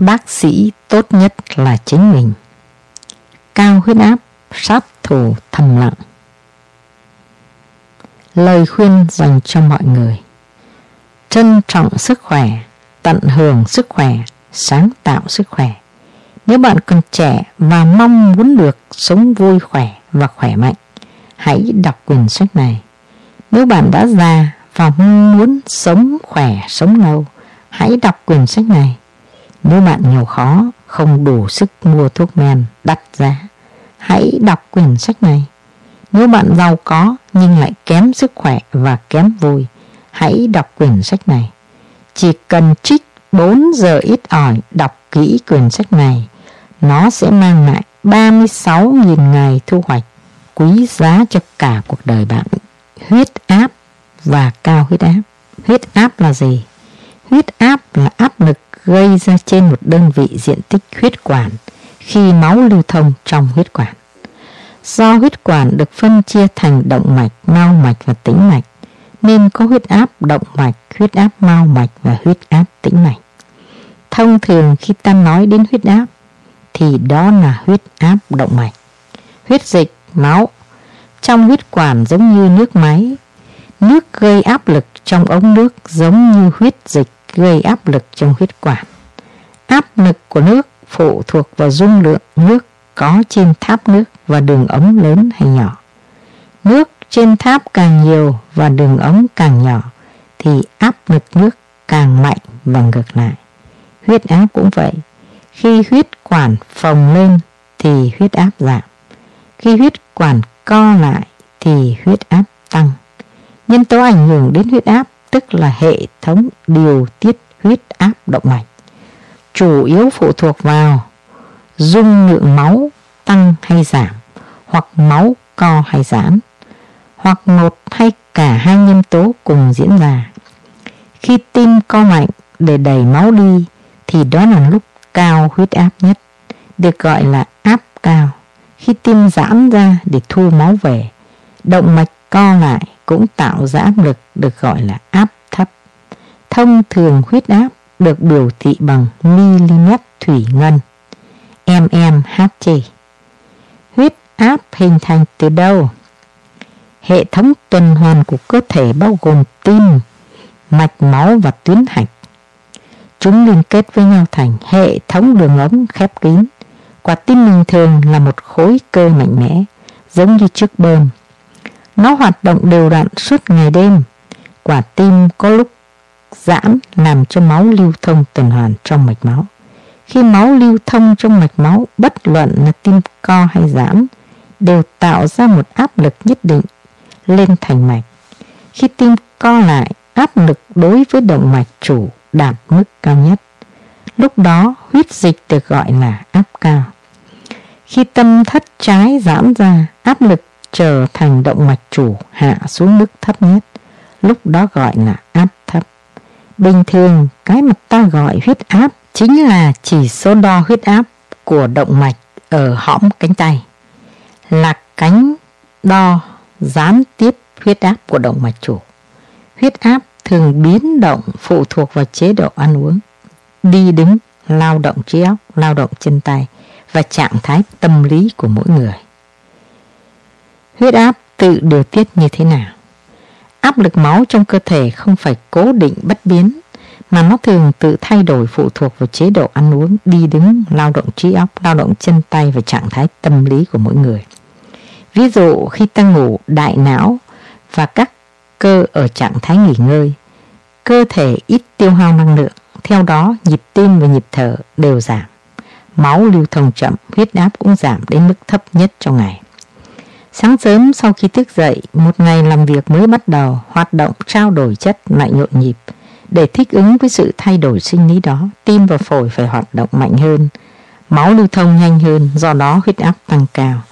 bác sĩ tốt nhất là chính mình. Cao huyết áp, sát thủ thầm lặng. Lời khuyên dành cho mọi người: trân trọng sức khỏe, tận hưởng sức khỏe, sáng tạo sức khỏe. Nếu bạn còn trẻ và mong muốn được sống vui khỏe và khỏe mạnh, hãy đọc quyển sách này. Nếu bạn đã già và muốn sống khỏe, sống lâu, hãy đọc quyển sách này. Nếu bạn nghèo khó, không đủ sức mua thuốc men đắt giá, hãy đọc quyển sách này. Nếu bạn giàu có nhưng lại kém sức khỏe và kém vui, hãy đọc quyển sách này. Chỉ cần trích 4 giờ ít ỏi đọc kỹ quyển sách này, nó sẽ mang lại 36.000 ngày thu hoạch quý giá cho cả cuộc đời bạn. Huyết áp và cao huyết áp. Huyết áp là gì? Huyết áp là áp lực gây ra trên một đơn vị diện tích huyết quản khi máu lưu thông trong huyết quản. Do huyết quản được phân chia thành động mạch, mao mạch và tĩnh mạch, nên có huyết áp động mạch, huyết áp mao mạch và huyết áp tĩnh mạch. Thông thường khi ta nói đến huyết áp thì đó là huyết áp động mạch. Huyết dịch, máu trong huyết quản giống như nước máy. Nước gây áp lực trong ống nước giống như huyết dịch gây áp lực trong huyết quản. Áp lực của nước phụ thuộc vào dung lượng nước có trên tháp nước và đường ống lớn hay nhỏ. Nước trên tháp càng nhiều và đường ống càng nhỏ thì áp lực nước càng mạnh và ngược lại. Huyết áp cũng vậy. Khi huyết quản phồng lên thì huyết áp giảm. Khi huyết quản co lại thì huyết áp tăng. Nhân tố ảnh hưởng đến huyết áp tức là hệ thống điều tiết huyết áp động mạch, chủ yếu phụ thuộc vào dung lượng máu tăng hay giảm, hoặc máu co hay giãn, hoặc một hay cả hai nhân tố cùng diễn ra. Khi tim co mạnh để đẩy máu đi thì đó là lúc cao huyết áp nhất, được gọi là áp cao. Khi tim giãn ra để thu máu về, động mạch co lại cũng tạo ra áp lực, được gọi là áp thấp. Thông thường huyết áp được biểu thị bằng mm thủy ngân, mmHg. Huyết áp hình thành từ đâu? Hệ thống tuần hoàn của cơ thể bao gồm tim, mạch máu và tuyến hạch. Chúng liên kết với nhau thành hệ thống đường ống khép kín. Quả tim bình thường là một khối cơ mạnh mẽ, giống như chiếc bơm. Nó hoạt động đều đặn suốt ngày đêm. Quả tim có lúc giãn làm cho máu lưu thông tuần hoàn trong mạch máu. Khi máu lưu thông trong mạch máu, bất luận là tim co hay giãn, đều tạo ra một áp lực nhất định lên thành mạch. Khi tim co lại, áp lực đối với động mạch chủ đạt mức cao nhất. Lúc đó huyết dịch được gọi là áp cao. Khi tâm thất trái giãn ra, áp lực trở thành động mạch chủ hạ xuống mức thấp nhất, lúc đó gọi là áp thấp. Bình thường cái mà ta gọi huyết áp chính là chỉ số đo huyết áp của động mạch ở hõm cánh tay, là cánh đo gián tiếp huyết áp của động mạch chủ. Huyết áp thường biến động phụ thuộc vào chế độ ăn uống, đi đứng, lao động trí óc, lao động chân tay và trạng thái tâm lý của mỗi người. Huyết áp tự điều tiết như thế nào? Áp lực máu trong cơ thể không phải cố định bất biến, mà nó thường tự thay đổi phụ thuộc vào chế độ ăn uống, đi đứng, lao động trí óc, lao động chân tay và trạng thái tâm lý của mỗi người. Ví dụ khi ta ngủ, đại não và các cơ ở trạng thái nghỉ ngơi, cơ thể ít tiêu hao năng lượng, theo đó nhịp tim và nhịp thở đều giảm, máu lưu thông chậm, huyết áp cũng giảm đến mức thấp nhất trong ngày. Sáng sớm sau khi thức dậy, một ngày làm việc mới bắt đầu, hoạt động trao đổi chất lại nhộn nhịp. Để thích ứng với sự thay đổi sinh lý đó, tim và phổi phải hoạt động mạnh hơn, máu lưu thông nhanh hơn, do đó huyết áp tăng cao.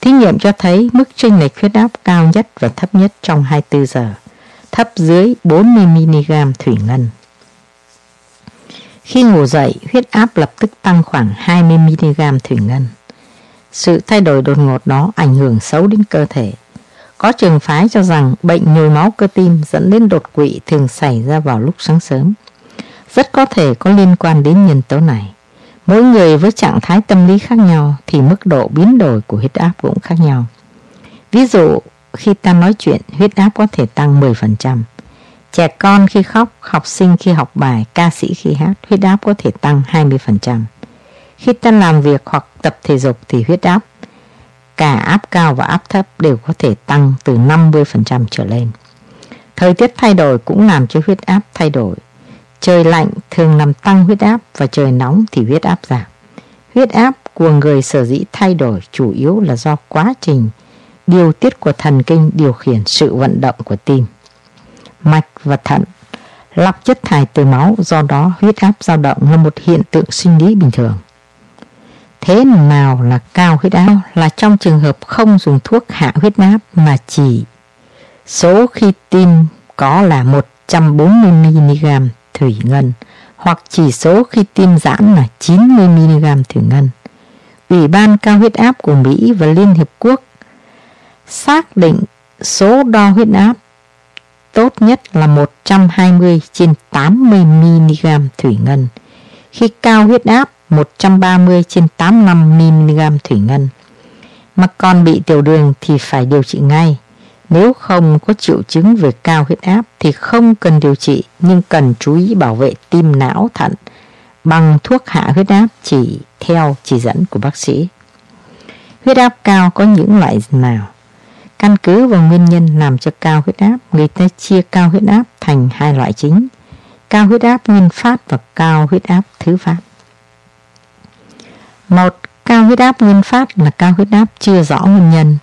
Thí nghiệm cho thấy mức chênh lệch huyết áp cao nhất và thấp nhất trong 24 giờ, thấp dưới 40mg thủy ngân. Khi ngủ dậy, huyết áp lập tức tăng khoảng 20mg thủy ngân. Sự thay đổi đột ngột đó ảnh hưởng xấu đến cơ thể. Có trường phái cho rằng bệnh nhồi máu cơ tim dẫn đến đột quỵ thường xảy ra vào lúc sáng sớm. Rất có thể có liên quan đến nhân tố này. Mỗi người với trạng thái tâm lý khác nhau thì mức độ biến đổi của huyết áp cũng khác nhau. Ví dụ, khi ta nói chuyện, huyết áp có thể tăng 10%. Trẻ con khi khóc, học sinh khi học bài, ca sĩ khi hát, huyết áp có thể tăng 20%. Khi ta làm việc hoặc tập thể dục thì huyết áp, cả áp cao và áp thấp đều có thể tăng từ 50% trở lên. Thời tiết thay đổi cũng làm cho huyết áp thay đổi. Trời lạnh thường làm tăng huyết áp và trời nóng thì huyết áp giảm. Huyết áp của người sở dĩ thay đổi chủ yếu là do quá trình điều tiết của thần kinh điều khiển sự vận động của tim, mạch và thận lọc chất thải từ máu, do đó huyết áp dao động là một hiện tượng sinh lý bình thường. Thế nào là cao huyết áp? Là trong trường hợp không dùng thuốc hạ huyết áp mà chỉ số khi tim có là 140mg thủy ngân hoặc chỉ số khi tim giãn là 90mg thủy ngân. Ủy ban cao huyết áp của Mỹ và Liên Hiệp Quốc xác định số đo huyết áp tốt nhất là 120/80mg thủy ngân. Khi cao huyết áp 130/85mg thủy ngân. Mà còn bị tiểu đường thì phải điều trị ngay. Nếu không có triệu chứng về cao huyết áp thì không cần điều trị, nhưng cần chú ý bảo vệ tim, não, thận bằng thuốc hạ huyết áp chỉ theo chỉ dẫn của bác sĩ. Huyết áp cao có những loại nào? Căn cứ vào nguyên nhân làm cho cao huyết áp, người ta chia cao huyết áp thành hai loại chính: cao huyết áp nguyên phát và cao huyết áp thứ phát. Một, cao huyết áp nguyên phát là cao huyết áp chưa rõ nguyên nhân.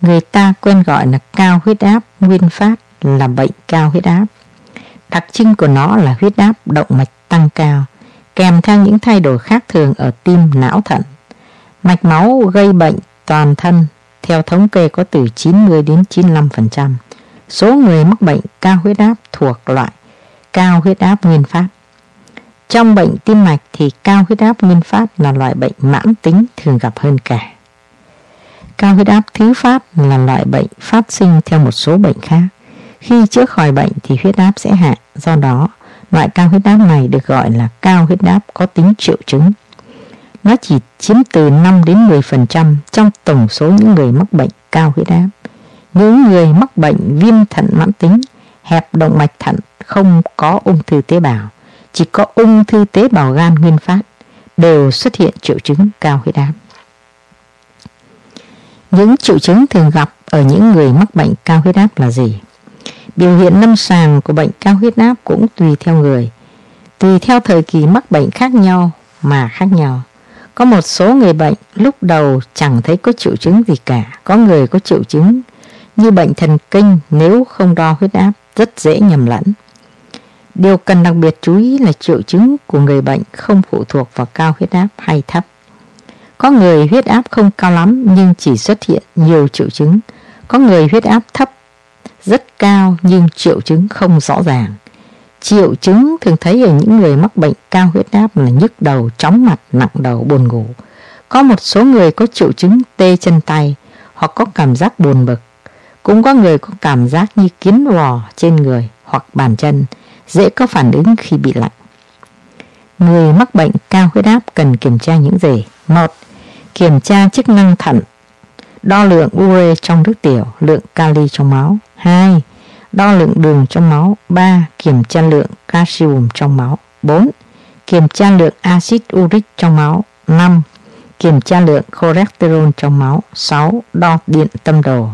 Người ta quen gọi là cao huyết áp nguyên phát là bệnh cao huyết áp. Đặc trưng của nó là huyết áp động mạch tăng cao, kèm theo những thay đổi khác thường ở tim, não, thận. Mạch máu gây bệnh toàn thân, theo thống kê có từ 90 đến 95%. Số người mắc bệnh cao huyết áp thuộc loại cao huyết áp nguyên phát. Trong bệnh tim mạch thì cao huyết áp nguyên phát là loại bệnh mãn tính thường gặp hơn cả. Cao huyết áp thứ phát là loại bệnh phát sinh theo một số bệnh khác. Khi chữa khỏi bệnh thì huyết áp sẽ hạ, do đó loại cao huyết áp này được gọi là cao huyết áp có tính triệu chứng. Nó chỉ chiếm từ 5 đến 10% trong tổng số những người mắc bệnh cao huyết áp. Những người mắc bệnh viêm thận mãn tính, hẹp động mạch thận, không có ung thư tế bào, chỉ có ung thư tế bào gan nguyên phát, đều xuất hiện triệu chứng cao huyết áp. Những triệu chứng thường gặp ở những người mắc bệnh cao huyết áp là gì? Biểu hiện lâm sàng của bệnh cao huyết áp cũng tùy theo người, tùy theo thời kỳ mắc bệnh khác nhau mà khác nhau. Có một số người bệnh lúc đầu chẳng thấy có triệu chứng gì cả. Có người có triệu chứng như bệnh thần kinh, nếu không đo huyết áp rất dễ nhầm lẫn. Điều cần đặc biệt chú ý là triệu chứng của người bệnh không phụ thuộc vào cao huyết áp hay thấp. Có người huyết áp không cao lắm nhưng chỉ xuất hiện nhiều triệu chứng. Có người huyết áp thấp rất cao nhưng triệu chứng không rõ ràng. Triệu chứng thường thấy ở những người mắc bệnh cao huyết áp là nhức đầu, chóng mặt, nặng đầu, buồn ngủ. Có một số người có triệu chứng tê chân tay hoặc có cảm giác buồn bực. Cũng có người có cảm giác như kiến vò trên người hoặc bàn chân, dễ có phản ứng khi bị lạnh. Người mắc bệnh cao huyết áp cần kiểm tra những gì? 1. Kiểm tra chức năng thận, đo lượng ure trong nước tiểu, lượng kali trong máu. 2. Đo lượng đường trong máu. 3. Kiểm tra lượng calcium trong máu. 4. Kiểm tra lượng axit uric trong máu. 5. Kiểm tra lượng cholesterol trong máu. 6. Đo điện tâm đồ.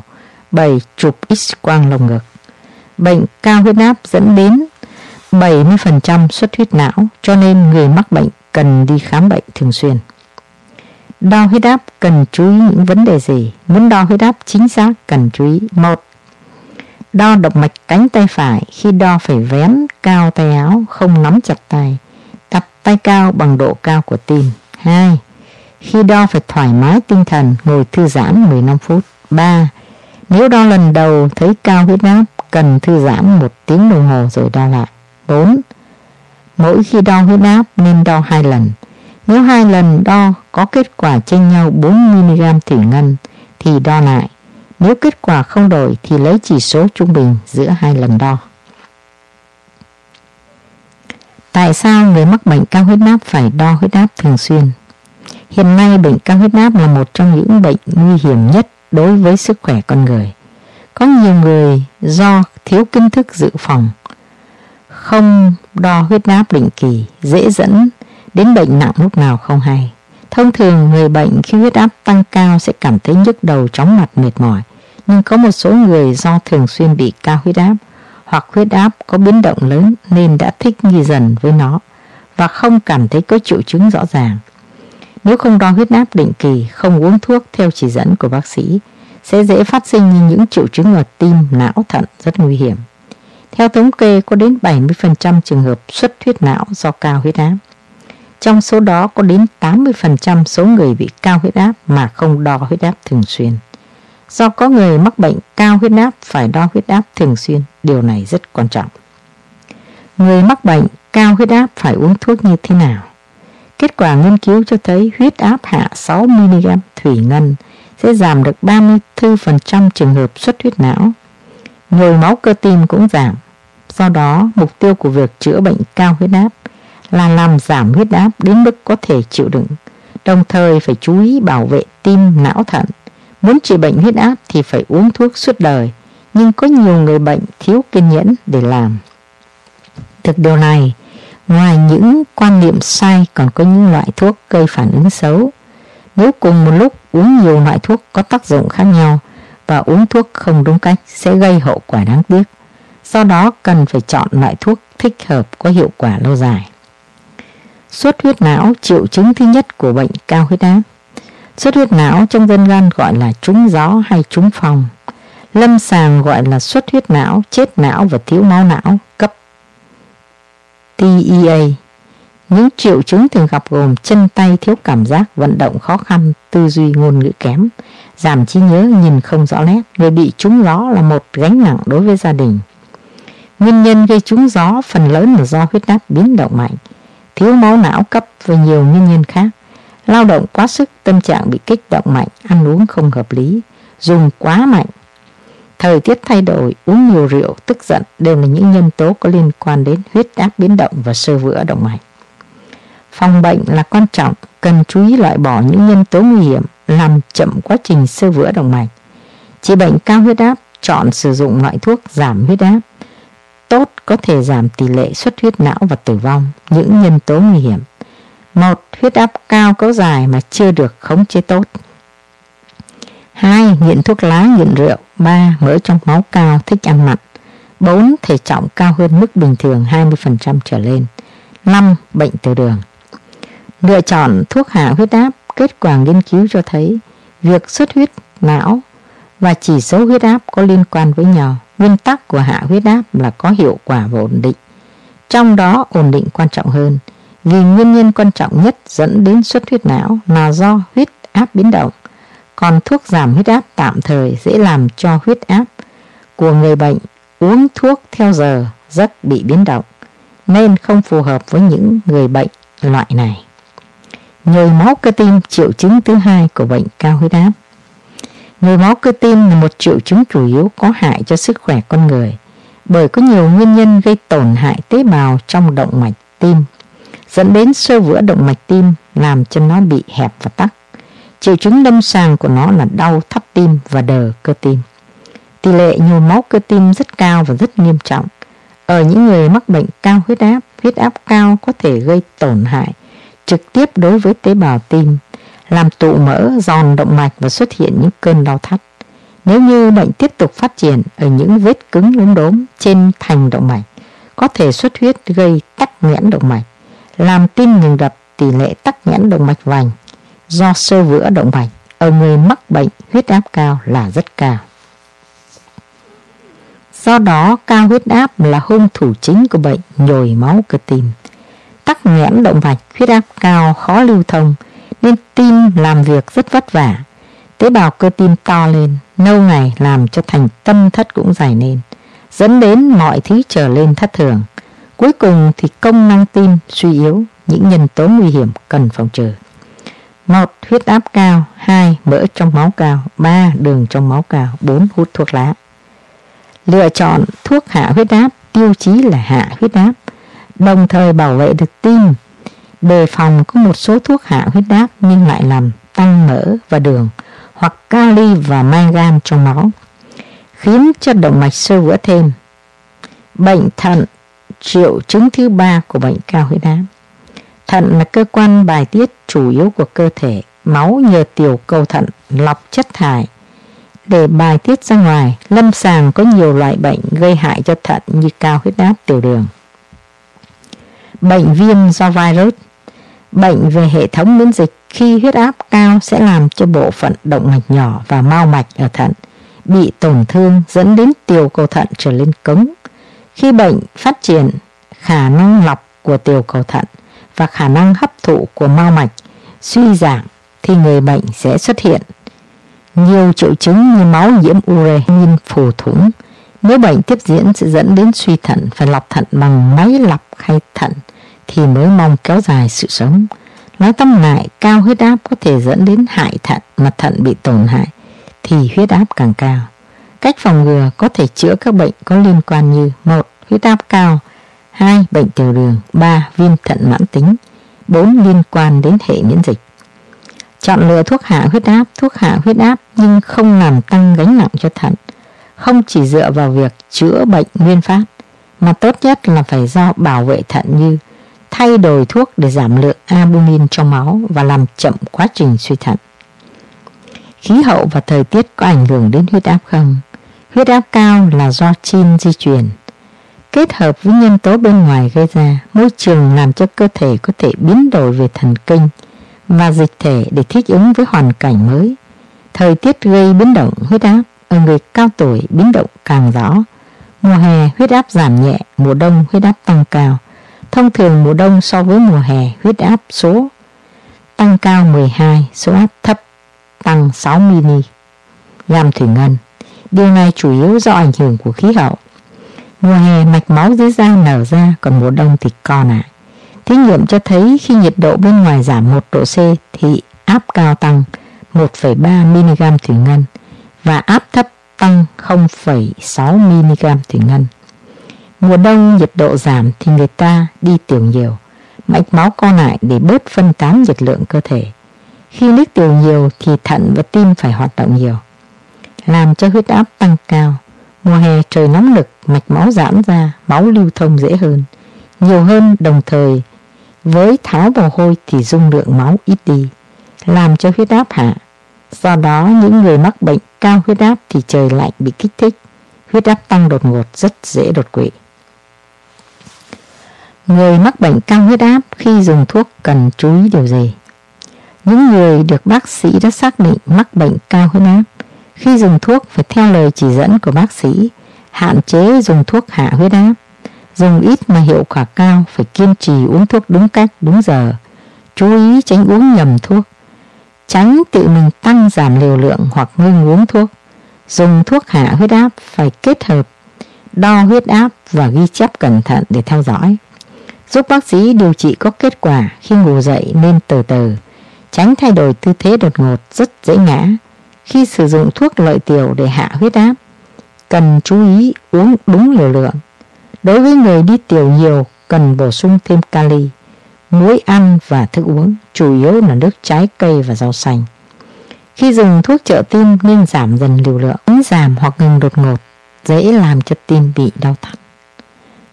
7. Chụp x-quang lồng ngực. Bệnh cao huyết áp dẫn đến 70% xuất huyết não, cho nên người mắc bệnh cần đi khám bệnh thường xuyên. Đo huyết áp cần chú ý những vấn đề gì? Muốn đo huyết áp chính xác cần chú ý. 1. Đo động mạch cánh tay phải, khi đo phải vén cao tay áo, không nắm chặt tay, đặt tay cao bằng độ cao của tim. 2. Khi đo phải thoải mái tinh thần, ngồi thư giãn 15 phút. 3. Nếu đo lần đầu thấy cao huyết áp, cần thư giãn 1 tiếng đồng hồ rồi đo lại. 4. Mỗi khi đo huyết áp nên đo 2 lần. Nếu 2 lần đo có kết quả chênh nhau 4mg thủy ngân thì đo lại. Nếu kết quả không đổi thì lấy chỉ số trung bình giữa 2 lần đo. Tại sao người mắc bệnh cao huyết áp phải đo huyết áp thường xuyên? Hiện nay, bệnh cao huyết áp là một trong những bệnh nguy hiểm nhất đối với sức khỏe con người. Có nhiều người do thiếu kiến thức dự phòng, không đo huyết áp định kỳ, dễ dẫn đến bệnh nặng lúc nào không hay. Thông thường, người bệnh khi huyết áp tăng cao sẽ cảm thấy nhức đầu, chóng mặt, mệt mỏi. Nhưng có một số người do thường xuyên bị cao huyết áp hoặc huyết áp có biến động lớn nên đã thích nghi dần với nó và không cảm thấy có triệu chứng rõ ràng. Nếu không đo huyết áp định kỳ, không uống thuốc theo chỉ dẫn của bác sĩ, sẽ dễ phát sinh những triệu chứng ở tim, não, thận rất nguy hiểm. Theo thống kê, có đến 70% trường hợp xuất huyết não do cao huyết áp. Trong số đó có đến 80% số người bị cao huyết áp mà không đo huyết áp thường xuyên. Do có người mắc bệnh cao huyết áp phải đo huyết áp thường xuyên, điều này rất quan trọng. Người mắc bệnh cao huyết áp phải uống thuốc như thế nào? Kết quả nghiên cứu cho thấy huyết áp hạ 6mg thủy ngân sẽ giảm được 34% trường hợp xuất huyết não. Nhồi máu cơ tim cũng giảm. Do đó, mục tiêu của việc chữa bệnh cao huyết áp là làm giảm huyết áp đến mức có thể chịu đựng, đồng thời phải chú ý bảo vệ tim, não, thận. Muốn trị bệnh huyết áp thì phải uống thuốc suốt đời, nhưng có nhiều người bệnh thiếu kiên nhẫn để làm được điều này. Ngoài những quan niệm sai, còn có những loại thuốc gây phản ứng xấu. Nếu cùng một lúc uống nhiều loại thuốc có tác dụng khác nhau và uống thuốc không đúng cách sẽ gây hậu quả đáng tiếc. Do đó cần phải chọn loại thuốc thích hợp có hiệu quả lâu dài. Xuất huyết não, triệu chứng thứ nhất của bệnh cao huyết áp. Xuất huyết não trong dân gian gọi là trúng gió hay trúng phòng. Lâm sàng gọi là xuất huyết não, chết não và thiếu máu não cấp TEA. Những triệu chứng thường gặp gồm chân tay thiếu cảm giác, vận động khó khăn, tư duy ngôn ngữ kém, giảm trí nhớ, nhìn không rõ nét. Người bị trúng gió là một gánh nặng đối với gia đình. Nguyên nhân gây trúng gió phần lớn là do huyết áp biến động mạnh, thiếu máu não cấp và nhiều nguyên nhân khác. Lao động quá sức, tâm trạng bị kích động mạnh, ăn uống không hợp lý, dùng quá mạnh, thời tiết thay đổi, uống nhiều rượu, tức giận đều là những nhân tố có liên quan đến huyết áp biến động và xơ vữa động mạch. Phòng bệnh là quan trọng, cần chú ý loại bỏ những nhân tố nguy hiểm làm chậm quá trình xơ vữa động mạch. Trị bệnh cao huyết áp, chọn sử dụng loại thuốc giảm huyết áp tốt có thể giảm tỷ lệ xuất huyết não và tử vong. Những nhân tố nguy hiểm: 1. Huyết áp cao kéo dài mà chưa được khống chế tốt. 2. Nghiện thuốc lá, nghiện rượu. 3. Mỡ trong máu cao, thích ăn mặn. 4. Thể trọng cao hơn mức bình thường 20% trở lên. 5. Bệnh tiểu đường. Lựa chọn thuốc hạ huyết áp. Kết quả nghiên cứu cho thấy việc xuất huyết não và chỉ số huyết áp có liên quan với nhau. Nguyên tắc của hạ huyết áp là có hiệu quả và ổn định, trong đó ổn định quan trọng hơn, vì nguyên nhân quan trọng nhất dẫn đến xuất huyết não là do huyết áp biến động. Còn thuốc giảm huyết áp tạm thời dễ làm cho huyết áp của người bệnh uống thuốc theo giờ giấc bị biến động, nên không phù hợp với những người bệnh loại này. Nhồi máu cơ tim, triệu chứng thứ hai của bệnh cao huyết áp. Nhồi máu cơ tim là một triệu chứng chủ yếu có hại cho sức khỏe con người, bởi có nhiều nguyên nhân gây tổn hại tế bào trong động mạch tim, dẫn đến xơ vữa động mạch tim, làm cho nó bị hẹp và tắc. Triệu chứng lâm sàng của nó là đau thắt tim và đờ cơ tim. Tỷ lệ nhồi máu cơ tim rất cao và rất nghiêm trọng. Ở những người mắc bệnh cao huyết áp cao có thể gây tổn hại trực tiếp đối với tế bào tim, làm tụ mỡ, giòn động mạch và xuất hiện những cơn đau thắt. Nếu như bệnh tiếp tục phát triển ở những vết cứng lốm đốm trên thành động mạch, có thể xuất huyết gây tắc nghẽn động mạch, làm tim ngừng đập. Tỷ lệ tắc nghẽn động mạch vành do xơ vữa động mạch ở người mắc bệnh huyết áp cao là rất cao. Do đó, cao huyết áp là hung thủ chính của bệnh nhồi máu cơ tim. Tắc nghẽn động mạch, huyết áp cao khó lưu thông nên tim làm việc rất vất vả. Tế bào cơ tim to lên, lâu ngày làm cho thành tâm thất cũng dày lên, dẫn đến mọi thứ trở lên thất thường. Cuối cùng thì công năng tim suy yếu. Những nhân tố nguy hiểm cần phòng trừ: 1. Huyết áp cao. 2. Mỡ trong máu cao. 3. Đường trong máu cao. 4. Hút thuốc lá. Lựa chọn thuốc hạ huyết áp, tiêu chí là hạ huyết áp. đồng thời bảo vệ được tim, đề phòng có một số thuốc hạ huyết áp nhưng lại làm tăng mỡ và đường hoặc kali và mangan trong máu, khiến cho động mạch sơ vữa thêm. Bệnh thận, triệu chứng thứ 3 của bệnh cao huyết áp. Thận là cơ quan bài tiết chủ yếu của cơ thể. Máu nhờ tiểu cầu thận lọc chất thải để bài tiết ra ngoài. Lâm sàng có nhiều loại bệnh gây hại cho thận như cao huyết áp, tiểu đường. Bệnh viêm do virus, bệnh về hệ thống miễn dịch. Khi huyết áp cao sẽ làm cho bộ phận động mạch nhỏ và mao mạch ở thận bị tổn thương, dẫn đến tiểu cầu thận trở nên cứng. Khi bệnh phát triển, khả năng lọc của tiểu cầu thận và khả năng hấp thụ của mao mạch suy giảm thì người bệnh sẽ xuất hiện nhiều triệu chứng như máu nhiễm ure, nhiên phù thủng. Nếu bệnh tiếp diễn sẽ dẫn đến suy thận, phải lọc thận bằng máy lọc khay thận thì mới mong kéo dài sự sống. Nói tóm lại, cao huyết áp có thể dẫn đến hại thận, mà thận bị tổn hại thì huyết áp càng cao. Cách phòng ngừa có thể chữa các bệnh có liên quan như: 1. Huyết áp cao, 2. Bệnh tiểu đường, 3. Viêm thận mãn tính, 4. Liên quan đến hệ miễn dịch. Chọn lựa thuốc hạ huyết áp. Thuốc hạ huyết áp nhưng không làm tăng gánh nặng cho thận. Không chỉ dựa vào việc chữa bệnh nguyên phát, mà tốt nhất là phải do bảo vệ thận như thay đổi thuốc để giảm lượng albumin trong máu và làm chậm quá trình suy thận. Khí hậu và thời tiết có ảnh hưởng đến huyết áp không? Huyết áp cao là do gene di truyền kết hợp với nhân tố bên ngoài gây ra. Môi trường làm cho cơ thể có thể biến đổi về thần kinh và dịch thể để thích ứng với hoàn cảnh mới. Thời tiết gây biến động huyết áp, ở người cao tuổi biến động càng rõ. Mùa hè huyết áp giảm nhẹ, mùa đông huyết áp tăng cao. Thông thường mùa đông so với mùa hè huyết áp số tăng cao 12, số áp thấp tăng 6 mg thủy ngân. Điều này chủ yếu do ảnh hưởng của khí hậu. Mùa hè mạch máu dưới da nở ra, còn mùa đông thì co lại. Thí nghiệm cho thấy khi nhiệt độ bên ngoài giảm 1 độ C thì áp cao tăng 1,3 mg thủy ngân và áp thấp tăng 0,6 mg thủy ngân. Mùa đông nhiệt độ giảm thì người ta đi tiểu nhiều, mạch máu co lại để bớt phân tán nhiệt lượng cơ thể. Khi nước tiểu nhiều thì thận và tim phải hoạt động nhiều, làm cho huyết áp tăng cao. Mùa hè trời nóng nực, mạch máu giãn ra, máu lưu thông dễ hơn, nhiều hơn, đồng thời với tháo mồ hôi thì dung lượng máu ít đi, làm cho huyết áp hạ. Do đó những người mắc bệnh cao huyết áp thì trời lạnh bị kích thích, huyết áp tăng đột ngột rất dễ đột quỵ. Người mắc bệnh cao huyết áp khi dùng thuốc cần chú ý điều gì? Những người được bác sĩ đã xác định mắc bệnh cao huyết áp, khi dùng thuốc phải theo lời chỉ dẫn của bác sĩ, hạn chế dùng thuốc hạ huyết áp, dùng ít mà hiệu quả cao, phải kiên trì uống thuốc đúng cách, đúng giờ, chú ý tránh uống nhầm thuốc, tránh tự mình tăng giảm liều lượng hoặc ngưng uống thuốc. Dùng thuốc hạ huyết áp phải kết hợp đo huyết áp và ghi chép cẩn thận để theo dõi, giúp bác sĩ điều trị có kết quả. Khi ngủ dậy nên từ từ, tránh thay đổi tư thế đột ngột, rất dễ ngã. Khi sử dụng thuốc lợi tiểu để hạ huyết áp, cần chú ý uống đúng liều lượng. Đối với người đi tiểu nhiều, cần bổ sung thêm kali. Muối ăn và thức uống chủ yếu là nước trái cây và rau xanh. Khi dùng thuốc trợ tim nên giảm dần liều lượng, uống giảm hoặc ngừng đột ngột dễ làm cho tim bị đau thắt.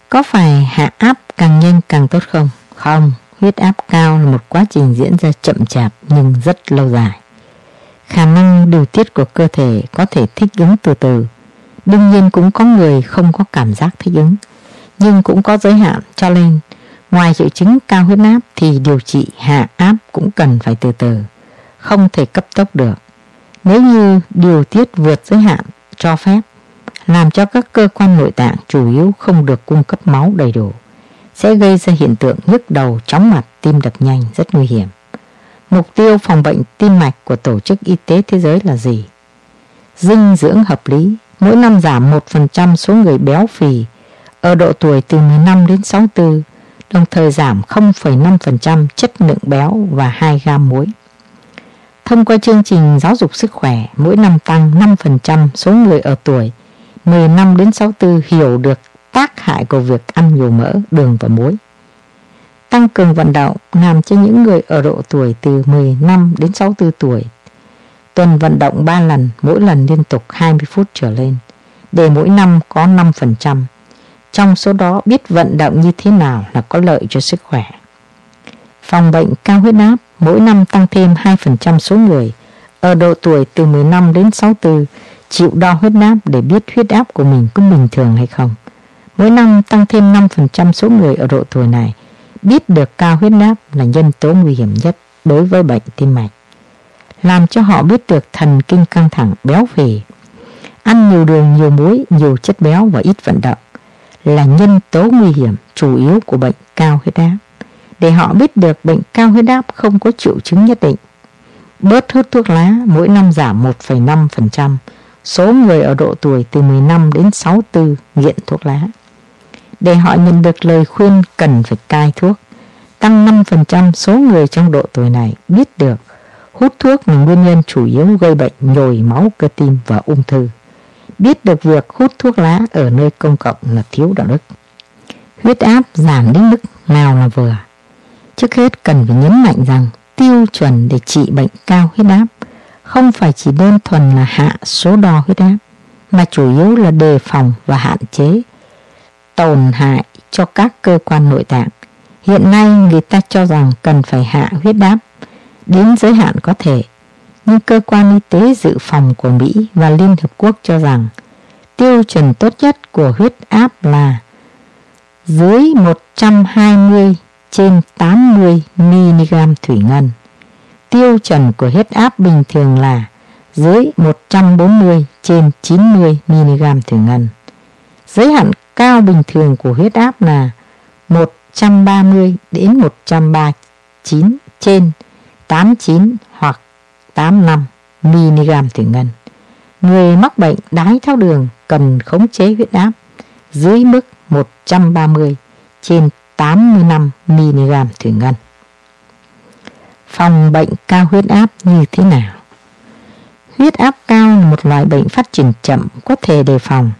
Có phải hạ áp càng nhanh càng tốt không? Không, huyết áp cao là một quá trình diễn ra chậm chạp nhưng rất lâu dài. Khả năng điều tiết của cơ thể có thể thích ứng từ từ. Đương nhiên cũng có người không có cảm giác thích ứng, nhưng cũng có giới hạn, cho nên ngoài triệu chứng cao huyết áp thì điều trị hạ áp cũng cần phải từ từ, không thể cấp tốc được. Nếu như điều tiết vượt giới hạn cho phép, làm cho các cơ quan nội tạng chủ yếu không được cung cấp máu đầy đủ, sẽ gây ra hiện tượng nhức đầu, chóng mặt, tim đập nhanh, rất nguy hiểm. Mục tiêu phòng bệnh tim mạch của Tổ chức Y tế Thế giới là gì? Dinh dưỡng hợp lý. Mỗi năm giảm 1% số người béo phì ở độ tuổi từ 15 đến 64, đồng thời giảm 0,5% chất lượng béo và 2 gam muối. Thông qua chương trình giáo dục sức khỏe, mỗi năm tăng 5% số người ở tuổi 15 đến 64 hiểu được tác hại của việc ăn nhiều mỡ, đường và muối. tăng cường vận động làm cho những người ở độ tuổi từ 15 đến 64 tuổi tuần vận động 3 lần, mỗi lần liên tục 20 phút trở lên, để mỗi năm có 5%. Trong số đó biết vận động như thế nào là có lợi cho sức khỏe. Phòng bệnh cao huyết áp mỗi năm tăng thêm 2% số người ở độ tuổi từ 15 đến 64 chịu đo huyết áp để biết huyết áp của mình có bình thường hay không. Mỗi năm tăng thêm 5% số người ở độ tuổi này biết được cao huyết áp là nhân tố nguy hiểm nhất đối với bệnh tim mạch, làm cho họ biết được thần kinh căng thẳng, béo phì, ăn nhiều đường, nhiều muối, nhiều chất béo và ít vận động là nhân tố nguy hiểm chủ yếu của bệnh cao huyết áp, để họ biết được bệnh cao huyết áp không có triệu chứng nhất định. Bớt hút thuốc lá mỗi năm giảm 1,5% số người ở độ tuổi từ 15 đến 64 nghiện thuốc lá, để họ nhận được lời khuyên cần phải cai thuốc. Tăng 5% số người trong độ tuổi này biết được hút thuốc là nguyên nhân chủ yếu gây bệnh nhồi máu cơ tim và ung thư, biết được việc hút thuốc lá ở nơi công cộng là thiếu đạo đức. Huyết áp giảm đến mức nào là vừa? Trước hết cần phải nhấn mạnh rằng tiêu chuẩn để trị bệnh cao huyết áp không phải chỉ đơn thuần là hạ số đo huyết áp, mà chủ yếu là đề phòng và hạn chế tổn hại cho các cơ quan nội tạng. Hiện nay người ta cho rằng cần phải hạ huyết áp đến giới hạn có thể, nhưng cơ quan y tế dự phòng của Mỹ và Liên Hợp Quốc cho rằng tiêu chuẩn tốt nhất của huyết áp là dưới 120 trên 80 mg thủy ngân. Tiêu chuẩn của huyết áp bình thường là dưới 140 trên 90 mg thủy ngân. Giới hạn cao bình thường của huyết áp là 130 đến 139 trên 89 hoặc 85 mg thủy ngân. Người mắc bệnh đái tháo đường cần khống chế huyết áp dưới mức 130 trên 85 mg thủy ngân. Phòng bệnh cao huyết áp như thế nào? Huyết áp cao là một loại bệnh phát triển chậm, có thể đề phòng.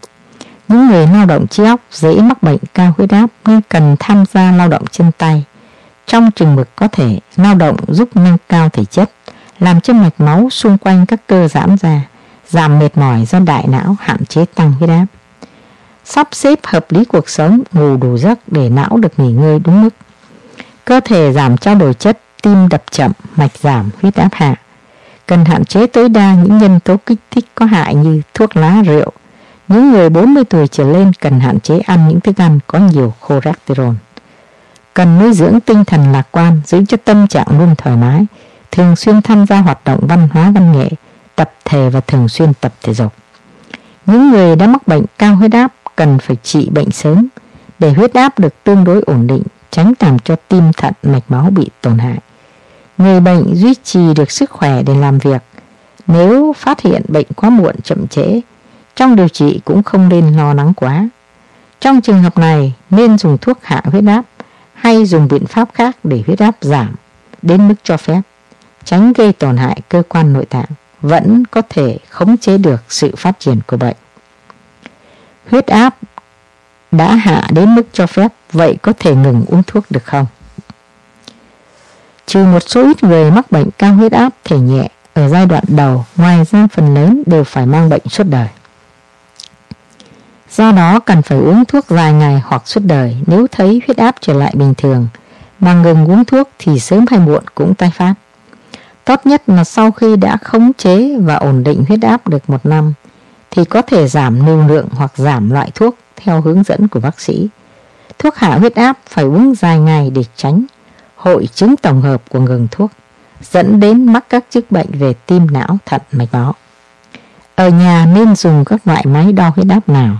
Những người lao động trí óc dễ mắc bệnh cao huyết áp nên cần tham gia lao động chân tay. Trong chừng mực có thể, lao động giúp nâng cao thể chất, làm cho mạch máu xung quanh các cơ giãn ra, giảm mệt mỏi do đại não, hạn chế tăng huyết áp. Sắp xếp hợp lý cuộc sống, ngủ đủ giấc để não được nghỉ ngơi đúng mức. Cơ thể giảm trao đổi chất, tim đập chậm, mạch giảm, huyết áp hạ. Cần hạn chế tối đa những nhân tố kích thích có hại như thuốc lá, rượu. Những người 40 tuổi trở lên cần hạn chế ăn những thức ăn có nhiều cholesterol. Cần nuôi dưỡng tinh thần lạc quan, giữ cho tâm trạng luôn thoải mái, thường xuyên tham gia hoạt động văn hóa văn nghệ, tập thể và thường xuyên tập thể dục. Những người đã mắc bệnh cao huyết áp cần phải trị bệnh sớm để huyết áp được tương đối ổn định, tránh làm cho tim, thận, mạch máu bị tổn hại. Người bệnh duy trì được sức khỏe để làm việc. Nếu phát hiện bệnh quá muộn, chậm trễ trong điều trị cũng không nên lo lắng quá. Trong trường hợp này nên dùng thuốc hạ huyết áp hay dùng biện pháp khác để huyết áp giảm đến mức cho phép, tránh gây tổn hại cơ quan nội tạng, vẫn có thể khống chế được sự phát triển của bệnh. Huyết áp đã hạ đến mức cho phép, vậy có thể ngừng uống thuốc được không? Trừ một số ít người mắc bệnh cao huyết áp thể nhẹ ở giai đoạn đầu, ngoài ra phần lớn đều phải mang bệnh suốt đời. Do đó cần phải uống thuốc vài ngày hoặc suốt đời. Nếu thấy huyết áp trở lại bình thường mà ngừng uống thuốc thì sớm hay muộn cũng tái phát. Tốt nhất là sau khi đã khống chế và ổn định huyết áp được 1 năm thì có thể giảm liều lượng hoặc giảm loại thuốc theo hướng dẫn của bác sĩ. Thuốc hạ huyết áp phải uống dài ngày để tránh hội chứng tổng hợp của ngừng thuốc, dẫn đến mắc các chứng bệnh về tim, não, thận, mạch máu. Ở nhà nên dùng các loại máy đo huyết áp nào?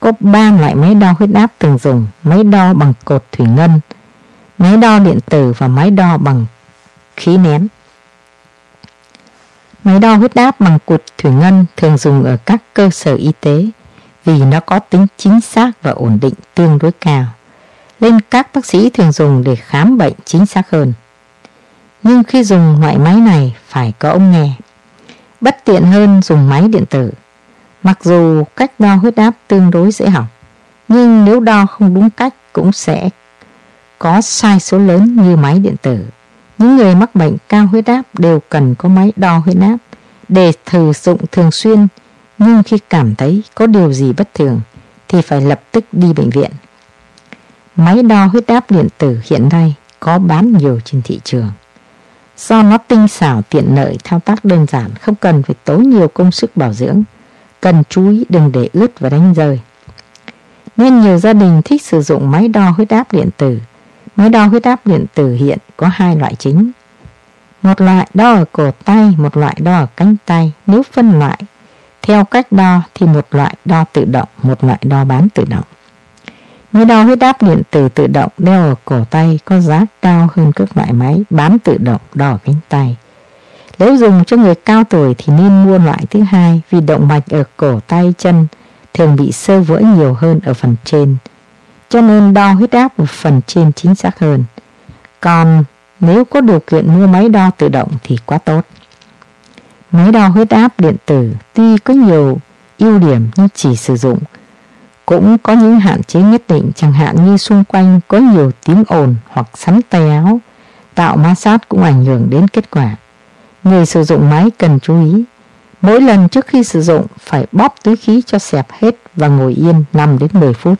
Có 3 loại máy đo huyết áp thường dùng: máy đo bằng cột thủy ngân, máy đo điện tử và máy đo bằng khí nén. Máy đo huyết áp bằng cột thủy ngân thường dùng ở các cơ sở y tế vì nó có tính chính xác và ổn định tương đối cao, nên các bác sĩ thường dùng để khám bệnh chính xác hơn. Nhưng khi dùng loại máy này phải có ống nghe, bất tiện hơn dùng máy điện tử. Mặc dù cách đo huyết áp tương đối dễ học, nhưng nếu đo không đúng cách cũng sẽ có sai số lớn như máy điện tử. Những người mắc bệnh cao huyết áp đều cần có máy đo huyết áp để thử dụng thường xuyên, nhưng khi cảm thấy có điều gì bất thường thì phải lập tức đi bệnh viện. Máy đo huyết áp điện tử hiện nay có bán nhiều trên thị trường. Do nó tinh xảo tiện lợi, thao tác đơn giản, không cần phải tốn nhiều công sức bảo dưỡng, cần chú ý đừng để ướt và đánh rơi. Nên nhiều gia đình thích sử dụng máy đo huyết áp điện tử. Máy đo huyết áp điện tử hiện có hai loại chính. Một loại đo ở cổ tay, một loại đo ở cánh tay. Nếu phân loại theo cách đo thì một loại đo tự động, một loại đo bán tự động. Máy đo huyết áp điện tử tự động đeo ở cổ tay có giá cao hơn các loại máy bán tự động đo ở cánh tay. Nếu dùng cho người cao tuổi thì nên mua loại thứ hai, vì động mạch ở cổ tay chân thường bị xơ vữa nhiều hơn ở phần trên, cho nên đo huyết áp ở phần trên chính xác hơn. Còn nếu có điều kiện mua máy đo tự động thì quá tốt. Máy đo huyết áp điện tử tuy có nhiều ưu điểm nhưng chỉ sử dụng cũng có những hạn chế nhất định, chẳng hạn như xung quanh có nhiều tiếng ồn hoặc sắn tay áo, tạo ma sát cũng ảnh hưởng đến kết quả. Người sử dụng máy cần chú ý, mỗi lần trước khi sử dụng phải bóp túi khí cho xẹp hết và ngồi yên 5 đến 10 phút.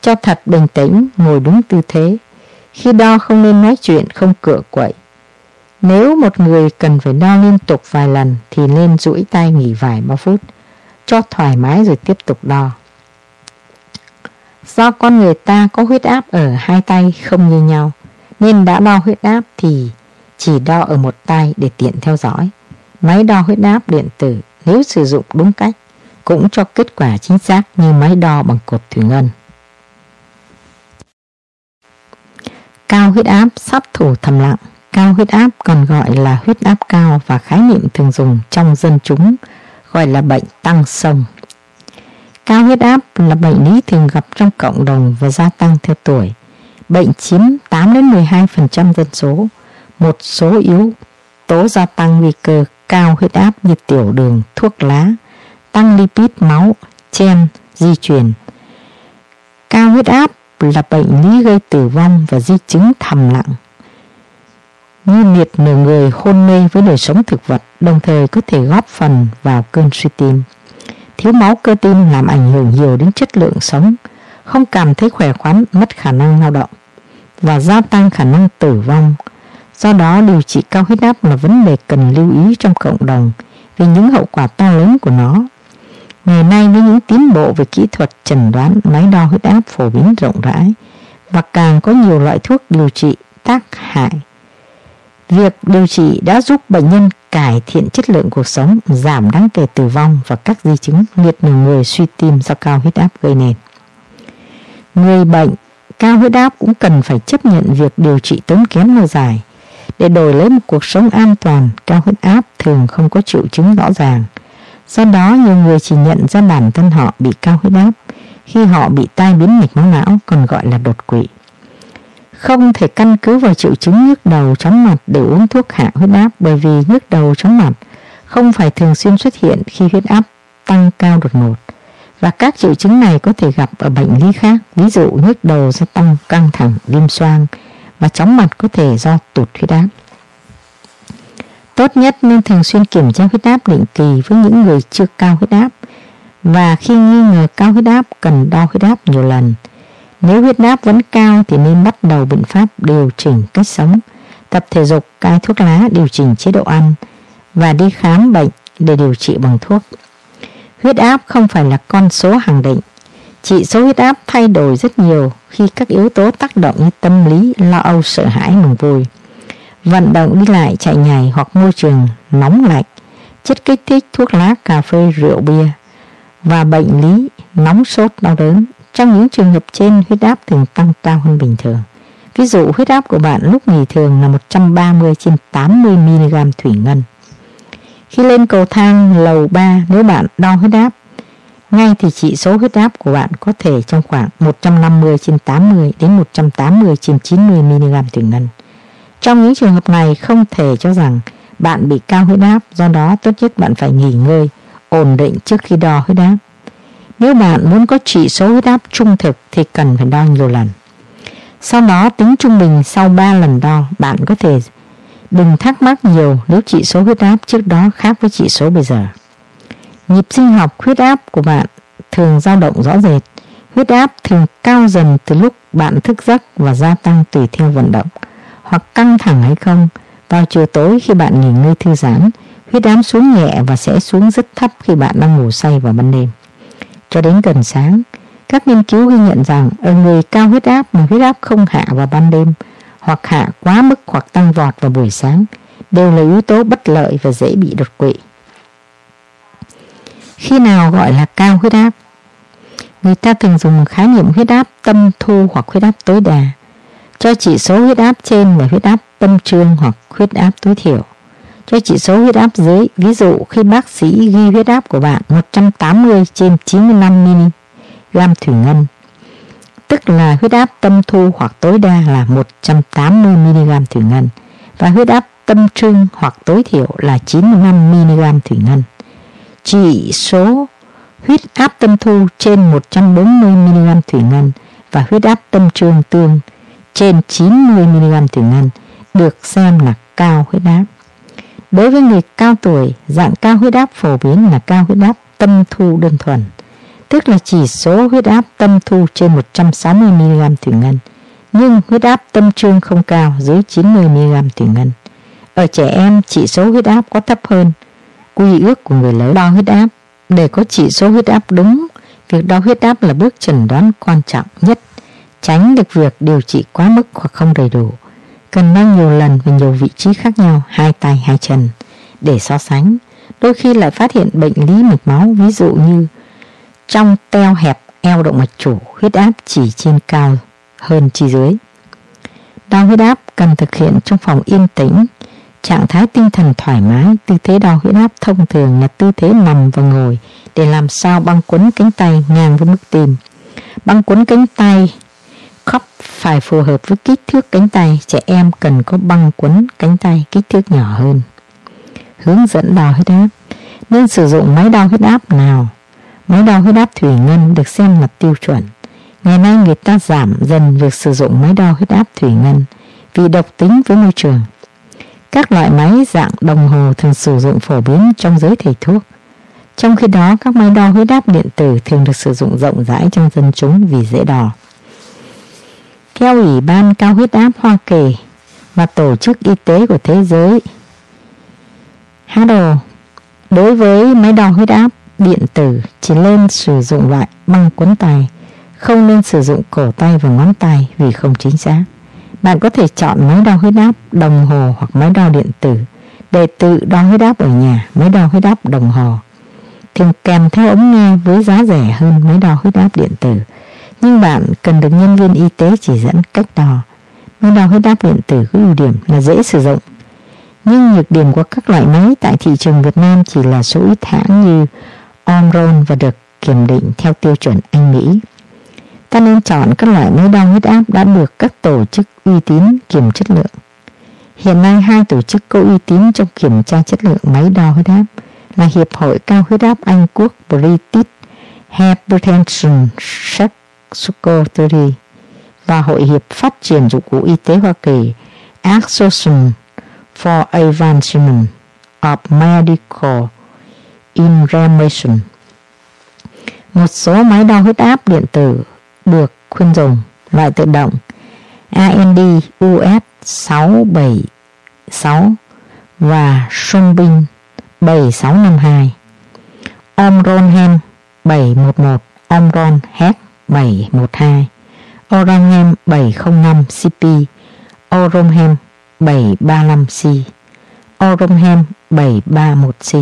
Cho thật bình tĩnh, ngồi đúng tư thế. Khi đo không nên nói chuyện, không cựa quậy. Nếu một người cần phải đo liên tục vài lần thì nên duỗi tay nghỉ vài ba phút, cho thoải mái rồi tiếp tục đo. Do con người ta có huyết áp ở hai tay không như nhau, nên đã đo huyết áp thì chỉ đo ở một tay để tiện theo dõi. Máy đo huyết áp điện tử nếu sử dụng đúng cách cũng cho kết quả chính xác như máy đo bằng cột thủy ngân. Cao huyết áp sát thủ thầm lặng. Cao huyết áp còn gọi là huyết áp cao và khái niệm thường dùng trong dân chúng gọi là bệnh tăng sông. Cao huyết áp là bệnh lý thường gặp trong cộng đồng và gia tăng theo tuổi. Bệnh chiếm 8-12% dân số. Một số yếu tố gia tăng nguy cơ cao huyết áp như tiểu đường, thuốc lá, tăng lipid máu, gen, di truyền. Cao huyết áp là bệnh lý gây tử vong và di chứng thầm lặng như liệt nửa người, hôn mê với đời sống thực vật, đồng thời có thể góp phần vào cơn suy tim. Thiếu máu cơ tim làm ảnh hưởng nhiều đến chất lượng sống, không cảm thấy khỏe khoắn, mất khả năng lao động và gia tăng khả năng tử vong. Do đó điều trị cao huyết áp là vấn đề cần lưu ý trong cộng đồng vì những hậu quả to lớn của nó. Ngày nay với những tiến bộ về kỹ thuật chẩn đoán, máy đo huyết áp phổ biến rộng rãi và càng có nhiều loại thuốc điều trị tác hại. Việc điều trị đã giúp bệnh nhân cải thiện chất lượng cuộc sống, giảm đáng kể tử vong và các di chứng liệt nửa người, suy tim do cao huyết áp gây nên. Người bệnh cao huyết áp cũng cần phải chấp nhận việc điều trị tốn kém lâu dài để đổi lấy một cuộc sống an toàn. Cao huyết áp thường không có triệu chứng rõ ràng, do đó nhiều người chỉ nhận ra bản thân họ bị cao huyết áp khi họ bị tai biến mạch máu não, còn gọi là đột quỵ. Không thể căn cứ vào triệu chứng nhức đầu, chóng mặt để uống thuốc hạ huyết áp, bởi vì nhức đầu, chóng mặt không phải thường xuyên xuất hiện khi huyết áp tăng cao đột ngột, và các triệu chứng này có thể gặp ở bệnh lý khác, ví dụ nhức đầu do tăng căng thẳng, viêm xoang, và chóng mặt có thể do tụt huyết áp. Tốt nhất nên thường xuyên kiểm tra huyết áp định kỳ với những người chưa cao huyết áp, và khi nghi ngờ cao huyết áp cần đo huyết áp nhiều lần. Nếu huyết áp vẫn cao thì nên bắt đầu biện pháp điều chỉnh cách sống, tập thể dục, cai thuốc lá, điều chỉnh chế độ ăn và đi khám bệnh để điều trị bằng thuốc. Huyết áp không phải là con số hàng định. Chỉ số huyết áp thay đổi rất nhiều khi các yếu tố tác động như tâm lý, lo âu, sợ hãi, mừng vui, vận động đi lại, chạy nhảy hoặc môi trường nóng lạnh, chất kích thích, thuốc lá, cà phê, rượu bia và bệnh lý nóng sốt, đau đớn. Trong những trường hợp trên, huyết áp thường tăng cao hơn bình thường. Ví dụ huyết áp của bạn lúc ngày thường là 130/80mg thủy ngân. Khi lên cầu thang lầu 3, nếu bạn đo huyết áp ngay thì chỉ số huyết áp của bạn có thể trong khoảng 150/80 đến 180/90mg thủy ngân. Trong những trường hợp này không thể cho rằng bạn bị cao huyết áp, do đó tốt nhất bạn phải nghỉ ngơi, ổn định trước khi đo huyết áp. Nếu bạn muốn có chỉ số huyết áp trung thực thì cần phải đo nhiều lần. Sau đó tính trung bình sau 3 lần đo, bạn có thể đừng thắc mắc nhiều nếu chỉ số huyết áp trước đó khác với chỉ số bây giờ. Nhịp sinh học huyết áp của bạn thường dao động rõ rệt. Huyết áp thường cao dần từ lúc bạn thức giấc và gia tăng tùy theo vận động hoặc căng thẳng hay không. Vào chiều tối khi bạn nghỉ ngơi thư giãn, huyết áp xuống nhẹ và sẽ xuống rất thấp khi bạn đang ngủ say vào ban đêm. Cho đến gần sáng, các nghiên cứu ghi nhận rằng ở người cao huyết áp mà huyết áp không hạ vào ban đêm hoặc hạ quá mức hoặc tăng vọt vào buổi sáng đều là yếu tố bất lợi và dễ bị đột quỵ. Khi nào gọi là cao huyết áp? Người ta thường dùng khái niệm huyết áp tâm thu hoặc huyết áp tối đa cho chỉ số huyết áp trên là huyết áp tâm trương hoặc huyết áp tối thiểu cho chỉ số huyết áp dưới. Ví dụ khi bác sĩ ghi huyết áp của bạn 180 trên 95 mg thủy ngân, tức là huyết áp tâm thu hoặc tối đa là 180 mg thủy ngân và huyết áp tâm trương hoặc tối thiểu là 95 mg thủy ngân. Chỉ số huyết áp tâm thu trên 140 mg thủy ngân và huyết áp tâm trương tương trên 90 mg thủy ngân được xem là cao huyết áp. Đối với người cao tuổi, dạng cao huyết áp phổ biến là cao huyết áp tâm thu đơn thuần, tức là chỉ số huyết áp tâm thu trên 160 mg thủy ngân, nhưng huyết áp tâm trương không cao dưới 90 mg thủy ngân. Ở trẻ em, chỉ số huyết áp có thấp hơn quy ước của người lớn. Đo huyết áp để có chỉ số huyết áp đúng, việc đo huyết áp là bước chẩn đoán quan trọng nhất, tránh được việc điều trị quá mức hoặc không đầy đủ. Cần đo nhiều lần và nhiều vị trí khác nhau, hai tay, hai chân để so sánh. Đôi khi lại phát hiện bệnh lý mạch máu, ví dụ như trong teo hẹp eo động mạch chủ, huyết áp chỉ trên cao hơn chi dưới. Đo huyết áp cần thực hiện trong phòng yên tĩnh, trạng thái tinh thần thoải mái. Tư thế đo huyết áp thông thường là tư thế nằm và ngồi để làm sao băng quấn cánh tay ngang với mức tim. Băng quấn cánh tay khớp phải phù hợp với kích thước cánh tay. Trẻ em cần có băng quấn cánh tay kích thước nhỏ hơn. Hướng dẫn đo huyết áp. Nên sử dụng máy đo huyết áp nào? Máy đo huyết áp thủy ngân được xem là tiêu chuẩn. Ngày nay người ta giảm dần việc sử dụng máy đo huyết áp thủy ngân vì độc tính với môi trường. Các loại máy dạng đồng hồ thường sử dụng phổ biến trong giới thầy thuốc. Trong khi đó, các máy đo huyết áp điện tử thường được sử dụng rộng rãi trong dân chúng vì dễ đo. Theo Ủy ban Cao huyết áp Hoa Kỳ và Tổ chức Y tế của Thế giới (WHO), đối với máy đo huyết áp điện tử chỉ nên sử dụng loại băng quấn tay, không nên sử dụng cổ tay và ngón tay vì không chính xác. Bạn có thể chọn máy đo huyết áp đồng hồ hoặc máy đo điện tử để tự đo huyết áp ở nhà. Máy đo huyết áp đồng hồ thường kèm theo ống nghe với giá rẻ hơn máy đo huyết áp điện tử, nhưng bạn cần được nhân viên y tế chỉ dẫn cách đo. Máy đo huyết áp điện tử có ưu điểm là dễ sử dụng, nhưng nhược điểm của các loại máy tại thị trường Việt Nam chỉ là số ít hãng như Omron và được kiểm định theo tiêu chuẩn Anh Mỹ. Ta nên chọn các loại máy đo huyết áp đã được các tổ chức uy tín kiểm chất lượng. Hiện nay hai tổ chức có uy tín trong kiểm tra chất lượng máy đo huyết áp là Hiệp hội Cao huyết áp Anh Quốc British Hypertension Society và Hội hiệp phát triển dụng cụ y tế Hoa Kỳ Association for Advancement of Medical Information. Một số máy đo huyết áp điện tử được khuyên dùng loại tự động AND US 676 và Songbin 7652, Omron Hem 711, Omron Head 712, Omron Hem 705 CP, Omron Hem 735 C, Omron Hem 731 C,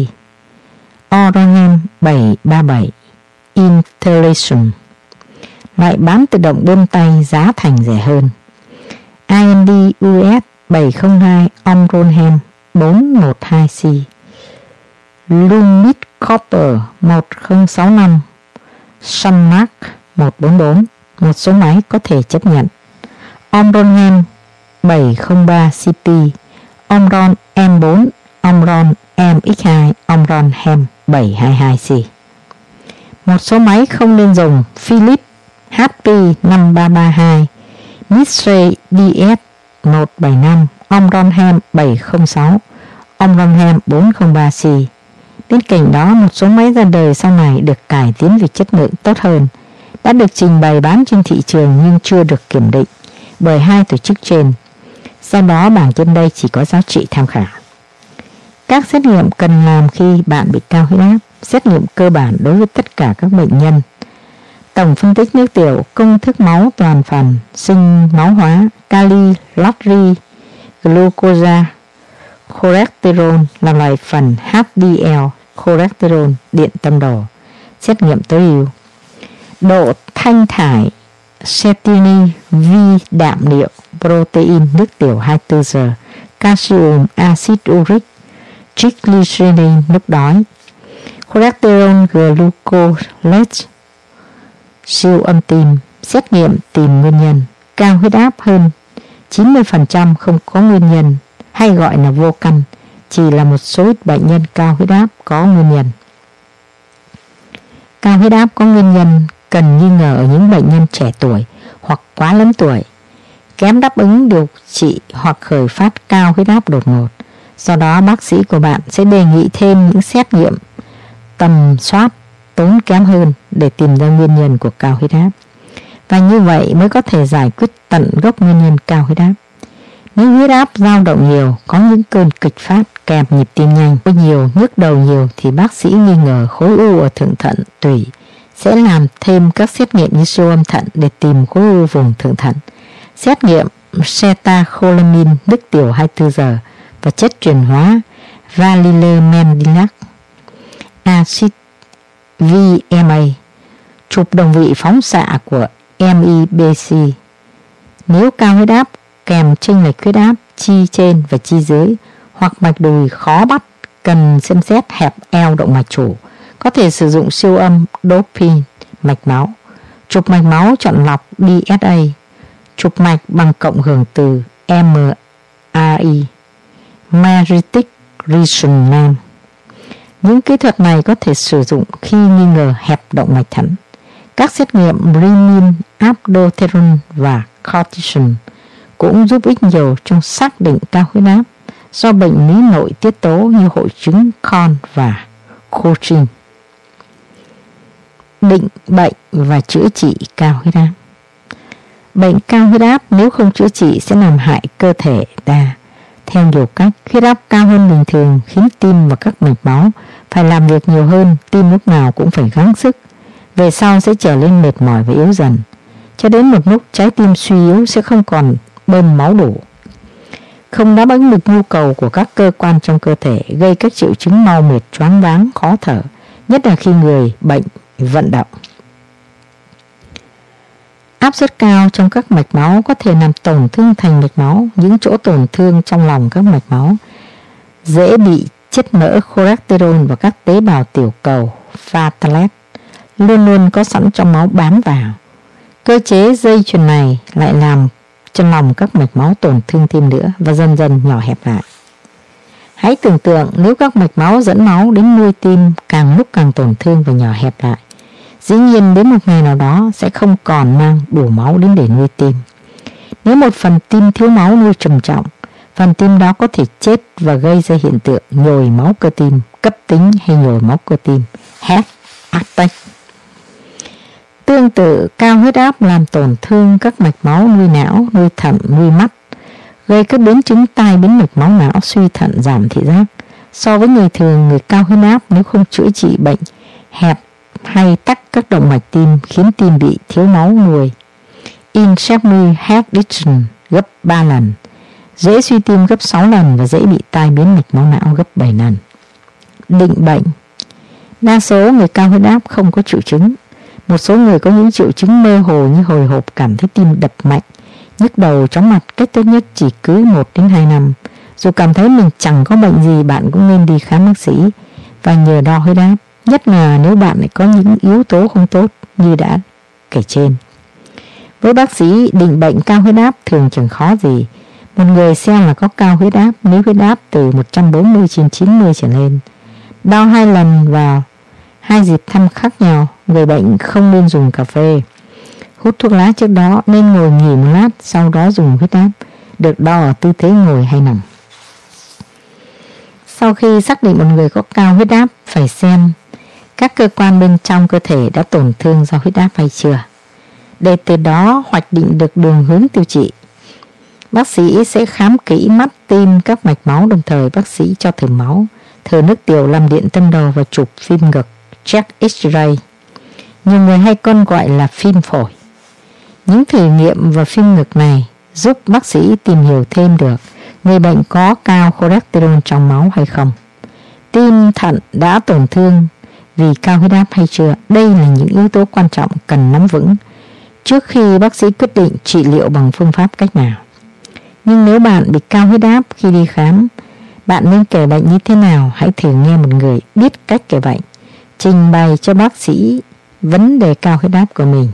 Omron Hem 737 Intellition. Loại bán tự động bơm tay giá thành rẻ hơn. AND US 702 Omron Hem 412C, Lumit Copper 1065, Sunmark 144 một số máy có thể chấp nhận. Omron Hem 703 CP, Omron M4, Omron MX2, Omron Hem 722C. Một số máy không nên dùng Philips HP 5332, Nisray DS 175, Ông Ronham 706, Ông Ronham 403C. Bên cạnh đó, một số máy ra đời sau này được cải tiến về chất lượng tốt hơn, đã được trình bày bán trên thị trường nhưng chưa được kiểm định bởi hai tổ chức trên. Do đó, bảng trên đây chỉ có giá trị tham khảo. Các xét nghiệm cần làm khi bạn bị cao huyết áp, xét nghiệm cơ bản đối với tất cả các bệnh nhân, tổng phân tích nước tiểu, công thức máu toàn phần, sinh máu hóa, kali, natri, glucosa, cholesterol là loại phần HDL, cholesterol, điện tâm đồ, xét nghiệm tối ưu, độ thanh thải, creatinine, vi đạm niệu, protein, nước tiểu 24 giờ, calcium, axit uric, triglyceride, lúc đói, cholesterol, glucose, siêu âm tim, xét nghiệm tìm nguyên nhân. Cao huyết áp hơn 90% không có nguyên nhân, hay gọi là vô căn, chỉ là một số ít bệnh nhân cao huyết áp có nguyên nhân. Cao huyết áp có nguyên nhân cần nghi ngờ ở những bệnh nhân trẻ tuổi hoặc quá lớn tuổi, kém đáp ứng điều trị hoặc khởi phát cao huyết áp đột ngột. Do đó, bác sĩ của bạn sẽ đề nghị thêm những xét nghiệm tầm soát tốn kém hơn để tìm ra nguyên nhân của cao huyết áp, và như vậy mới có thể giải quyết tận gốc nguyên nhân cao huyết áp. Nếu huyết áp dao động nhiều, có những cơn kịch phát kèm nhịp tim nhanh, có nhiều nhức đầu nhiều, thì bác sĩ nghi ngờ khối u ở thượng thận, tủy, sẽ làm thêm các xét nghiệm như siêu âm thận để tìm khối u vùng thượng thận, xét nghiệm Cetacholmin, nước tiểu 24 giờ và chất chuyển hóa Valilumendinac, axit VMA, chụp đồng vị phóng xạ của MIBC. Nếu cao huyết áp kèm chênh lệch huyết áp chi trên và chi dưới, hoặc mạch đùi khó bắt, cần xem xét hẹp eo động mạch chủ, có thể sử dụng siêu âm doping mạch máu, chụp mạch máu chọn lọc PSA, chụp mạch bằng cộng hưởng từ MRI, magnetic resonance. Những kỹ thuật này có thể sử dụng khi nghi ngờ hẹp động mạch thận. Các xét nghiệm renin, aldosterone và cortisol cũng giúp ích nhiều trong xác định cao huyết áp do bệnh lý nội tiết tố như hội chứng Crohn và Cochin. Định bệnh và chữa trị cao huyết áp. Bệnh cao huyết áp nếu không chữa trị sẽ làm hại cơ thể ta theo nhiều cách. Huyết áp cao hơn bình thường khiến tim và các mạch máu phải làm việc nhiều hơn, tim lúc nào cũng phải gắng sức, về sau sẽ trở nên mệt mỏi và yếu dần, cho đến một lúc trái tim suy yếu sẽ không còn bơm máu đủ, không đáp ứng được nhu cầu của các cơ quan trong cơ thể, gây các triệu chứng mau mệt, choáng váng, khó thở, nhất là khi người bệnh vận động. Áp suất cao trong các mạch máu có thể làm tổn thương thành mạch máu, những chỗ tổn thương trong lòng các mạch máu dễ bị chất mỡ cholesterol và các tế bào tiểu cầu platelet luôn luôn có sẵn trong máu bám vào. Cơ chế dây chuyền này lại làm cho lòng các mạch máu tổn thương thêm nữa và dần dần nhỏ hẹp lại. Hãy tưởng tượng nếu các mạch máu dẫn máu đến nuôi tim càng lúc càng tổn thương và nhỏ hẹp lại. Dĩ nhiên đến một ngày nào đó sẽ không còn mang đủ máu đến để nuôi tim. Nếu một phần tim thiếu máu nuôi trầm trọng, phần tim đó có thể chết và gây ra hiện tượng nhồi máu cơ tim cấp tính hay nhồi máu cơ tim heart attack. Tương tự, cao huyết áp làm tổn thương các mạch máu nuôi não, nuôi thận, nuôi mắt, gây các biến chứng tai biến mạch máu não, suy thận, giảm thị giác. So với người thường, người cao huyết áp nếu không chữa trị bệnh hẹp hay tắc các động mạch tim khiến tim bị thiếu máu nuôi, ischemic heart disease gấp 3 lần, dễ suy tim gấp 6 lần và dễ bị tai biến mạch máu não gấp 7 lần. Định bệnh. Đa số người cao huyết áp không có triệu chứng. Một số người có những triệu chứng mơ hồ như hồi hộp, cảm thấy tim đập mạnh, nhức đầu, chóng mặt. Cách tốt nhất chỉ cứ 1 đến 2 năm. Dù cảm thấy mình chẳng có bệnh gì, bạn cũng nên đi khám bác sĩ và nhờ đo huyết áp, nhất là nếu bạn lại có những yếu tố không tốt như đã kể trên. Với bác sĩ, định bệnh cao huyết áp thường chẳng khó gì. Một người xem là có cao huyết áp nếu huyết áp từ 140/90 trở lên, đo 2 lần vào 2 dịp thăm khác nhau. Người bệnh không nên dùng cà phê, hút thuốc lá trước đó nên ngồi nghỉ một lát, sau đó dùng huyết áp, được đo ở tư thế ngồi hay nằm. Sau khi xác định một người có cao huyết áp, phải xem các cơ quan bên trong cơ thể đã tổn thương do huyết áp hay chưa, để từ đó hoạch định được đường hướng tiêu trị. Bác sĩ sẽ khám kỹ mắt, tim, các mạch máu, đồng thời bác sĩ cho thử máu, thử nước tiểu, làm điện tâm đầu và chụp phim ngực, check X-ray. Nhiều người hay còn gọi là phim phổi. Những thử nghiệm và phim ngực này giúp bác sĩ tìm hiểu thêm được người bệnh có cao cholesterol trong máu hay không, tim, thận đã tổn thương vì cao huyết áp hay chưa. Đây là những yếu tố quan trọng cần nắm vững trước khi bác sĩ quyết định trị liệu bằng phương pháp cách nào. Nhưng nếu bạn bị cao huyết áp, khi đi khám, bạn nên kể bệnh như thế nào? Hãy thử nghe một người biết cách kể bệnh trình bày cho bác sĩ vấn đề cao huyết áp của mình.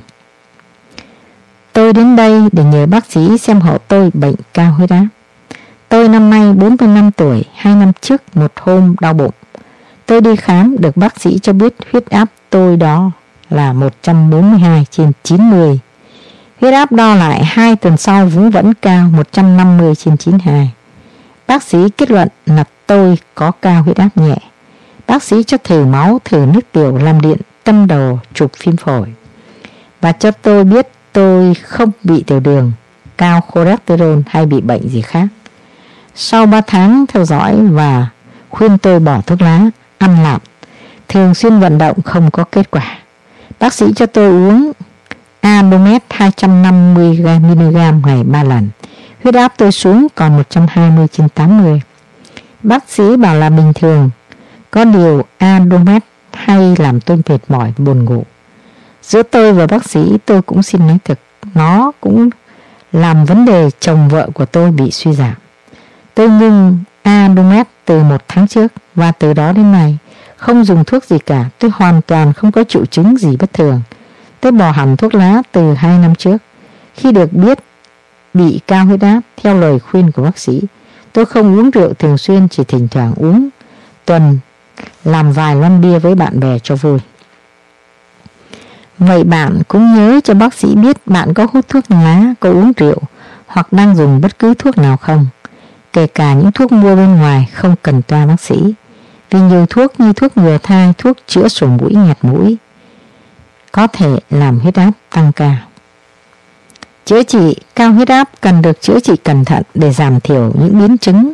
Tôi đến đây để nhờ bác sĩ xem hộ tôi bệnh cao huyết áp. Tôi năm nay 45 tuổi, 2 năm trước một hôm đau bụng. Tôi đi khám được bác sĩ cho biết huyết áp tôi đó là 142/90. Huyết áp đo lại 2 tuần sau vẫn cao 150/92. Bác sĩ kết luận là tôi có cao huyết áp nhẹ. Bác sĩ cho thử máu, thử nước tiểu, làm điện tâm đầu, chụp phim phổi và cho tôi biết tôi không bị tiểu đường, cao cholesterol hay bị bệnh gì khác. Sau 3 tháng theo dõi và khuyên tôi bỏ thuốc lá, ăn lạm, thường xuyên vận động, không có kết quả. Bác sĩ cho tôi uống Adomet 250mg ngày 3 lần. Huyết áp tôi xuống còn 120/80. Bác sĩ bảo là bình thường, có điều Adomet hay làm tôi mệt mỏi, buồn ngủ. Giữa tôi và bác sĩ, tôi cũng xin nói thật, nó cũng làm vấn đề chồng vợ của tôi bị suy giảm. Tôi ngừng Adomet từ 1 tháng trước và từ đó đến nay không dùng thuốc gì cả. Tôi hoàn toàn không có triệu chứng gì bất thường. Tôi bỏ hẳn thuốc lá từ 2 năm trước. Khi được biết bị cao huyết áp, theo lời khuyên của bác sĩ, tôi không uống rượu thường xuyên, chỉ thỉnh thoảng uống tuần, làm vài lon bia với bạn bè cho vui. Vậy bạn cũng nhớ cho bác sĩ biết bạn có hút thuốc lá, có uống rượu hoặc đang dùng bất cứ thuốc nào không, kể cả những thuốc mua bên ngoài không cần toa bác sĩ, vì nhiều thuốc như thuốc ngừa thai, thuốc chữa sổ mũi, nghẹt mũi có thể làm huyết áp tăng cao. Chữa trị cao huyết áp cần được chữa trị cẩn thận để giảm thiểu những biến chứng,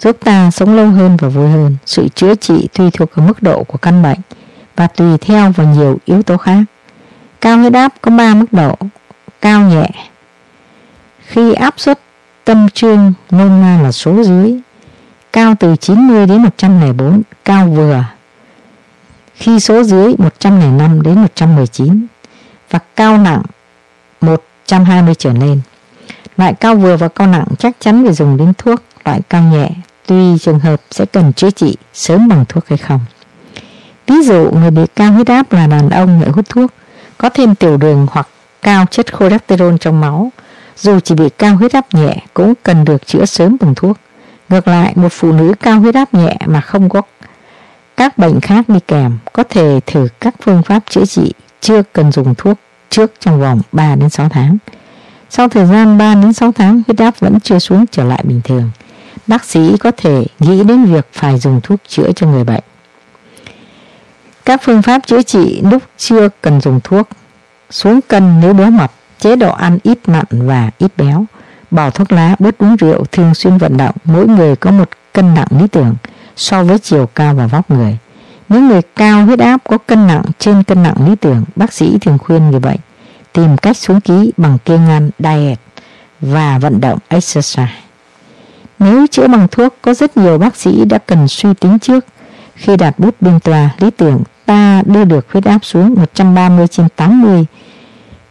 giúp ta sống lâu hơn và vui hơn. Sự chữa trị tùy thuộc vào mức độ của căn bệnh và tùy theo vào nhiều yếu tố khác. Cao huyết áp có 3 mức độ: cao, nhẹ, khi áp suất tâm trương nôm na là số dưới, cao từ 90 đến 104, cao vừa, khi số dưới 105 đến 119 và cao nặng 120 trở lên. Loại cao vừa và cao nặng chắc chắn phải dùng đến thuốc, loại cao nhẹ tùy trường hợp sẽ cần chữa trị sớm bằng thuốc hay không. Ví dụ người bị cao huyết áp là đàn ông, lại hút thuốc, có thêm tiểu đường hoặc cao chất cholesterol trong máu, dù chỉ bị cao huyết áp nhẹ cũng cần được chữa sớm bằng thuốc. Ngược lại, một phụ nữ cao huyết áp nhẹ mà không có các bệnh khác đi kèm có thể thử các phương pháp chữa trị chưa cần dùng thuốc trước trong vòng 3 đến 6 tháng. Sau thời gian 3 đến 6 tháng huyết áp vẫn chưa xuống trở lại bình thường, bác sĩ có thể nghĩ đến việc phải dùng thuốc chữa cho người bệnh. Các phương pháp chữa trị lúc chưa cần dùng thuốc: xuống cân nếu béo mập, chế độ ăn ít mặn và ít béo, bỏ thuốc lá, bớt uống rượu, thường xuyên vận động. Mỗi người có một cân nặng lý tưởng so với chiều cao và vóc người. Nếu người cao huyết áp có cân nặng trên cân nặng lý tưởng, bác sĩ thường khuyên người bệnh tìm cách xuống ký bằng kiêng ăn diet và vận động exercise. Nếu chữa bằng thuốc, có rất nhiều bác sĩ đã cần suy tính trước. Khi đặt bút biên tòa lý tưởng, ta đưa được huyết áp xuống 130/80,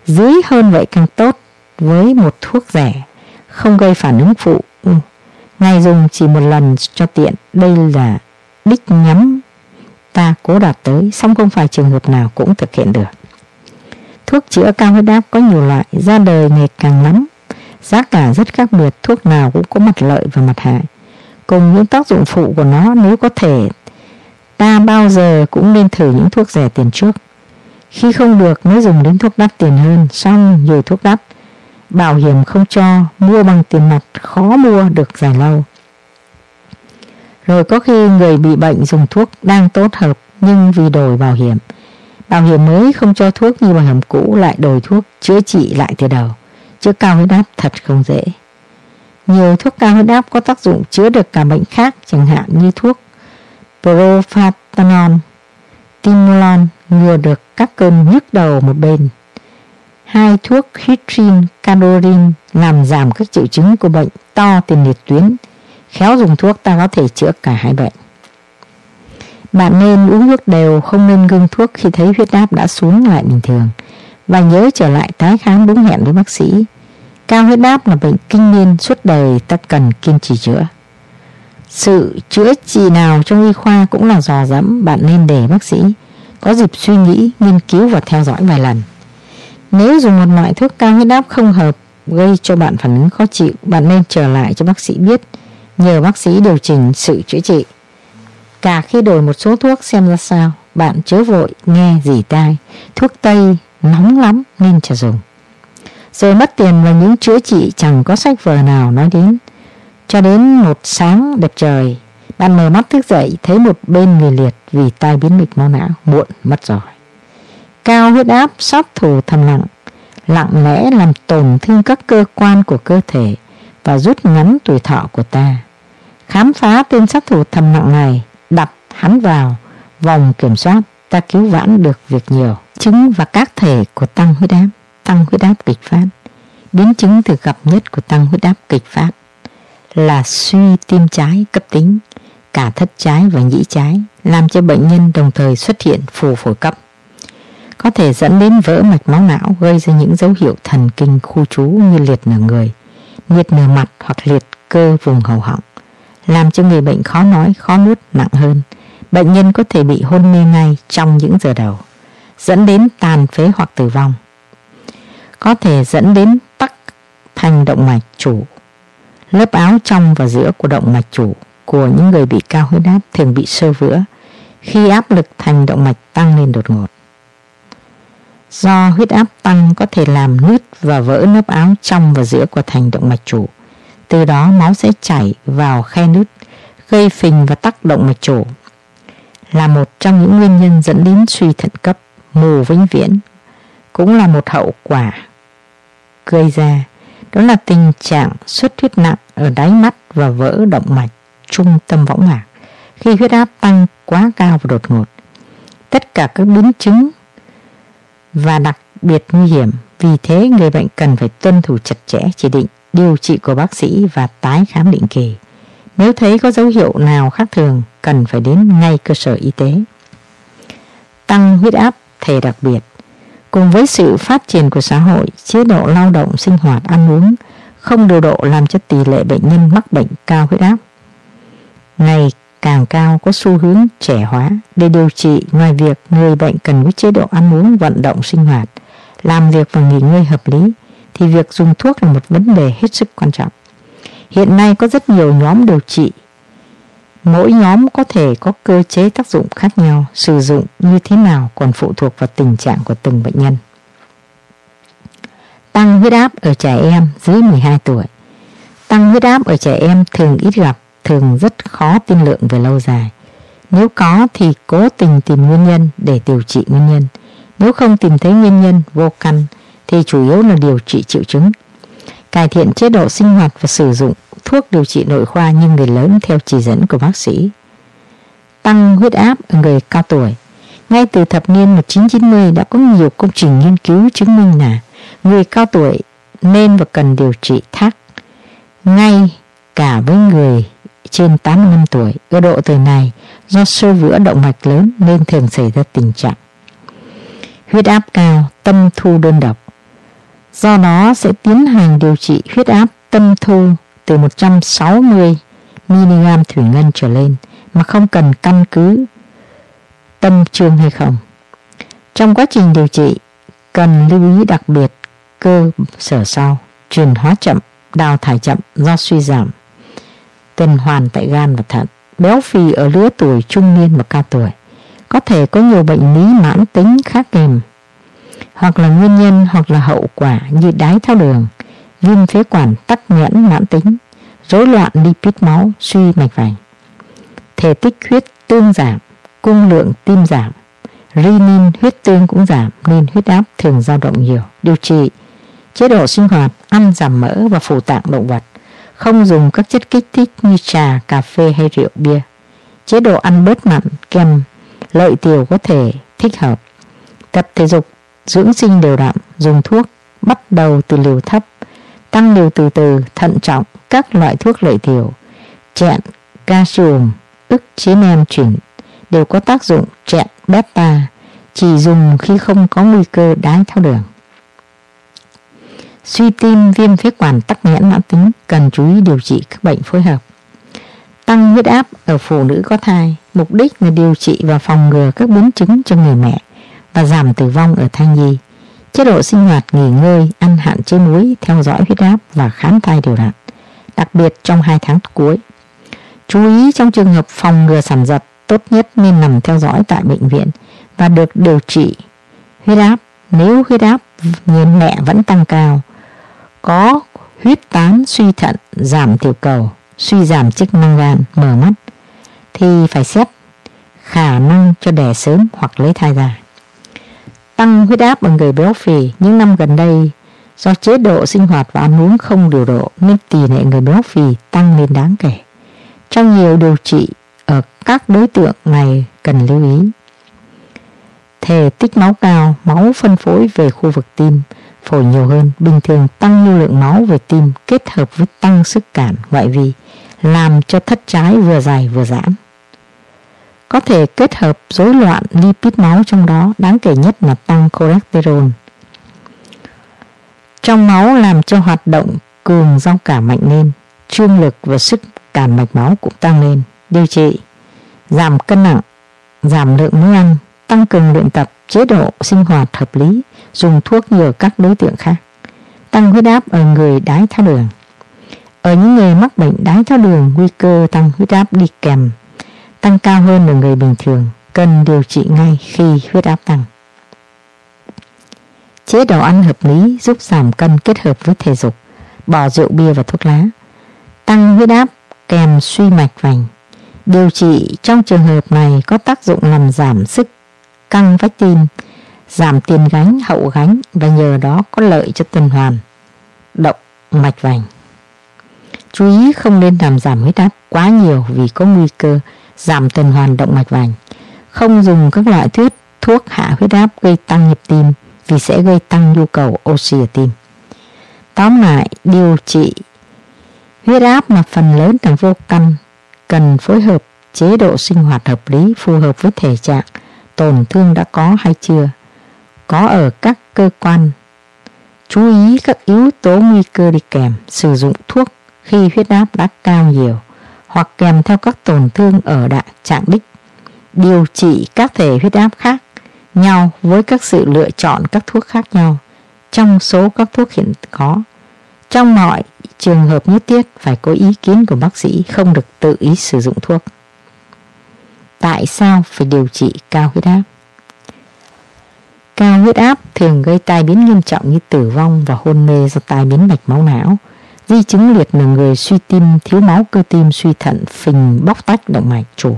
dưới hơn vậy càng tốt, với một thuốc rẻ, không gây phản ứng phụ, ngày dùng chỉ một lần cho tiện. Đây là đích nhắm ta cố đạt tới, song không phải trường hợp nào cũng thực hiện được. Thuốc chữa cao huyết áp có nhiều loại, ra đời ngày càng lắm, giá cả rất khác biệt, thuốc nào cũng có mặt lợi và mặt hại cùng những tác dụng phụ của nó. Nếu có thể, ta bao giờ cũng nên thử những thuốc rẻ tiền trước. Khi không được mới dùng đến thuốc đắt tiền hơn, xong rồi thuốc đắt bảo hiểm không cho, mua bằng tiền mặt khó mua được dài lâu. Rồi có khi người bị bệnh dùng thuốc đang tốt hợp, nhưng vì đổi bảo hiểm mới không cho thuốc như bảo hiểm cũ, lại đổi thuốc chữa trị lại từ đầu. Chữa cao huyết áp thật không dễ. Nhiều thuốc cao huyết áp có tác dụng chữa được cả bệnh khác, chẳng hạn như thuốc propranolol, timolol ngừa được các cơn nhức đầu một bên. Hai thuốc hitrin, cadorin làm giảm các triệu chứng của bệnh to tiền liệt tuyến. Khéo dùng thuốc ta có thể chữa cả hai bệnh. Bạn nên uống nước đều, không nên ngưng thuốc khi thấy huyết áp đã xuống lại bình thường, và nhớ trở lại tái khám đúng hẹn với bác sĩ. Cao huyết áp là bệnh kinh niên suốt đời, ta cần kiên trì chữa. Sự chữa trị nào trong y khoa cũng là dò dẫm, bạn nên để bác sĩ có dịp suy nghĩ, nghiên cứu và theo dõi vài lần. Nếu dùng một loại thuốc cao huyết áp không hợp gây cho bạn phản ứng khó chịu, bạn nên trở lại cho bác sĩ biết, nhờ bác sĩ điều chỉnh sự chữa trị. Cả khi đổi một số thuốc xem ra sao, bạn chớ vội nghe dỉ tai thuốc Tây nóng lắm nên chả dùng, rồi mất tiền vào những chữa trị chẳng có sách vở nào nói đến. Cho đến một sáng đẹp trời, bạn mở mắt thức dậy thấy một bên người liệt vì tai biến mạch máu não, muộn mất rồi. Cao huyết áp sát thủ thầm lặng, lặng lẽ làm tổn thương các cơ quan của cơ thể và rút ngắn tuổi thọ của ta. Khám phá tên sát thủ thầm lặng này, đặt hắn vào vòng kiểm soát, ta cứu vãn được việc nhiều. Chứng và các thể của tăng huyết áp kịch phát. Biến chứng thường gặp nhất của tăng huyết áp kịch phát là suy tim trái cấp tính, cả thất trái và nhĩ trái, làm cho bệnh nhân đồng thời xuất hiện phù phổi cấp, có thể dẫn đến vỡ mạch máu não, gây ra những dấu hiệu thần kinh khu trú như liệt nửa người, liệt nửa mặt hoặc liệt cơ vùng hầu họng, làm cho người bệnh khó nói, khó nuốt. Nặng hơn, bệnh nhân có thể bị hôn mê ngay trong những giờ đầu, dẫn đến tàn phế hoặc tử vong, có thể dẫn đến tắc thành động mạch chủ. Lớp áo trong và giữa của động mạch chủ của những người bị cao huyết áp thường bị xơ vữa khi áp lực thành động mạch tăng lên đột ngột. Do huyết áp tăng có thể làm nứt và vỡ lớp áo trong và giữa của thành động mạch chủ, từ đó máu sẽ chảy vào khe nứt, gây phình và tắc động mạch chủ, là một trong những nguyên nhân dẫn đến suy thận cấp, mù vĩnh viễn. Cũng là một hậu quả gây ra, đó là tình trạng xuất huyết nặng ở đáy mắt và vỡ động mạch trung tâm võng mạc khi huyết áp tăng quá cao và đột ngột. Tất cả các biến chứng và đặc biệt nguy hiểm, vì thế người bệnh cần phải tuân thủ chặt chẽ chỉ định điều trị của bác sĩ và tái khám định kỳ. Nếu thấy có dấu hiệu nào khác thường, cần phải đến ngay cơ sở y tế. Tăng huyết áp thể đặc biệt. Cùng với sự phát triển của xã hội, chế độ lao động, sinh hoạt, ăn uống không điều độ làm cho tỷ lệ bệnh nhân mắc bệnh cao huyết áp ngày càng cao, có xu hướng trẻ hóa. Để điều trị, ngoài việc người bệnh cần có chế độ ăn uống, vận động, sinh hoạt, làm việc và nghỉ ngơi hợp lý, thì việc dùng thuốc là một vấn đề hết sức quan trọng. Hiện nay có rất nhiều nhóm điều trị, mỗi nhóm có thể có cơ chế tác dụng khác nhau, sử dụng như thế nào còn phụ thuộc vào tình trạng của từng bệnh nhân. Tăng huyết áp ở trẻ em dưới 12 tuổi. Tăng huyết áp ở trẻ em thường ít gặp, thường rất khó tiên lượng về lâu dài. Nếu có thì cố tình tìm nguyên nhân để điều trị nguyên nhân. Nếu không tìm thấy nguyên nhân vô căn thì chủ yếu là điều trị triệu chứng. Cải thiện chế độ sinh hoạt và sử dụng thuốc điều trị nội khoa như người lớn theo chỉ dẫn của bác sĩ. Tăng huyết áp ở người cao tuổi. Ngay từ thập niên 1990 đã có nhiều công trình nghiên cứu chứng minh là người cao tuổi nên và cần điều trị thác, ngay cả với người trên 85 tuổi. Ở độ tuổi này, do xơ vữa động mạch lớn nên thường xảy ra tình trạng huyết áp cao, tâm thu đơn độc. Do đó sẽ tiến hành điều trị huyết áp tâm thu từ 160mg thủy ngân trở lên mà không cần căn cứ tâm trương hay không. Trong quá trình điều trị cần lưu ý đặc biệt cơ sở sau: chuyển hóa chậm, đào thải chậm do suy giảm tuần hoàn tại gan và thận, béo phì ở lứa tuổi trung niên và cao tuổi, có thể có nhiều bệnh lý mãn tính khác kèm hoặc là nguyên nhân hoặc là hậu quả như đái tháo đường, viêm phế quản tắc nghẽn mãn tính, rối loạn lipid máu, suy mạch vành. Thể tích huyết tương giảm, cung lượng tim giảm, renin huyết tương cũng giảm nên huyết áp thường dao động nhiều. Điều trị: chế độ sinh hoạt, ăn giảm mỡ và phủ tạng động vật, không dùng các chất kích thích như trà, cà phê hay rượu bia. Chế độ ăn bớt mặn, kèm lợi tiểu có thể thích hợp. Tập thể dục, dưỡng sinh đều đặn, dùng thuốc bắt đầu từ liều thấp, tăng liều từ từ, thận trọng các loại thuốc lợi tiểu, chẹn, calcium, ức chế nem chỉnh đều có tác dụng chẹn beta, chỉ dùng khi không có nguy cơ đái tháo đường. Suy tim, viêm phế quản tắc nghẽn mãn tính cần chú ý điều trị các bệnh phối hợp. Tăng huyết áp ở phụ nữ có thai, mục đích là điều trị và phòng ngừa các biến chứng cho người mẹ và giảm tử vong ở thai nhi. Chế độ sinh hoạt, nghỉ ngơi, ăn hạn chế muối, theo dõi huyết áp và khám thai đều đặn, đặc biệt trong 2 tháng cuối. Chú ý trong trường hợp phòng ngừa sản giật, tốt nhất nên nằm theo dõi tại bệnh viện và được điều trị huyết áp. Nếu huyết áp người mẹ vẫn tăng cao, có huyết tán, suy thận, giảm tiểu cầu, suy giảm chức năng gan, mờ mắt, thì phải xét khả năng cho đẻ sớm hoặc lấy thai ra. Tăng huyết áp ở người béo phì, những năm gần đây do chế độ sinh hoạt và ăn uống không điều độ nên tỷ lệ người béo phì tăng lên đáng kể. Trong nhiều điều trị ở các đối tượng này cần lưu ý: thể tích máu cao, máu phân phối về khu vực tim, phổi nhiều hơn bình thường, tăng lưu lượng máu về tim kết hợp với tăng sức cản ngoại vi làm cho thất trái vừa dày vừa giãn. Có thể kết hợp rối loạn lipid máu, trong đó đáng kể nhất là tăng cholesterol trong máu làm cho hoạt động cường giao cảm mạnh lên, trương lực và sức cản mạch máu cũng tăng lên. Điều trị: giảm cân nặng, giảm lượng món ăn, tăng cường luyện tập, chế độ sinh hoạt hợp lý, dùng thuốc như các đối tượng khác. Tăng huyết áp ở người đái tháo đường. Ở những người mắc bệnh đái tháo đường, nguy cơ tăng huyết áp đi kèm tăng cao hơn ở người bình thường, cần điều trị ngay khi huyết áp tăng. Chế độ ăn hợp lý giúp giảm cân kết hợp với thể dục, bỏ rượu bia và thuốc lá. Tăng huyết áp kèm suy mạch vành. Điều trị trong trường hợp này có tác dụng làm giảm sức căng vách tim, giảm tiền gánh, hậu gánh và nhờ đó có lợi cho tuần hoàn động mạch vành. Chú ý không nên làm giảm huyết áp quá nhiều vì có nguy cơ giảm tuần hoàn động mạch vành. Không dùng các loại thuốc hạ huyết áp gây tăng nhịp tim vì sẽ gây tăng nhu cầu oxy ở tim. Tóm lại, điều trị huyết áp là phần lớn là vô căn, cần phối hợp chế độ sinh hoạt hợp lý phù hợp với thể trạng, tổn thương đã có hay chưa, có ở các cơ quan. Chú ý các yếu tố nguy cơ đi kèm, sử dụng thuốc khi huyết áp đã cao nhiều hoặc kèm theo các tổn thương ở trạng đích. Điều trị các thể huyết áp khác nhau với các sự lựa chọn các thuốc khác nhau trong số các thuốc hiện có. Trong mọi trường hợp nhất thiết phải có ý kiến của bác sĩ, không được tự ý sử dụng thuốc. Tại sao phải điều trị cao huyết áp? Cao huyết áp thường gây tai biến nghiêm trọng như tử vong và hôn mê do tai biến mạch máu não, di chứng liệt là người suy tim, thiếu máu cơ tim, suy thận, phình bóc tách động mạch chủ.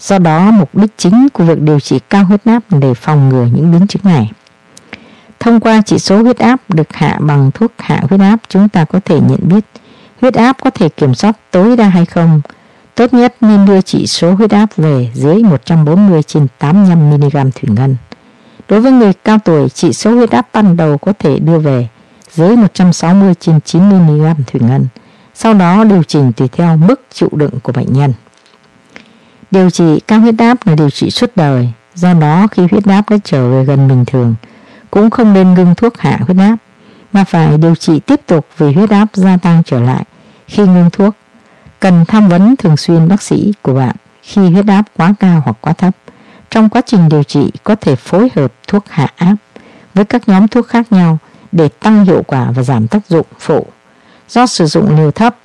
Do đó, mục đích chính của việc điều trị cao huyết áp là để phòng ngừa những biến chứng này. Thông qua chỉ số huyết áp được hạ bằng thuốc hạ huyết áp, chúng ta có thể nhận biết huyết áp có thể kiểm soát tối đa hay không. Tốt nhất nên đưa chỉ số huyết áp về dưới 140/85mg thủy ngân. Đối với người cao tuổi, chỉ số huyết áp ban đầu có thể đưa về dưới 160/90mg thủy ngân, sau đó điều chỉnh tùy theo mức chịu đựng của bệnh nhân. Điều trị cao huyết áp là điều trị suốt đời, do đó khi huyết áp đã trở về gần bình thường, cũng không nên ngưng thuốc hạ huyết áp, mà phải điều trị tiếp tục vì huyết áp gia tăng trở lại khi ngưng thuốc. Cần tham vấn thường xuyên bác sĩ của bạn khi huyết áp quá cao hoặc quá thấp. Trong quá trình điều trị có thể phối hợp thuốc hạ áp với các nhóm thuốc khác nhau để tăng hiệu quả và giảm tác dụng phụ do sử dụng liều thấp.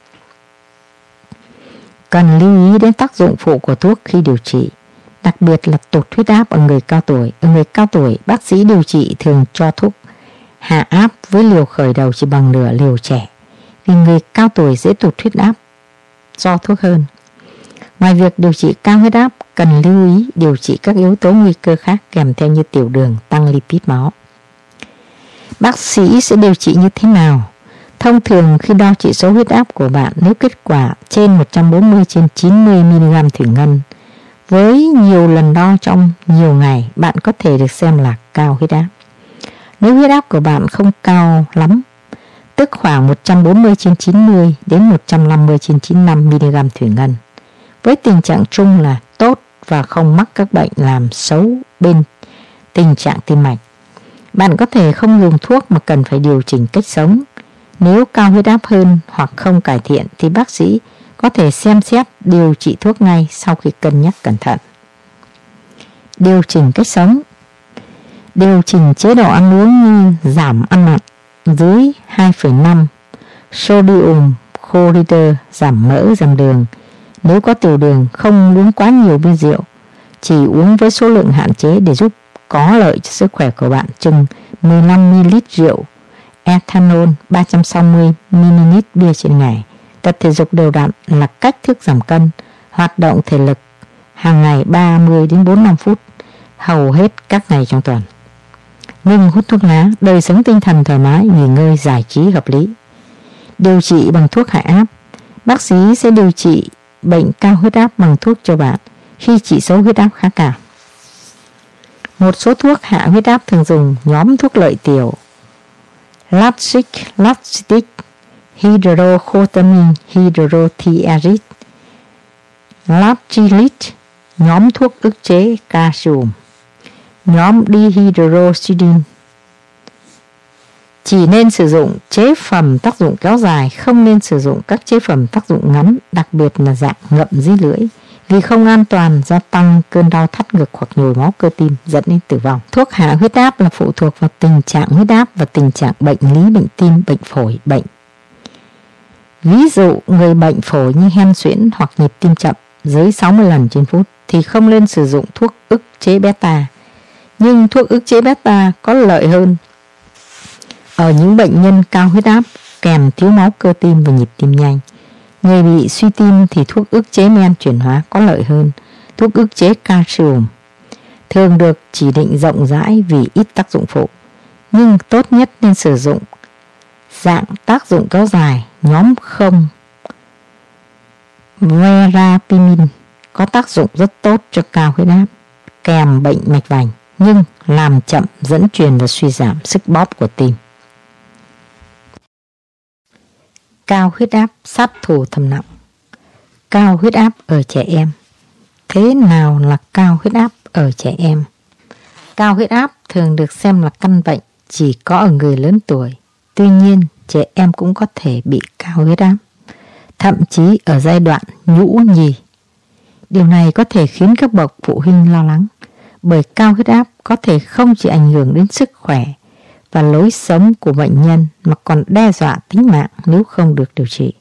Cần lưu ý đến tác dụng phụ của thuốc khi điều trị. đặc biệt là tụt huyết áp ở người cao tuổi. Ở người cao tuổi, bác sĩ điều trị thường cho thuốc hạ áp với liều khởi đầu chỉ bằng nửa liều trẻ, vì người cao tuổi dễ tụt huyết áp do thuốc hơn. Ngoài việc điều trị cao huyết áp, cần lưu ý điều trị các yếu tố nguy cơ khác kèm theo như tiểu đường, tăng lipid máu. Bác sĩ sẽ điều trị như thế nào? Thông thường khi đo chỉ số huyết áp của bạn, nếu kết quả trên 140/90mg thủy ngân với nhiều lần đo trong nhiều ngày, bạn có thể được xem là cao huyết áp. Nếu huyết áp của bạn không cao lắm, tức khoảng 140/90 đến 150/95mg thủy ngân, với tình trạng trung là tốt và không mắc các bệnh làm xấu bên tình trạng tim mạch, bạn có thể không dùng thuốc mà cần phải điều chỉnh cách sống. Nếu cao huyết áp hơn hoặc không cải thiện thì bác sĩ có thể xem xét điều trị thuốc ngay sau khi cân nhắc cẩn thận. Điều chỉnh cách sống. Điều chỉnh chế độ ăn uống như giảm ăn mặn dưới 2,5, sodium, chloride, giảm mỡ, giảm đường. Nếu có tiểu đường, không uống quá nhiều bia rượu, chỉ uống với số lượng hạn chế để giúp có lợi cho sức khỏe của bạn, chừng 15ml rượu, ethanol, 360ml bia trên ngày. Tập thể dục đều đặn là cách thức giảm cân. Hoạt động thể lực hàng ngày 30 đến 45 phút hầu hết các ngày trong tuần. Ngừng hút thuốc lá, đời sống tinh thần thoải mái, nghỉ ngơi giải trí hợp lý. Điều trị bằng thuốc hạ áp. Bác sĩ sẽ điều trị bệnh cao huyết áp bằng thuốc cho bạn khi chỉ số huyết áp khá cao. Một số thuốc hạ huyết áp thường dùng nhóm thuốc lợi tiểu: laxic, laxative, hydrocortisone, hydrothiazide, laxilite, nhóm thuốc ức chế calcium, nhóm dihydrocidin. Chỉ nên sử dụng chế phẩm tác dụng kéo dài, không nên sử dụng các chế phẩm tác dụng ngắn, đặc biệt là dạng ngậm dưới lưỡi, vì không an toàn, gia tăng cơn đau thắt ngực hoặc nhồi máu cơ tim dẫn đến tử vong. Thuốc hạ huyết áp là phụ thuộc vào tình trạng huyết áp và tình trạng bệnh lý, bệnh tim, bệnh phổi, bệnh. Ví dụ người bệnh phổi như hen suyễn hoặc nhịp tim chậm dưới 60 lần trên phút thì không nên sử dụng thuốc ức chế beta. Nhưng thuốc ức chế beta có lợi hơn ở những bệnh nhân cao huyết áp kèm thiếu máu cơ tim và nhịp tim nhanh. Người bị suy tim thì thuốc ức chế men chuyển hóa có lợi hơn thuốc ức chế calcium, thường được chỉ định rộng rãi vì ít tác dụng phụ, nhưng tốt nhất nên sử dụng dạng tác dụng kéo dài, nhóm không verapamil, có tác dụng rất tốt cho cao huyết áp kèm bệnh mạch vành, nhưng làm chậm dẫn truyền và suy giảm sức bóp của tim. Cao huyết áp sát thủ thầm lặng. Cao huyết áp ở trẻ em. Thế nào là cao huyết áp ở trẻ em? Cao huyết áp thường được xem là căn bệnh chỉ có ở người lớn tuổi. Tuy nhiên, trẻ em cũng có thể bị cao huyết áp, thậm chí ở giai đoạn nhũ nhì. Điều này có thể khiến các bậc phụ huynh lo lắng, bởi cao huyết áp có thể không chỉ ảnh hưởng đến sức khỏe và lối sống của bệnh nhân mà còn đe dọa tính mạng nếu không được điều trị.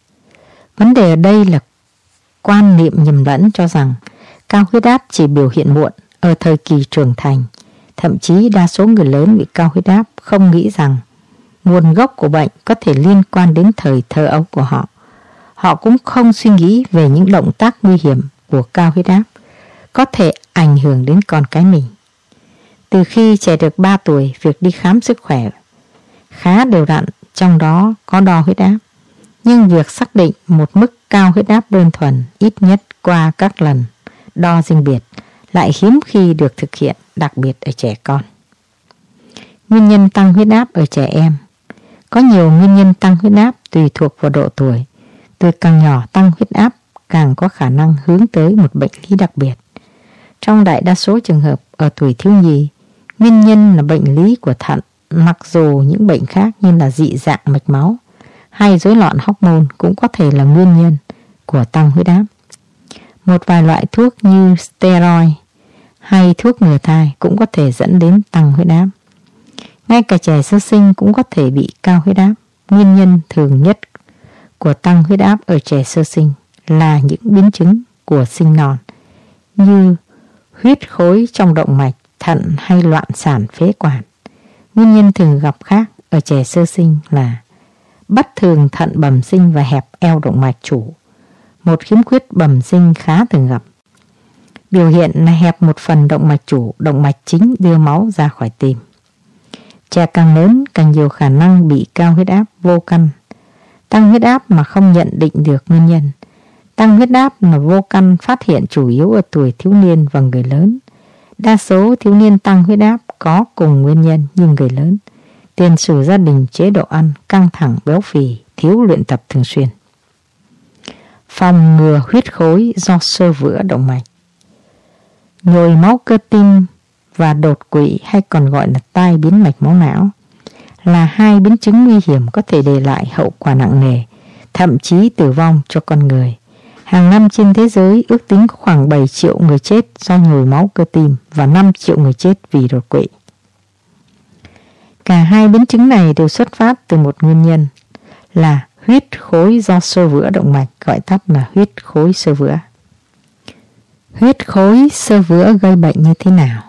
Vấn đề ở đây là quan niệm nhầm lẫn cho rằng cao huyết áp chỉ biểu hiện muộn ở thời kỳ trưởng thành. Thậm chí đa số người lớn bị cao huyết áp không nghĩ rằng nguồn gốc của bệnh có thể liên quan đến thời thơ ấu của họ. Họ cũng không suy nghĩ về những động tác nguy hiểm của cao huyết áp có thể ảnh hưởng đến con cái mình. Từ khi trẻ được 3 tuổi, việc đi khám sức khỏe khá đều đặn, trong đó có đo huyết áp. Nhưng việc xác định một mức cao huyết áp đơn thuần ít nhất qua các lần đo riêng biệt lại hiếm khi được thực hiện, đặc biệt ở trẻ con. Nguyên nhân tăng huyết áp ở trẻ em. Có nhiều nguyên nhân tăng huyết áp tùy thuộc vào độ tuổi. Tuổi càng nhỏ, tăng huyết áp càng có khả năng hướng tới một bệnh lý đặc biệt. Trong đại đa số trường hợp ở tuổi thiếu nhi, nguyên nhân là bệnh lý của thận, mặc dù những bệnh khác như là dị dạng mạch máu hay rối loạn hormone cũng có thể là nguyên nhân của tăng huyết áp. Một vài loại thuốc như steroid hay thuốc ngừa thai cũng có thể dẫn đến tăng huyết áp. Ngay cả trẻ sơ sinh cũng có thể bị cao huyết áp. Nguyên nhân thường nhất của tăng huyết áp ở trẻ sơ sinh là những biến chứng của sinh non như huyết khối trong động mạch, thận hay loạn sản phế quản. Nguyên nhân thường gặp khác ở trẻ sơ sinh là bất thường thận bẩm sinh và hẹp eo động mạch chủ, một khiếm khuyết bẩm sinh khá thường gặp. Biểu hiện là hẹp một phần động mạch chủ, động mạch chính đưa máu ra khỏi tim. Trẻ càng lớn càng nhiều khả năng bị cao huyết áp vô căn, tăng huyết áp mà không nhận định được nguyên nhân. Tăng huyết áp là vô căn phát hiện chủ yếu ở tuổi thiếu niên và người lớn. Đa số thiếu niên tăng huyết áp có cùng nguyên nhân như người lớn, tiền sử gia đình, chế độ ăn, căng thẳng, béo phì, thiếu luyện tập thường xuyên. Phòng ngừa huyết khối do xơ vữa động mạch. Nhồi máu cơ tim và đột quỵ hay còn gọi là tai biến mạch máu não là hai biến chứng nguy hiểm có thể để lại hậu quả nặng nề, thậm chí tử vong cho con người. Hàng năm trên thế giới ước tính khoảng 7 triệu người chết do nhồi máu cơ tim và 5 triệu người chết vì đột quỵ. Cả hai biến chứng này đều xuất phát từ một nguyên nhân là huyết khối do xơ vữa động mạch, gọi tắt là huyết khối xơ vữa. Huyết khối xơ vữa gây bệnh như thế nào?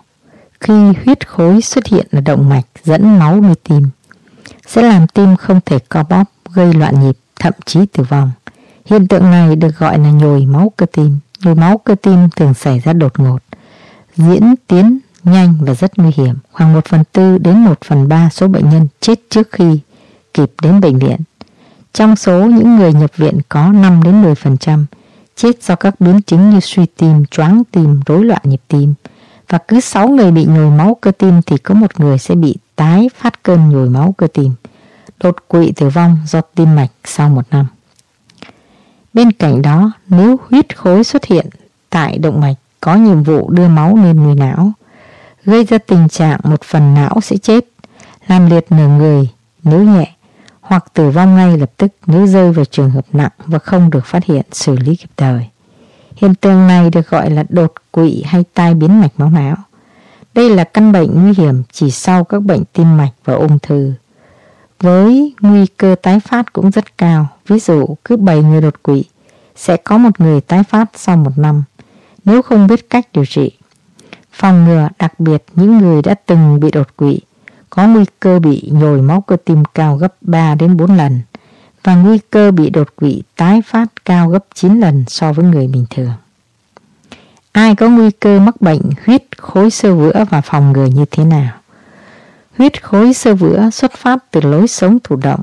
Khi huyết khối xuất hiện ở động mạch dẫn máu đi tim, sẽ làm tim không thể co bóp, gây loạn nhịp, thậm chí tử vong. Hiện tượng này được gọi là nhồi máu cơ tim. Nhồi máu cơ tim thường xảy ra đột ngột, diễn tiến nhanh và rất nguy hiểm. Khoảng 1/4 đến 1/3 số bệnh nhân chết trước khi kịp đến bệnh viện. Trong số những người nhập viện có 5 đến 10% chết do các biến chứng như suy tim, choáng tim, rối loạn nhịp tim. Và cứ 6 người bị nhồi máu cơ tim thì có một người sẽ bị tái phát cơn nhồi máu cơ tim, đột quỵ tử vong do tim mạch sau 1 năm. Bên cạnh đó, nếu huyết khối xuất hiện tại động mạch có nhiệm vụ đưa máu lên nuôi não, gây ra tình trạng một phần não sẽ chết, làm liệt nửa người nếu nhẹ, hoặc tử vong ngay lập tức nếu rơi vào trường hợp nặng và không được phát hiện xử lý kịp thời. Hiện tượng này được gọi là đột quỵ hay tai biến mạch máu não. Đây là căn bệnh nguy hiểm chỉ sau các bệnh tim mạch và ung thư, với nguy cơ tái phát cũng rất cao. Ví dụ, cứ 7 người đột quỵ sẽ có một người tái phát sau 1 năm nếu không biết cách điều trị. Phòng ngừa, đặc biệt những người đã từng bị đột quỵ có nguy cơ bị nhồi máu cơ tim cao gấp 3 đến 4 lần và nguy cơ bị đột quỵ tái phát cao gấp 9 lần so với người bình thường. Ai có nguy cơ mắc bệnh huyết khối xơ vữa và phòng ngừa như thế nào? Huyết khối xơ vữa xuất phát từ lối sống thụ động,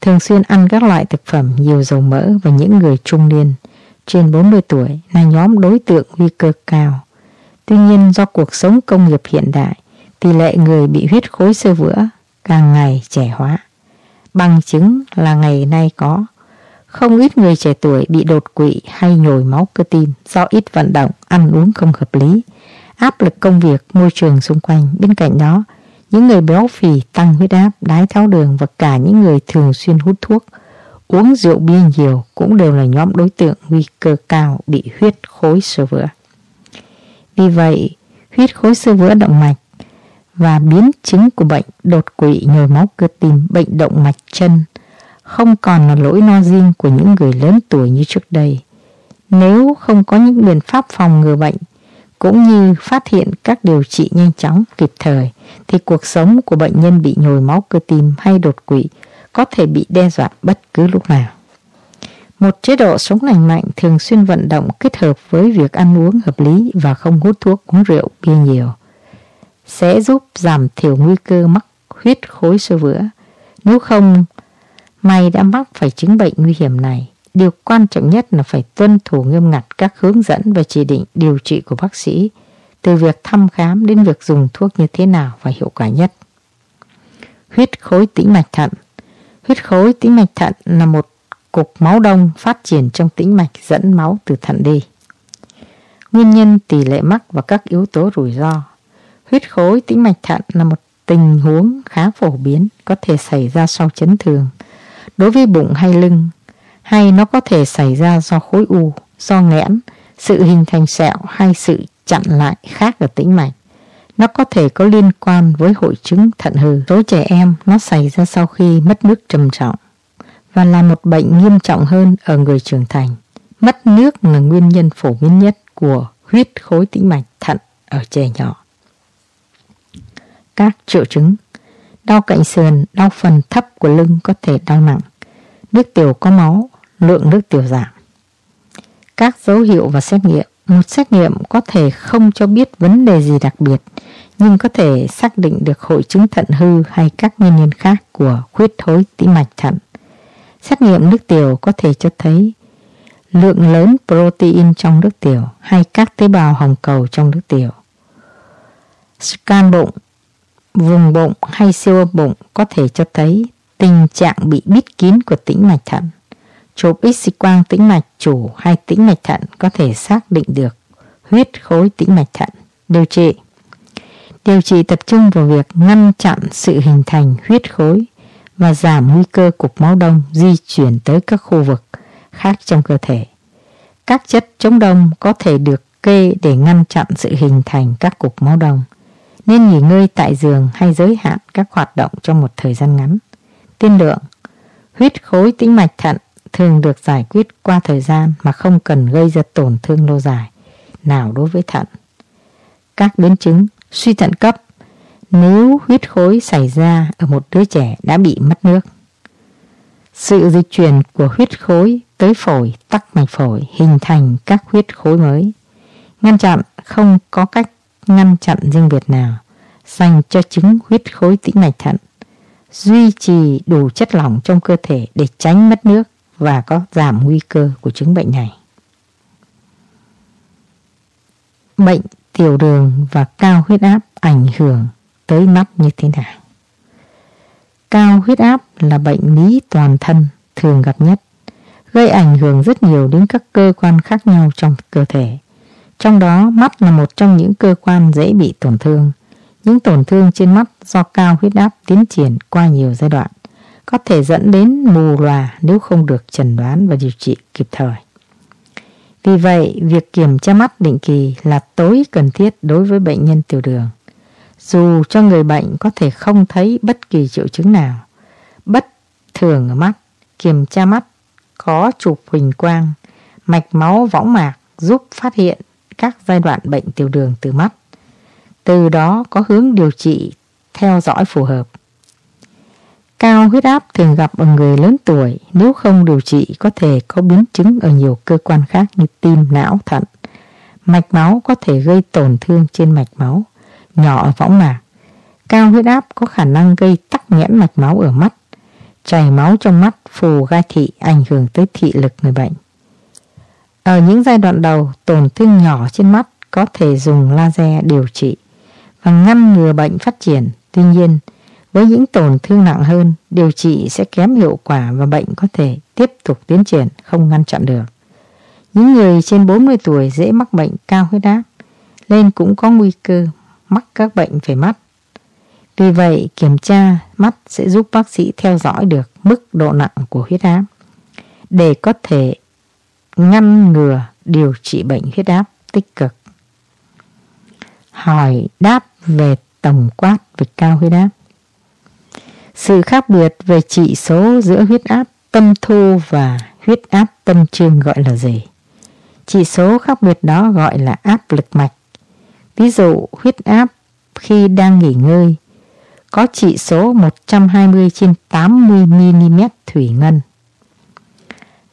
thường xuyên ăn các loại thực phẩm nhiều dầu mỡ, và những người trung niên trên 40 tuổi là nhóm đối tượng nguy cơ cao. Tuy nhiên, do cuộc sống công nghiệp hiện đại, tỷ lệ người bị huyết khối xơ vữa càng ngày trẻ hóa. Bằng chứng là ngày nay có không ít người trẻ tuổi bị đột quỵ hay nhồi máu cơ tim do ít vận động, ăn uống không hợp lý, áp lực công việc, môi trường xung quanh. Bên cạnh đó, những người béo phì, tăng huyết áp, đái tháo đường và cả những người thường xuyên hút thuốc, uống rượu bia nhiều cũng đều là nhóm đối tượng nguy cơ cao bị huyết khối xơ vữa. Vì vậy, huyết khối xơ vữa động mạch và biến chứng của bệnh đột quỵ, nhồi máu cơ tim, bệnh động mạch chân không còn là lỗi no riêng của những người lớn tuổi như trước đây. Nếu không có những biện pháp phòng ngừa bệnh cũng như phát hiện các điều trị nhanh chóng, kịp thời, thì cuộc sống của bệnh nhân bị nhồi máu cơ tim hay đột quỵ có thể bị đe dọa bất cứ lúc nào. Một chế độ sống lành mạnh, thường xuyên vận động kết hợp với việc ăn uống hợp lý và không hút thuốc, uống rượu bia nhiều sẽ giúp giảm thiểu nguy cơ mắc huyết khối xơ vữa. Nếu không may đã mắc phải chứng bệnh nguy hiểm này, điều quan trọng nhất là phải tuân thủ nghiêm ngặt các hướng dẫn và chỉ định điều trị của bác sĩ, từ việc thăm khám đến việc dùng thuốc như thế nào và hiệu quả nhất. Huyết khối tĩnh mạch thận. Huyết khối tĩnh mạch thận là một cục máu đông phát triển trong tĩnh mạch dẫn máu từ thận đi. Nguyên nhân, tỷ lệ mắc và các yếu tố rủi ro. Huyết khối tĩnh mạch thận là một tình huống khá phổ biến, có thể xảy ra sau chấn thương đối với bụng hay lưng, hay nó có thể xảy ra do khối u, do nghẽn, sự hình thành sẹo hay sự chặn lại khác ở tĩnh mạch. Nó có thể có liên quan với hội chứng thận hư. Số trẻ em nó xảy ra sau khi mất nước trầm trọng và là một bệnh nghiêm trọng hơn ở người trưởng thành. Mất nước là nguyên nhân phổ biến nhất của huyết khối tĩnh mạch thận ở trẻ nhỏ. Các triệu chứng: đau cạnh sườn, đau phần thấp của lưng, có thể đau nặng, nước tiểu có máu, lượng nước tiểu giảm. Các dấu hiệu và xét nghiệm. Một xét nghiệm có thể không cho biết vấn đề gì đặc biệt, nhưng có thể xác định được hội chứng thận hư hay các nguyên nhân khác của huyết thối tĩnh mạch thận. Xét nghiệm nước tiểu có thể cho thấy lượng lớn protein trong nước tiểu hay các tế bào hồng cầu trong nước tiểu. Scan bụng, vùng bụng hay siêu âm bụng có thể cho thấy tình trạng bị bít kín của tĩnh mạch thận. Chụp X quang tĩnh mạch chủ hay tĩnh mạch thận có thể xác định được huyết khối tĩnh mạch thận. Điều trị. Điều trị tập trung vào việc ngăn chặn sự hình thành huyết khối và giảm nguy cơ cục máu đông di chuyển tới các khu vực khác trong cơ thể. Các chất chống đông có thể được kê để ngăn chặn sự hình thành các cục máu đông. Nên nghỉ ngơi tại giường hay giới hạn các hoạt động trong một thời gian ngắn. Tiên lượng. Huyết khối tĩnh mạch thận thường được giải quyết qua thời gian mà không cần gây ra tổn thương lâu dài nào đối với thận. Các biến chứng: suy thận cấp nếu huyết khối xảy ra ở một đứa trẻ đã bị mất nước. Sự di chuyển của huyết khối tới phổi, tắc mạch phổi, hình thành các huyết khối mới. Ngăn chặn: không có cách ngăn chặn riêng biệt nào dành cho chứng huyết khối tĩnh mạch thận. Duy trì đủ chất lỏng trong cơ thể để tránh mất nước và có giảm nguy cơ của chứng bệnh này. Bệnh tiểu đường và cao huyết áp ảnh hưởng tới mắt như thế nào? Cao huyết áp là bệnh lý toàn thân thường gặp nhất, gây ảnh hưởng rất nhiều đến các cơ quan khác nhau trong cơ thể. Trong đó, mắt là một trong những cơ quan dễ bị tổn thương. Những tổn thương trên mắt do cao huyết áp tiến triển qua nhiều giai đoạn, có thể dẫn đến mù lòa nếu không được chẩn đoán và điều trị kịp thời. Vì vậy, việc kiểm tra mắt định kỳ là tối cần thiết đối với bệnh nhân tiểu đường. Dù cho người bệnh có thể không thấy bất kỳ triệu chứng nào bất thường ở mắt, kiểm tra mắt có chụp huỳnh quang, mạch máu, võng mạc giúp phát hiện các giai đoạn bệnh tiểu đường từ mắt. Từ đó có hướng điều trị theo dõi phù hợp. Cao huyết áp thường gặp ở người lớn tuổi, nếu không điều trị có thể có biến chứng ở nhiều cơ quan khác như tim, não, thận. Mạch máu có thể gây tổn thương trên mạch máu nhỏ ở võng mạc. Cao huyết áp có khả năng gây tắc nghẽn mạch máu ở mắt, chảy máu trong mắt, phù gai thị, ảnh hưởng tới thị lực người bệnh. Ở những giai đoạn đầu, tổn thương nhỏ trên mắt có thể dùng laser điều trị và ngăn ngừa bệnh phát triển. Tuy nhiên, với những tổn thương nặng hơn, điều trị sẽ kém hiệu quả và bệnh có thể tiếp tục tiến triển không ngăn chặn được. Những người trên 40 tuổi dễ mắc bệnh cao huyết áp nên cũng có nguy cơ mắc các bệnh về mắt. Vì vậy, kiểm tra mắt sẽ giúp bác sĩ theo dõi được mức độ nặng của huyết áp để có thể ngăn ngừa điều trị bệnh huyết áp tích cực. Hỏi đáp về tổng quát về cao huyết áp. Sự khác biệt về chỉ số giữa huyết áp tâm thu và huyết áp tâm trương gọi là gì? Chỉ số khác biệt đó gọi là áp lực mạch. Ví dụ, huyết áp khi đang nghỉ ngơi có chỉ số 120/80 mm thủy ngân,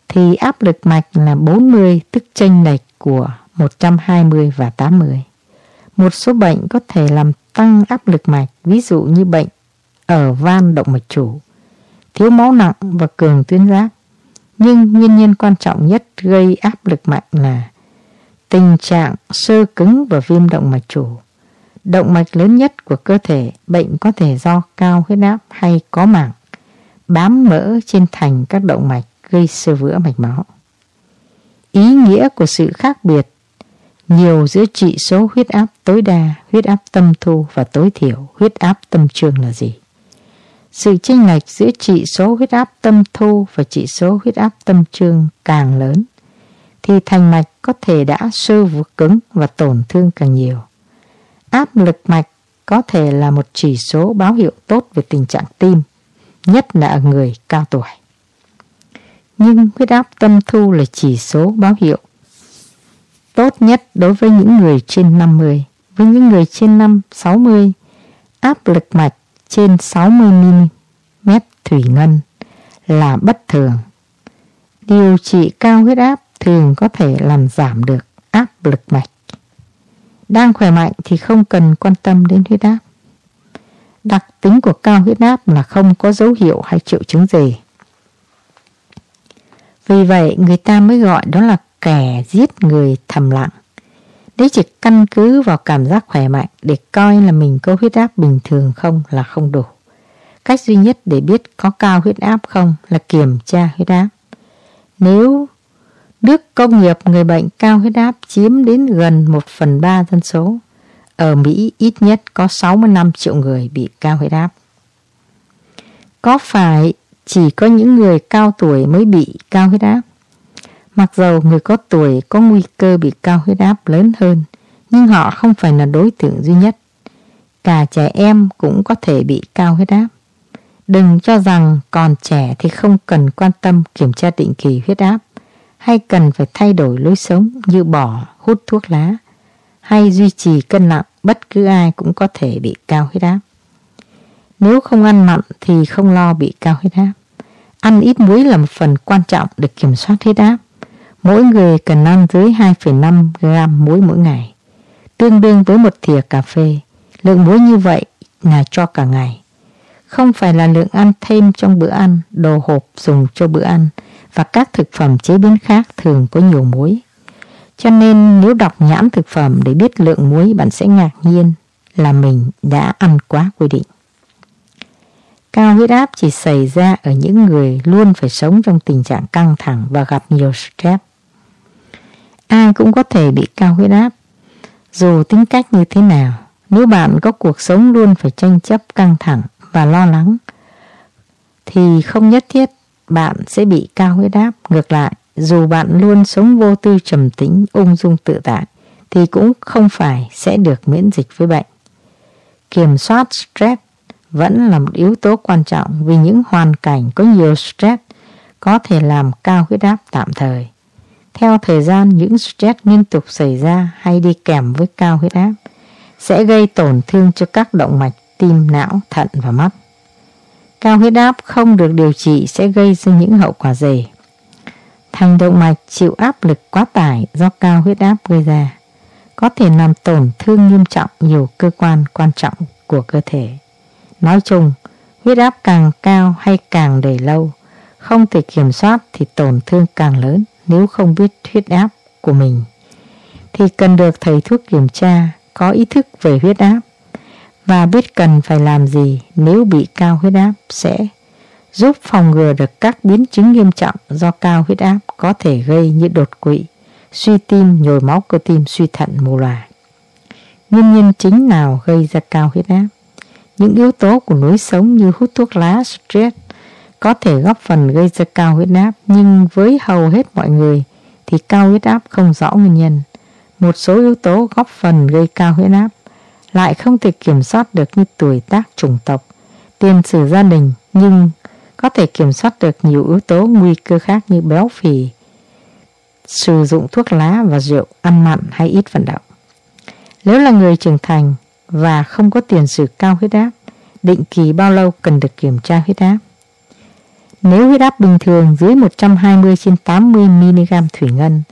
thì áp lực mạch là 40, tức chênh lệch của 120 và 80. Một số bệnh có thể làm tăng áp lực mạch, ví dụ như bệnh ở van động mạch chủ, thiếu máu nặng và cường tuyến giáp. Nhưng nguyên nhân quan trọng nhất gây áp lực mạch là tình trạng xơ cứng và viêm động mạch chủ. Động mạch lớn nhất của cơ thể, bệnh có thể do cao huyết áp hay có mảng bám mỡ trên thành các động mạch gây xơ vữa mạch máu. Ý nghĩa của sự khác biệt nhiều giữa chỉ số huyết áp tối đa, huyết áp tâm thu và tối thiểu, huyết áp tâm trương là gì? Sự chênh lệch giữa chỉ số huyết áp tâm thu và chỉ số huyết áp tâm trương càng lớn thì thành mạch có thể đã xơ vữa cứng và tổn thương càng nhiều. Áp lực mạch có thể là một chỉ số báo hiệu tốt về tình trạng tim, nhất là ở người cao tuổi. Nhưng huyết áp tâm thu là chỉ số báo hiệu tốt nhất đối với những người trên 50, với những người trên năm 60, áp lực mạch trên 60mm thủy ngân là bất thường. Điều trị cao huyết áp thường có thể làm giảm được áp lực mạch. Đang khỏe mạnh thì không cần quan tâm đến huyết áp. Đặc tính của cao huyết áp là không có dấu hiệu hay triệu chứng gì. Vì vậy người ta mới gọi đó là kẻ giết người thầm lặng. Đấy chỉ căn cứ vào cảm giác khỏe mạnh để coi là mình có huyết áp bình thường không là không đủ. Cách duy nhất để biết có cao huyết áp không là kiểm tra huyết áp. Nếu nước công nghiệp người bệnh cao huyết áp chiếm đến gần 1/3 dân số, ở Mỹ ít nhất có 65 triệu người bị cao huyết áp. Có phải chỉ có những người cao tuổi mới bị cao huyết áp? Mặc dù người có tuổi có nguy cơ bị cao huyết áp lớn hơn, nhưng họ không phải là đối tượng duy nhất. Cả trẻ em cũng có thể bị cao huyết áp. Đừng cho rằng còn trẻ thì không cần quan tâm kiểm tra định kỳ huyết áp, hay cần phải thay đổi lối sống như bỏ, hút thuốc lá, hay duy trì cân nặng, bất cứ ai cũng có thể bị cao huyết áp. Nếu không ăn mặn thì không lo bị cao huyết áp. Ăn ít muối là một phần quan trọng để kiểm soát huyết áp. Mỗi người cần ăn dưới 2,5 gram muối mỗi ngày, tương đương với 1 thìa cà phê. Lượng muối như vậy là cho cả ngày, không phải là lượng ăn thêm trong bữa ăn, đồ hộp dùng cho bữa ăn và các thực phẩm chế biến khác thường có nhiều muối. Cho nên nếu đọc nhãn thực phẩm để biết lượng muối, bạn sẽ ngạc nhiên là mình đã ăn quá quy định. Cao huyết áp chỉ xảy ra ở những người luôn phải sống trong tình trạng căng thẳng và gặp nhiều stress. Ai cũng có thể bị cao huyết áp, dù tính cách như thế nào. Nếu bạn có cuộc sống luôn phải tranh chấp, căng thẳng và lo lắng, thì không nhất thiết bạn sẽ bị cao huyết áp. Ngược lại, dù bạn luôn sống vô tư, trầm tĩnh, ung dung tự tại, thì cũng không phải sẽ được miễn dịch với bệnh. Kiểm soát stress vẫn là một yếu tố quan trọng, vì những hoàn cảnh có nhiều stress có thể làm cao huyết áp tạm thời. Theo thời gian, những stress liên tục xảy ra hay đi kèm với cao huyết áp sẽ gây tổn thương cho các động mạch tim, não, thận và mắt. Cao huyết áp không được điều trị sẽ gây ra những hậu quả gì? Thành động mạch chịu áp lực quá tải do cao huyết áp gây ra, có thể làm tổn thương nghiêm trọng nhiều cơ quan quan trọng của cơ thể. Nói chung, huyết áp càng cao hay càng để lâu, không thể kiểm soát thì tổn thương càng lớn. Nếu không biết huyết áp của mình thì cần được thầy thuốc kiểm tra, có ý thức về huyết áp và biết cần phải làm gì nếu bị cao huyết áp, sẽ giúp phòng ngừa được các biến chứng nghiêm trọng do cao huyết áp có thể gây như đột quỵ, suy tim, nhồi máu cơ tim, suy thận mù lòa. Nguyên nhân chính nào gây ra cao huyết áp? Những yếu tố của lối sống như hút thuốc lá, stress có thể góp phần gây ra cao huyết áp, nhưng với hầu hết mọi người thì cao huyết áp không rõ nguyên nhân. Một số yếu tố góp phần gây cao huyết áp lại không thể kiểm soát được như tuổi tác, chủng tộc, tiền sử gia đình, nhưng có thể kiểm soát được nhiều yếu tố nguy cơ khác như béo phì, sử dụng thuốc lá và rượu, ăn mặn hay ít vận động. Nếu là người trưởng thành và không có tiền sử cao huyết áp, định kỳ bao lâu cần được kiểm tra huyết áp? Nếu huyết áp bình thường dưới 120/80mg thủy ngân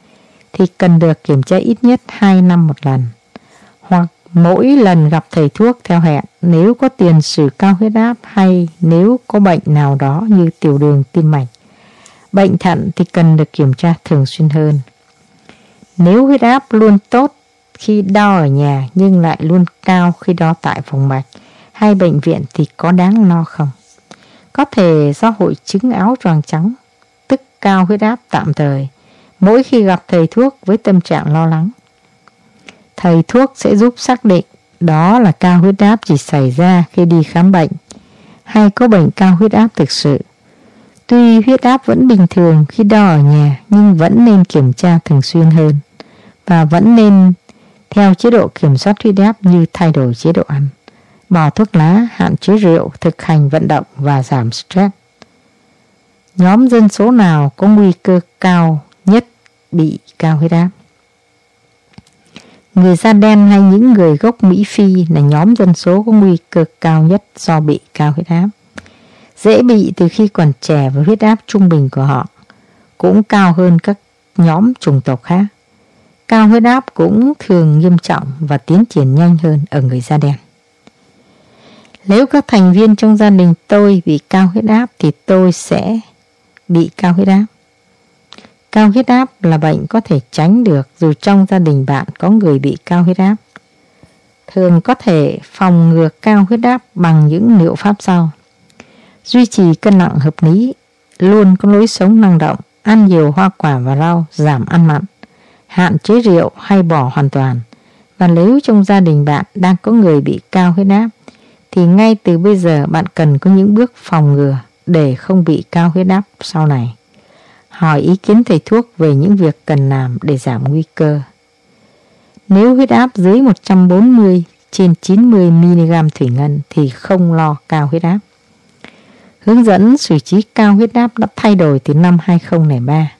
thì cần được kiểm tra ít nhất 2 năm một lần, hoặc mỗi lần gặp thầy thuốc theo hẹn nếu có tiền sử cao huyết áp, hay nếu có bệnh nào đó như tiểu đường, tim mạch, bệnh thận thì cần được kiểm tra thường xuyên hơn. Nếu huyết áp luôn tốt khi đo ở nhà nhưng lại luôn cao khi đo tại phòng mạch hay bệnh viện thì có đáng lo không? Có thể do hội chứng áo choàng trắng, tức cao huyết áp tạm thời. Mỗi khi gặp thầy thuốc với tâm trạng lo lắng, thầy thuốc sẽ giúp xác định đó là cao huyết áp chỉ xảy ra khi đi khám bệnh hay có bệnh cao huyết áp thực sự. Tuy huyết áp vẫn bình thường khi đo ở nhà nhưng vẫn nên kiểm tra thường xuyên hơn, và vẫn nên theo chế độ kiểm soát huyết áp như thay đổi chế độ ăn, bỏ thuốc lá, hạn chế rượu, thực hành vận động và giảm stress. Nhóm dân số nào có nguy cơ cao nhất bị cao huyết áp? Người da đen hay những người gốc Mỹ Phi là nhóm dân số có nguy cơ cao nhất do bị cao huyết áp. Dễ bị từ khi còn trẻ và huyết áp trung bình của họ cũng cao hơn các nhóm chủng tộc khác. Cao huyết áp cũng thường nghiêm trọng và tiến triển nhanh hơn ở người da đen. Nếu các thành viên trong gia đình tôi bị cao huyết áp thì tôi sẽ bị cao huyết áp. Cao huyết áp là bệnh có thể tránh được dù trong gia đình bạn có người bị cao huyết áp. Thường có thể phòng ngừa cao huyết áp bằng những liệu pháp sau: duy trì cân nặng hợp lý, luôn có lối sống năng động, ăn nhiều hoa quả và rau, giảm ăn mặn, hạn chế rượu hay bỏ hoàn toàn. Và nếu trong gia đình bạn đang có người bị cao huyết áp thì ngay từ bây giờ bạn cần có những bước phòng ngừa để không bị cao huyết áp sau này. Hỏi ý kiến thầy thuốc về những việc cần làm để giảm nguy cơ. Nếu huyết áp dưới 140 trên 90mg thủy ngân thì không lo cao huyết áp. Hướng dẫn xử trí cao huyết áp đã thay đổi từ năm 2003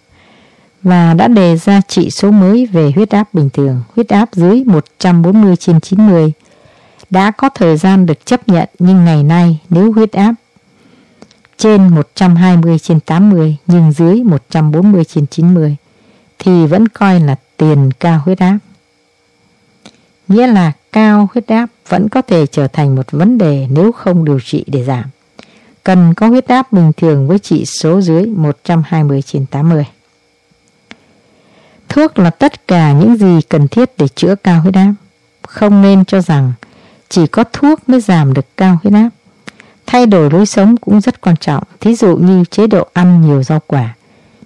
và đã đề ra chỉ số mới về huyết áp bình thường, huyết áp dưới 140 trên 90. Đã có thời gian được chấp nhận, nhưng ngày nay nếu huyết áp trên 120 trên 80 nhưng dưới 140 trên 90 thì vẫn coi là tiền cao huyết áp. Nghĩa là cao huyết áp vẫn có thể trở thành một vấn đề nếu không điều trị để giảm. Cần có huyết áp bình thường với chỉ số dưới 120 trên 80. Thuốc là tất cả những gì cần thiết để chữa cao huyết áp. Không nên cho rằng chỉ có thuốc mới giảm được cao huyết áp. Thay đổi lối sống cũng rất quan trọng, thí dụ như chế độ ăn nhiều rau quả,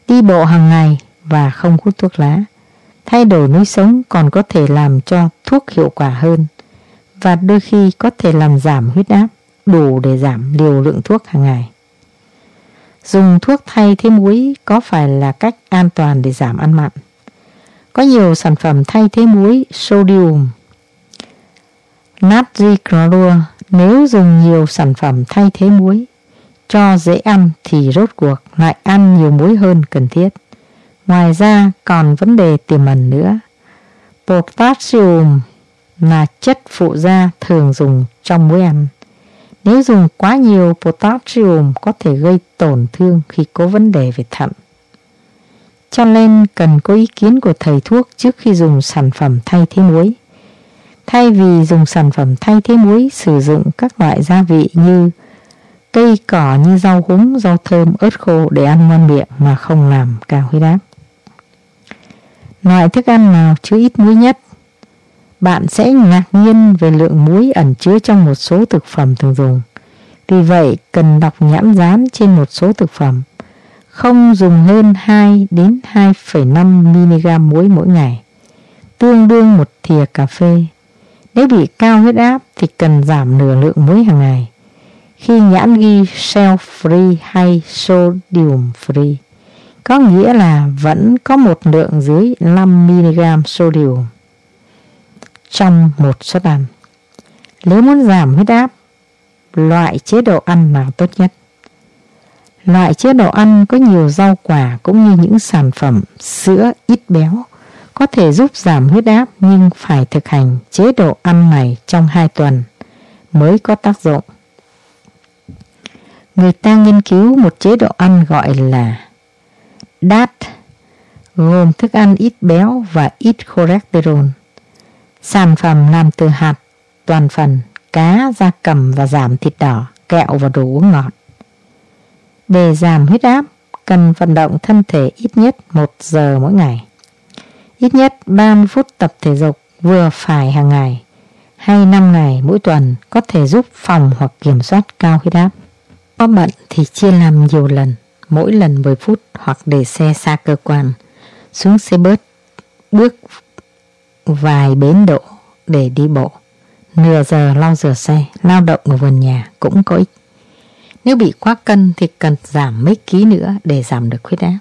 đi bộ hàng ngày và không hút thuốc lá. Thay đổi lối sống còn có thể làm cho thuốc hiệu quả hơn và đôi khi có thể làm giảm huyết áp, đủ để giảm liều lượng thuốc hàng ngày. Dùng thuốc thay thế muối có phải là cách an toàn để giảm ăn mặn? Có nhiều sản phẩm thay thế muối sodium, natri clorua. Nếu dùng nhiều sản phẩm thay thế muối cho dễ ăn thì rốt cuộc lại ăn nhiều muối hơn cần thiết. Ngoài ra còn vấn đề tiềm ẩn nữa. Potassium là chất phụ gia thường dùng trong muối ăn. Nếu dùng quá nhiều potassium có thể gây tổn thương khi có vấn đề về thận. Cho nên cần có ý kiến của thầy thuốc trước khi dùng sản phẩm thay thế muối. Thay vì dùng sản phẩm thay thế muối, sử dụng các loại gia vị như cây cỏ như rau húng, rau thơm, ớt khô để ăn ngon miệng mà không làm cao huyết áp. Loại thức ăn nào chứa ít muối nhất? Bạn sẽ ngạc nhiên về lượng muối ẩn chứa trong một số thực phẩm thường dùng. Vì vậy, cần đọc nhãn dán trên một số thực phẩm. Không dùng hơn 2 đến 2,5mg muối mỗi ngày, tương đương một thìa cà phê. Nếu bị cao huyết áp thì cần giảm nửa lượng muối hàng ngày. Khi nhãn ghi salt free hay sodium free, có nghĩa là vẫn có một lượng dưới 5mg sodium trong một suất ăn. Nếu muốn giảm huyết áp, loại chế độ ăn nào tốt nhất? Loại chế độ ăn có nhiều rau quả cũng như những sản phẩm sữa ít béo có thể giúp giảm huyết áp, nhưng phải thực hành chế độ ăn này trong 2 tuần mới có tác dụng. Người ta nghiên cứu một chế độ ăn gọi là DAT, gồm thức ăn ít béo và ít cholesterol, sản phẩm làm từ hạt, toàn phần, cá, gia cầm và giảm thịt đỏ, kẹo và đồ uống ngọt. Để giảm huyết áp, cần vận động thân thể ít nhất 1 giờ mỗi ngày, ít nhất 30 phút tập thể dục vừa phải hàng ngày hay 5 ngày mỗi tuần có thể giúp phòng hoặc kiểm soát cao huyết áp. Có bận thì chia làm nhiều lần, mỗi lần 10 phút hoặc để xe xa cơ quan, xuống xe bớt, bước vài bến đỗ để đi bộ, nửa giờ lau rửa xe, lao động ở vườn nhà cũng có ích. Nếu bị quá cân thì cần giảm mấy ký nữa để giảm được huyết áp.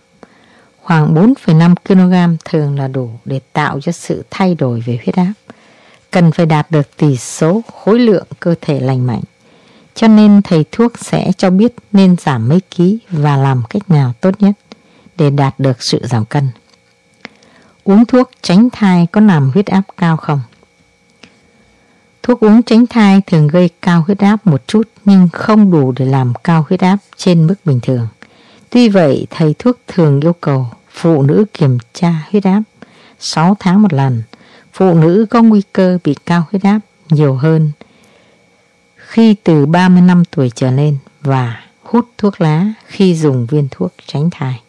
Khoảng 4,5kg thường là đủ để tạo cho sự thay đổi về huyết áp. Cần phải đạt được tỷ số khối lượng cơ thể lành mạnh. Cho nên thầy thuốc sẽ cho biết nên giảm mấy ký và làm cách nào tốt nhất để đạt được sự giảm cân. Uống thuốc tránh thai có làm huyết áp cao không? Thuốc uống tránh thai thường gây cao huyết áp một chút nhưng không đủ để làm cao huyết áp trên mức bình thường. Tuy vậy, thầy thuốc thường yêu cầu phụ nữ kiểm tra huyết áp 6 tháng một lần. Phụ nữ có nguy cơ bị cao huyết áp nhiều hơn khi từ 35 tuổi trở lên và hút thuốc lá khi dùng viên thuốc tránh thai.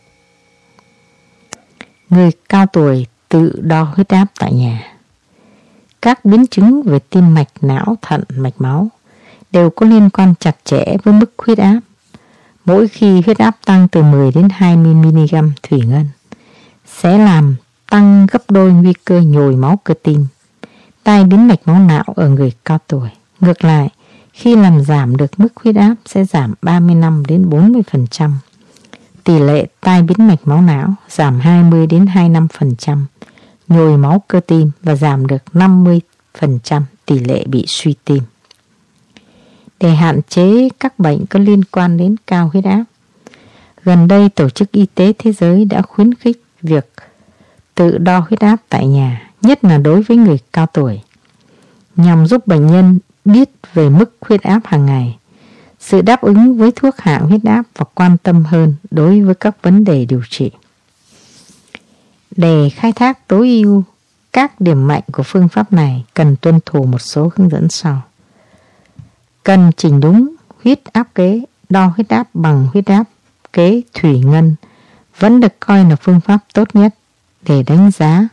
Người cao tuổi tự đo huyết áp tại nhà. Các biến chứng về tim mạch, não, thận, mạch máu đều có liên quan chặt chẽ với mức huyết áp. Mỗi khi huyết áp tăng từ 10 đến 20 mg thủy ngân sẽ làm tăng gấp đôi nguy cơ nhồi máu cơ tim, tai biến mạch máu não ở người cao tuổi. Ngược lại, khi làm giảm được mức huyết áp sẽ giảm 35 đến 40%. Tỷ lệ tai biến mạch máu não giảm 20 đến 25%, nhồi máu cơ tim và giảm được 50% tỷ lệ bị suy tim. Để hạn chế các bệnh có liên quan đến cao huyết áp, gần đây Tổ chức Y tế Thế giới đã khuyến khích việc tự đo huyết áp tại nhà, nhất là đối với người cao tuổi, nhằm giúp bệnh nhân biết về mức huyết áp hàng ngày, sự đáp ứng với thuốc hạ huyết áp và quan tâm hơn đối với các vấn đề điều trị. Để khai thác tối ưu các điểm mạnh của phương pháp này, cần tuân thủ một số hướng dẫn sau. Cần chỉnh đúng huyết áp kế. Đo huyết áp bằng huyết áp kế thủy ngân vẫn được coi là phương pháp tốt nhất để đánh giá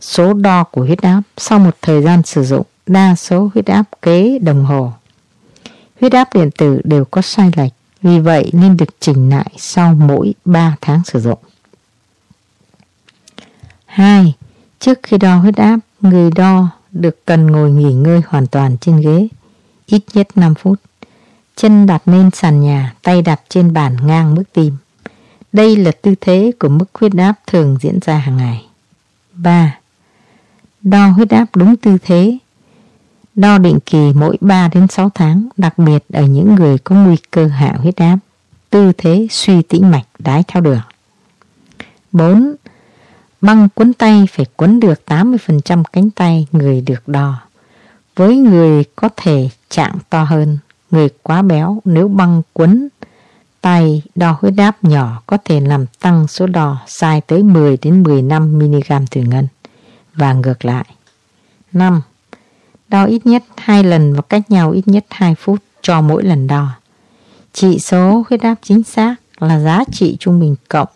số đo của huyết áp. Sau một thời gian sử dụng, đa số huyết áp kế đồng hồ, huyết áp điện tử đều có sai lệch, vì vậy nên được chỉnh lại sau mỗi 3 tháng sử dụng. 2. Trước khi đo huyết áp, người đo được cần ngồi nghỉ ngơi hoàn toàn trên ghế, ít nhất 5 phút. Chân đặt lên sàn nhà, tay đặt trên bàn ngang mức tim. Đây là tư thế của mức huyết áp thường diễn ra hàng ngày. 3. Đo huyết áp đúng tư thế. Đo định kỳ mỗi 3 đến 6 tháng, đặc biệt ở những người có nguy cơ hạ huyết áp, tư thế suy tĩnh mạch, đái tháo đường. 4. Băng quấn tay phải quấn được 80% cánh tay người được đo. Với người có thể trạng to hơn, người quá béo, nếu băng quấn tay đo huyết áp nhỏ có thể làm tăng số đo sai tới 10 đến 15 mg thủy ngân và ngược lại. 5. Đo ít nhất 2 lần và cách nhau ít nhất 2 phút cho mỗi lần đo. Chỉ số huyết áp chính xác là giá trị trung bình cộng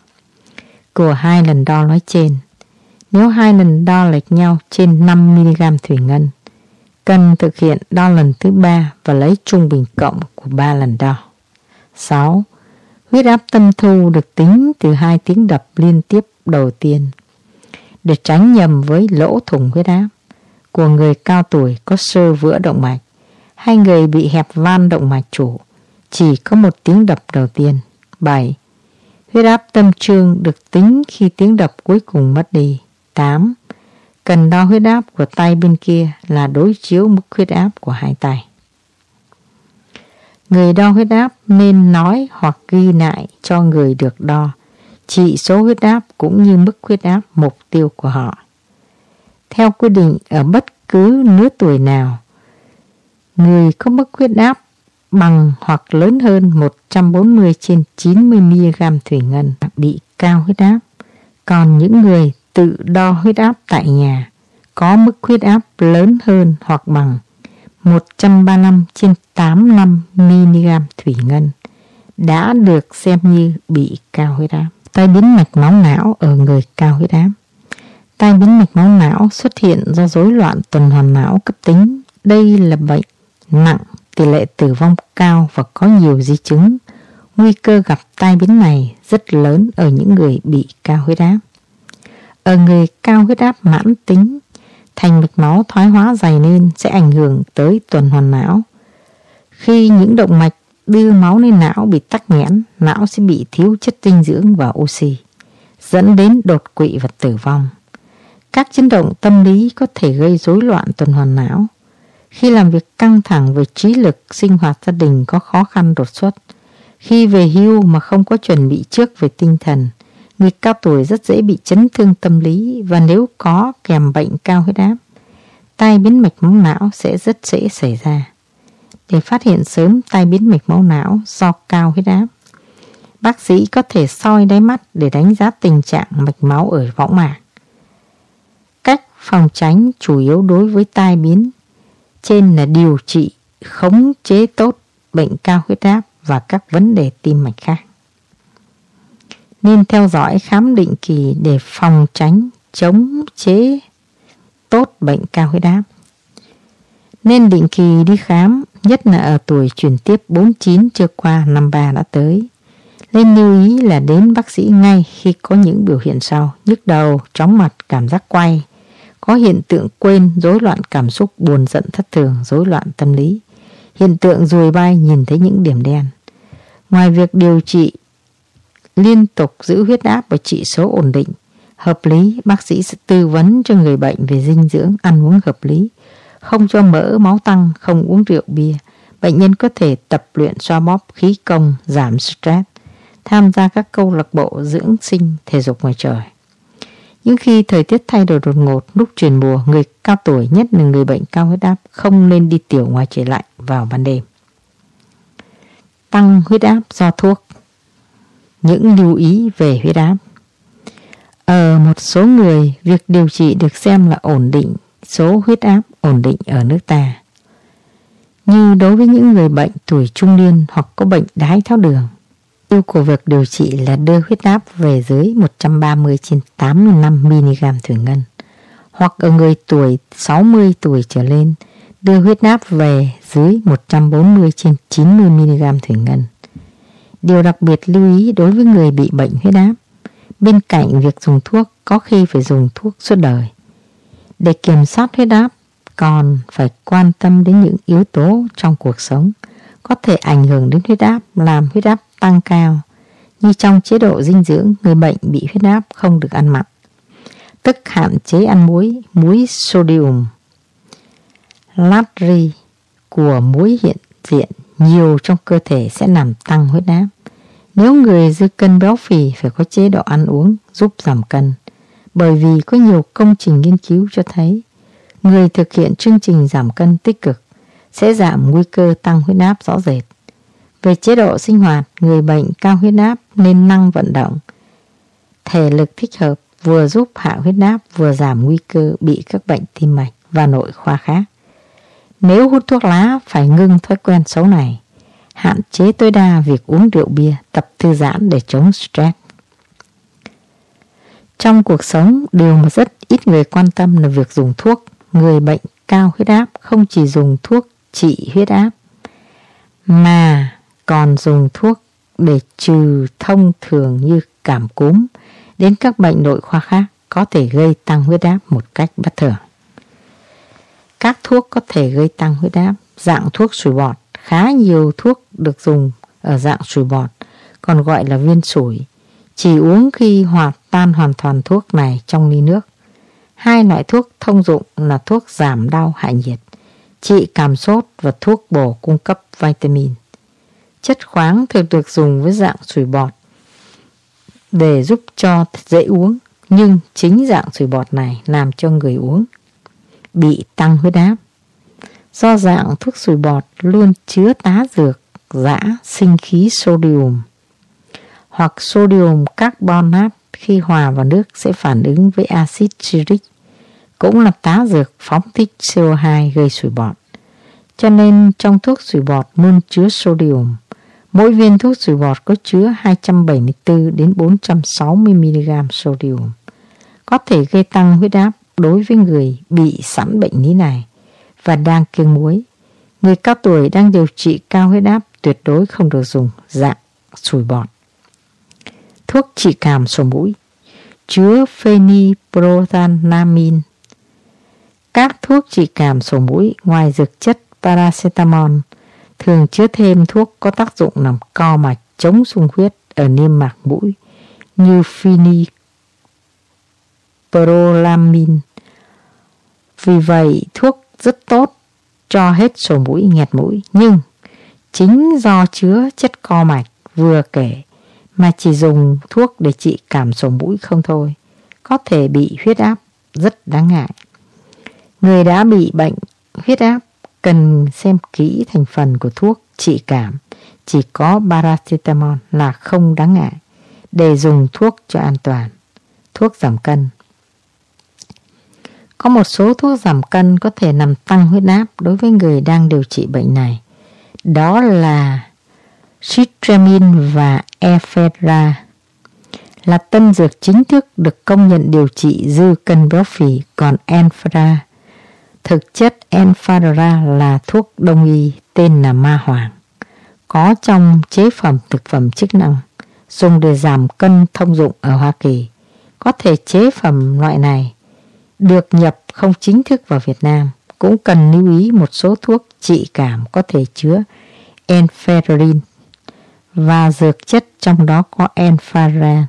của 2 lần đo nói trên. Nếu 2 lần đo lệch nhau trên 5 mg thủy ngân, cần thực hiện đo lần thứ 3 và lấy trung bình cộng của 3 lần đo. 6. Huyết áp tâm thu được tính từ 2 tiếng đập liên tiếp đầu tiên để tránh nhầm với lỗ thủng huyết áp của người cao tuổi có xơ vữa động mạch hay người bị hẹp van động mạch chủ, chỉ có 1 tiếng đập đầu tiên. 7. Huyết áp tâm trương được tính khi tiếng đập cuối cùng mất đi. 8. Cần đo huyết áp của tay bên kia là đối chiếu mức huyết áp của hai tay. Người đo huyết áp nên nói hoặc ghi lại cho người được đo chỉ số huyết áp cũng như mức huyết áp mục tiêu của họ. Theo quy định, ở bất cứ lứa tuổi nào, người có mức huyết áp bằng hoặc lớn hơn 140/90 mg thủy ngân bị cao huyết áp. Còn những người tự đo huyết áp tại nhà có mức huyết áp lớn hơn hoặc bằng 135/85 mg thủy ngân đã được xem như bị cao huyết áp. Tai biến mạch máu não ở người cao huyết áp. Tai biến mạch máu não xuất hiện do rối loạn tuần hoàn não cấp tính. Đây là bệnh nặng, tỷ lệ tử vong cao và có nhiều di chứng. Nguy cơ gặp tai biến này rất lớn ở những người bị cao huyết áp. Ở người cao huyết áp mãn tính, thành mạch máu thoái hóa dày lên sẽ ảnh hưởng tới tuần hoàn não. Khi những động mạch đưa máu lên não bị tắc nghẽn, não sẽ bị thiếu chất dinh dưỡng và oxy, dẫn đến đột quỵ và tử vong. Các chấn động tâm lý có thể gây rối loạn tuần hoàn não. Khi làm việc căng thẳng về trí lực, sinh hoạt gia đình có khó khăn đột xuất. Khi về hưu mà không có chuẩn bị trước về tinh thần, Người cao tuổi rất dễ bị chấn thương tâm lý và nếu có kèm bệnh cao huyết áp, tai biến mạch máu não sẽ rất dễ xảy ra. Để phát hiện sớm tai biến mạch máu não do cao huyết áp, bác sĩ có thể soi đáy mắt để đánh giá tình trạng mạch máu ở võng mạc. Cách phòng tránh chủ yếu đối với tai biến trên là điều trị, khống chế tốt bệnh cao huyết áp và các vấn đề tim mạch khác. Nên theo dõi khám định kỳ để phòng tránh, chống chế tốt bệnh cao huyết áp. Nên định kỳ đi khám, nhất là ở tuổi chuyển tiếp 49 chưa qua 53 đã tới. Nên lưu ý là đến bác sĩ ngay khi có những biểu hiện sau: nhức đầu, chóng mặt, cảm giác quay, có hiện tượng quên, rối loạn cảm xúc, buồn giận thất thường, rối loạn tâm lý, hiện tượng ruồi bay, nhìn thấy những điểm đen. Ngoài việc điều trị liên tục giữ huyết áp và chỉ số ổn định, hợp lý, bác sĩ sẽ tư vấn cho người bệnh về dinh dưỡng, ăn uống hợp lý, không cho mỡ máu tăng, không uống rượu bia. Bệnh nhân có thể tập luyện xoa bóp, khí công, giảm stress, tham gia các câu lạc bộ dưỡng sinh, thể dục ngoài trời. Những khi thời tiết thay đổi đột ngột, lúc chuyển mùa, người cao tuổi, nhất là người bệnh cao huyết áp, không nên đi tiểu ngoài trời lạnh vào ban đêm. Tăng huyết áp do thuốc. Những lưu ý về huyết áp. Ở một số người, việc điều trị được xem là ổn định số huyết áp, ổn định ở nước ta. Như đối với những người bệnh tuổi trung niên hoặc có bệnh đái tháo đường, yêu cầu việc điều trị là đưa huyết áp về dưới 130/85mg thủy ngân, hoặc ở người tuổi 60 tuổi trở lên, đưa huyết áp về dưới 140/90mg thủy ngân. Điều đặc biệt lưu ý đối với người bị bệnh huyết áp, bên cạnh việc dùng thuốc, có khi phải dùng thuốc suốt đời. Để kiểm soát huyết áp, còn phải quan tâm đến những yếu tố trong cuộc sống có thể ảnh hưởng đến huyết áp, làm huyết áp tăng cao, như trong chế độ dinh dưỡng, người bệnh bị huyết áp không được ăn mặn, tức hạn chế ăn muối, muối sodium, natri của muối hiện diện nhiều trong cơ thể sẽ làm tăng huyết áp. Nếu người dư cân béo phì phải có chế độ ăn uống giúp giảm cân, bởi vì có nhiều công trình nghiên cứu cho thấy người thực hiện chương trình giảm cân tích cực sẽ giảm nguy cơ tăng huyết áp rõ rệt. Về chế độ sinh hoạt, người bệnh cao huyết áp nên năng vận động, thể lực thích hợp vừa giúp hạ huyết áp vừa giảm nguy cơ bị các bệnh tim mạch và nội khoa khác. Nếu hút thuốc lá phải ngưng thói quen xấu này, hạn chế tối đa việc uống rượu bia, tập thư giãn để chống stress. Trong cuộc sống, điều mà rất ít người quan tâm là việc dùng thuốc. Người bệnh cao huyết áp không chỉ dùng thuốc trị huyết áp mà còn dùng thuốc để trừ thông thường như cảm cúm đến các bệnh nội khoa khác có thể gây tăng huyết áp một cách bất thường. Các thuốc có thể gây tăng huyết áp, dạng thuốc sủi bọt, khá nhiều thuốc được dùng ở dạng sủi bọt, còn gọi là viên sủi, chỉ uống khi hòa tan hoàn toàn thuốc này trong ly nước. Hai loại thuốc thông dụng là thuốc giảm đau hạ nhiệt, trị cảm sốt và thuốc bổ cung cấp vitamin. Chất khoáng thường được dùng với dạng sủi bọt để giúp cho dễ uống, nhưng chính dạng sủi bọt này làm cho người uống bị tăng huyết áp. Do dạng thuốc sủi bọt luôn chứa tá dược giã sinh khí sodium hoặc sodium carbonate, khi hòa vào nước sẽ phản ứng với axit siric, cũng là tá dược phóng thích CO2 gây sủi bọt. Cho nên trong thuốc sủi bọt luôn chứa sodium. Mỗi viên thuốc sủi bọt có chứa 274 đến 460 mg sodium, có thể gây tăng huyết áp đối với người bị sẵn bệnh lý này và đang kiêng muối. Người cao tuổi đang điều trị cao huyết áp tuyệt đối không được dùng dạng sủi bọt. Thuốc trị cảm sổ mũi chứa phenylprothanamin. Các thuốc trị cảm sổ mũi ngoài dược chất paracetamol thường chứa thêm thuốc có tác dụng làm co mạch, chống sung huyết ở niêm mạc mũi như phenylprolamin. Vì vậy, thuốc rất tốt cho hết sổ mũi, nghẹt mũi, nhưng chính do chứa chất co mạch vừa kể mà chỉ dùng thuốc để trị cảm sổ mũi không thôi, có thể bị huyết áp rất đáng ngại. Người đã bị bệnh huyết áp cần xem kỹ thành phần của thuốc trị cảm, chỉ có paracetamol là không đáng ngại để dùng thuốc cho an toàn. Thuốc giảm cân. Có một số thuốc giảm cân có thể làm tăng huyết áp đối với người đang điều trị bệnh này. Đó là Citramine và Ephedra, là tân dược chính thức được công nhận điều trị dư cân béo phì. Còn Enfadra, thực chất Enfadra là thuốc đông y tên là ma hoàng, có trong chế phẩm thực phẩm chức năng, dùng để giảm cân thông dụng ở Hoa Kỳ. Có thể chế phẩm loại này được nhập không chính thức vào Việt Nam. Cũng cần lưu ý một số thuốc trị cảm có thể chứa enferin và dược chất trong đó có enfaran,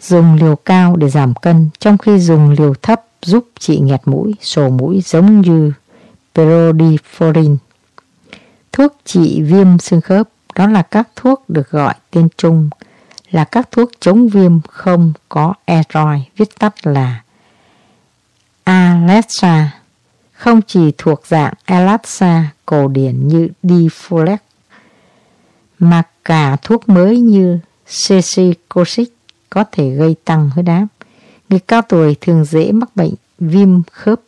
dùng liều cao để giảm cân, trong khi dùng liều thấp giúp trị nghẹt mũi, sổ mũi, giống như perodiforin. Thuốc trị viêm xương khớp, đó là các thuốc được gọi tên chung là các thuốc chống viêm không có steroid, viết tắt là Alexa, không chỉ thuộc dạng Alexa cổ điển như Difolex mà cả thuốc mới như Cecicosic có thể gây tăng huyết áp. Người cao tuổi thường dễ mắc bệnh viêm khớp,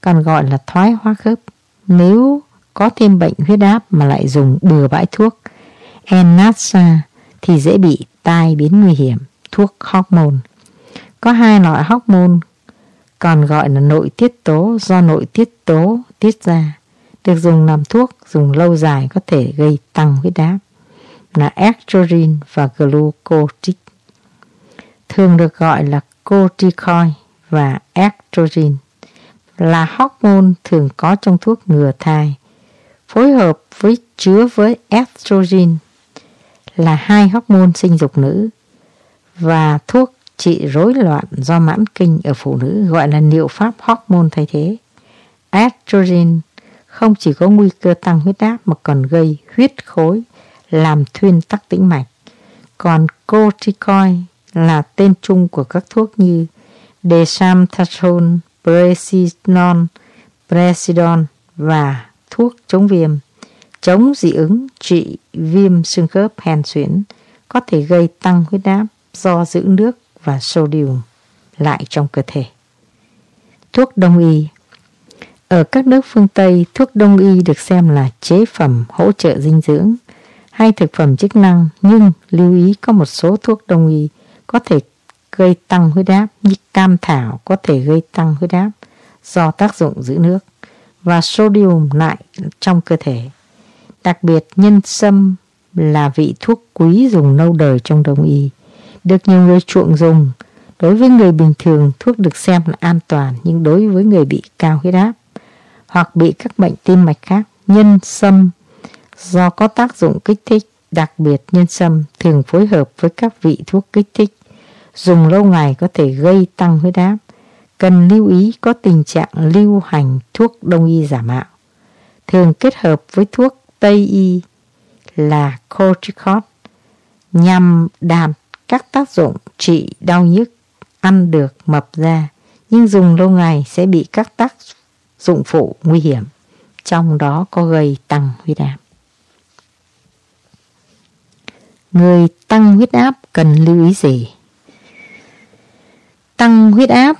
còn gọi là thoái hóa khớp. Nếu có thêm bệnh huyết áp mà lại dùng bừa bãi thuốc Alexa thì dễ bị tai biến nguy hiểm. Thuốc hormone. Có hai loại hormone còn gọi là nội tiết tố, do nội tiết tố tiết ra, được dùng làm thuốc, dùng lâu dài có thể gây tăng huyết áp, là estrogen và glucocorticoid, thường được gọi là corticoid và estrogen, là hormone thường có trong thuốc ngừa thai, phối hợp với chứa với estrogen, là hai hormone sinh dục nữ, và thuốc trị rối loạn do mãn kinh ở phụ nữ gọi là liệu pháp hormone thay thế. Estrogen không chỉ có nguy cơ tăng huyết áp mà còn gây huyết khối, làm thuyên tắc tĩnh mạch. Còn corticoid là tên chung của các thuốc như Dexamethasone, Presidone, Presidone và thuốc chống viêm, chống dị ứng, trị viêm xương khớp hèn xuyễn, có thể gây tăng huyết áp do giữ nước và sodium lại trong cơ thể. Thuốc đông y. Ở các nước phương Tây, thuốc đông y được xem là chế phẩm hỗ trợ dinh dưỡng hay thực phẩm chức năng, nhưng lưu ý có một số thuốc đông y có thể gây tăng huyết áp, như cam thảo có thể gây tăng huyết áp do tác dụng giữ nước và sodium lại trong cơ thể. Đặc biệt nhân sâm là vị thuốc quý dùng lâu đời trong đông y, được nhiều người chuộng dùng. Đối với người bình thường, thuốc được xem là an toàn, nhưng đối với người bị cao huyết áp hoặc bị các bệnh tim mạch khác, nhân sâm do có tác dụng kích thích, đặc biệt nhân sâm thường phối hợp với các vị thuốc kích thích, dùng lâu ngày có thể gây tăng huyết áp. Cần lưu ý có tình trạng lưu hành thuốc đông y giả mạo, thường kết hợp với thuốc Tây y là corticoid nhằm đạt các tác dụng trị đau nhức, ăn được mập ra, nhưng dùng lâu ngày sẽ bị các tác dụng phụ nguy hiểm, trong đó có gây tăng huyết áp. Người tăng huyết áp cần lưu ý gì? Tăng huyết áp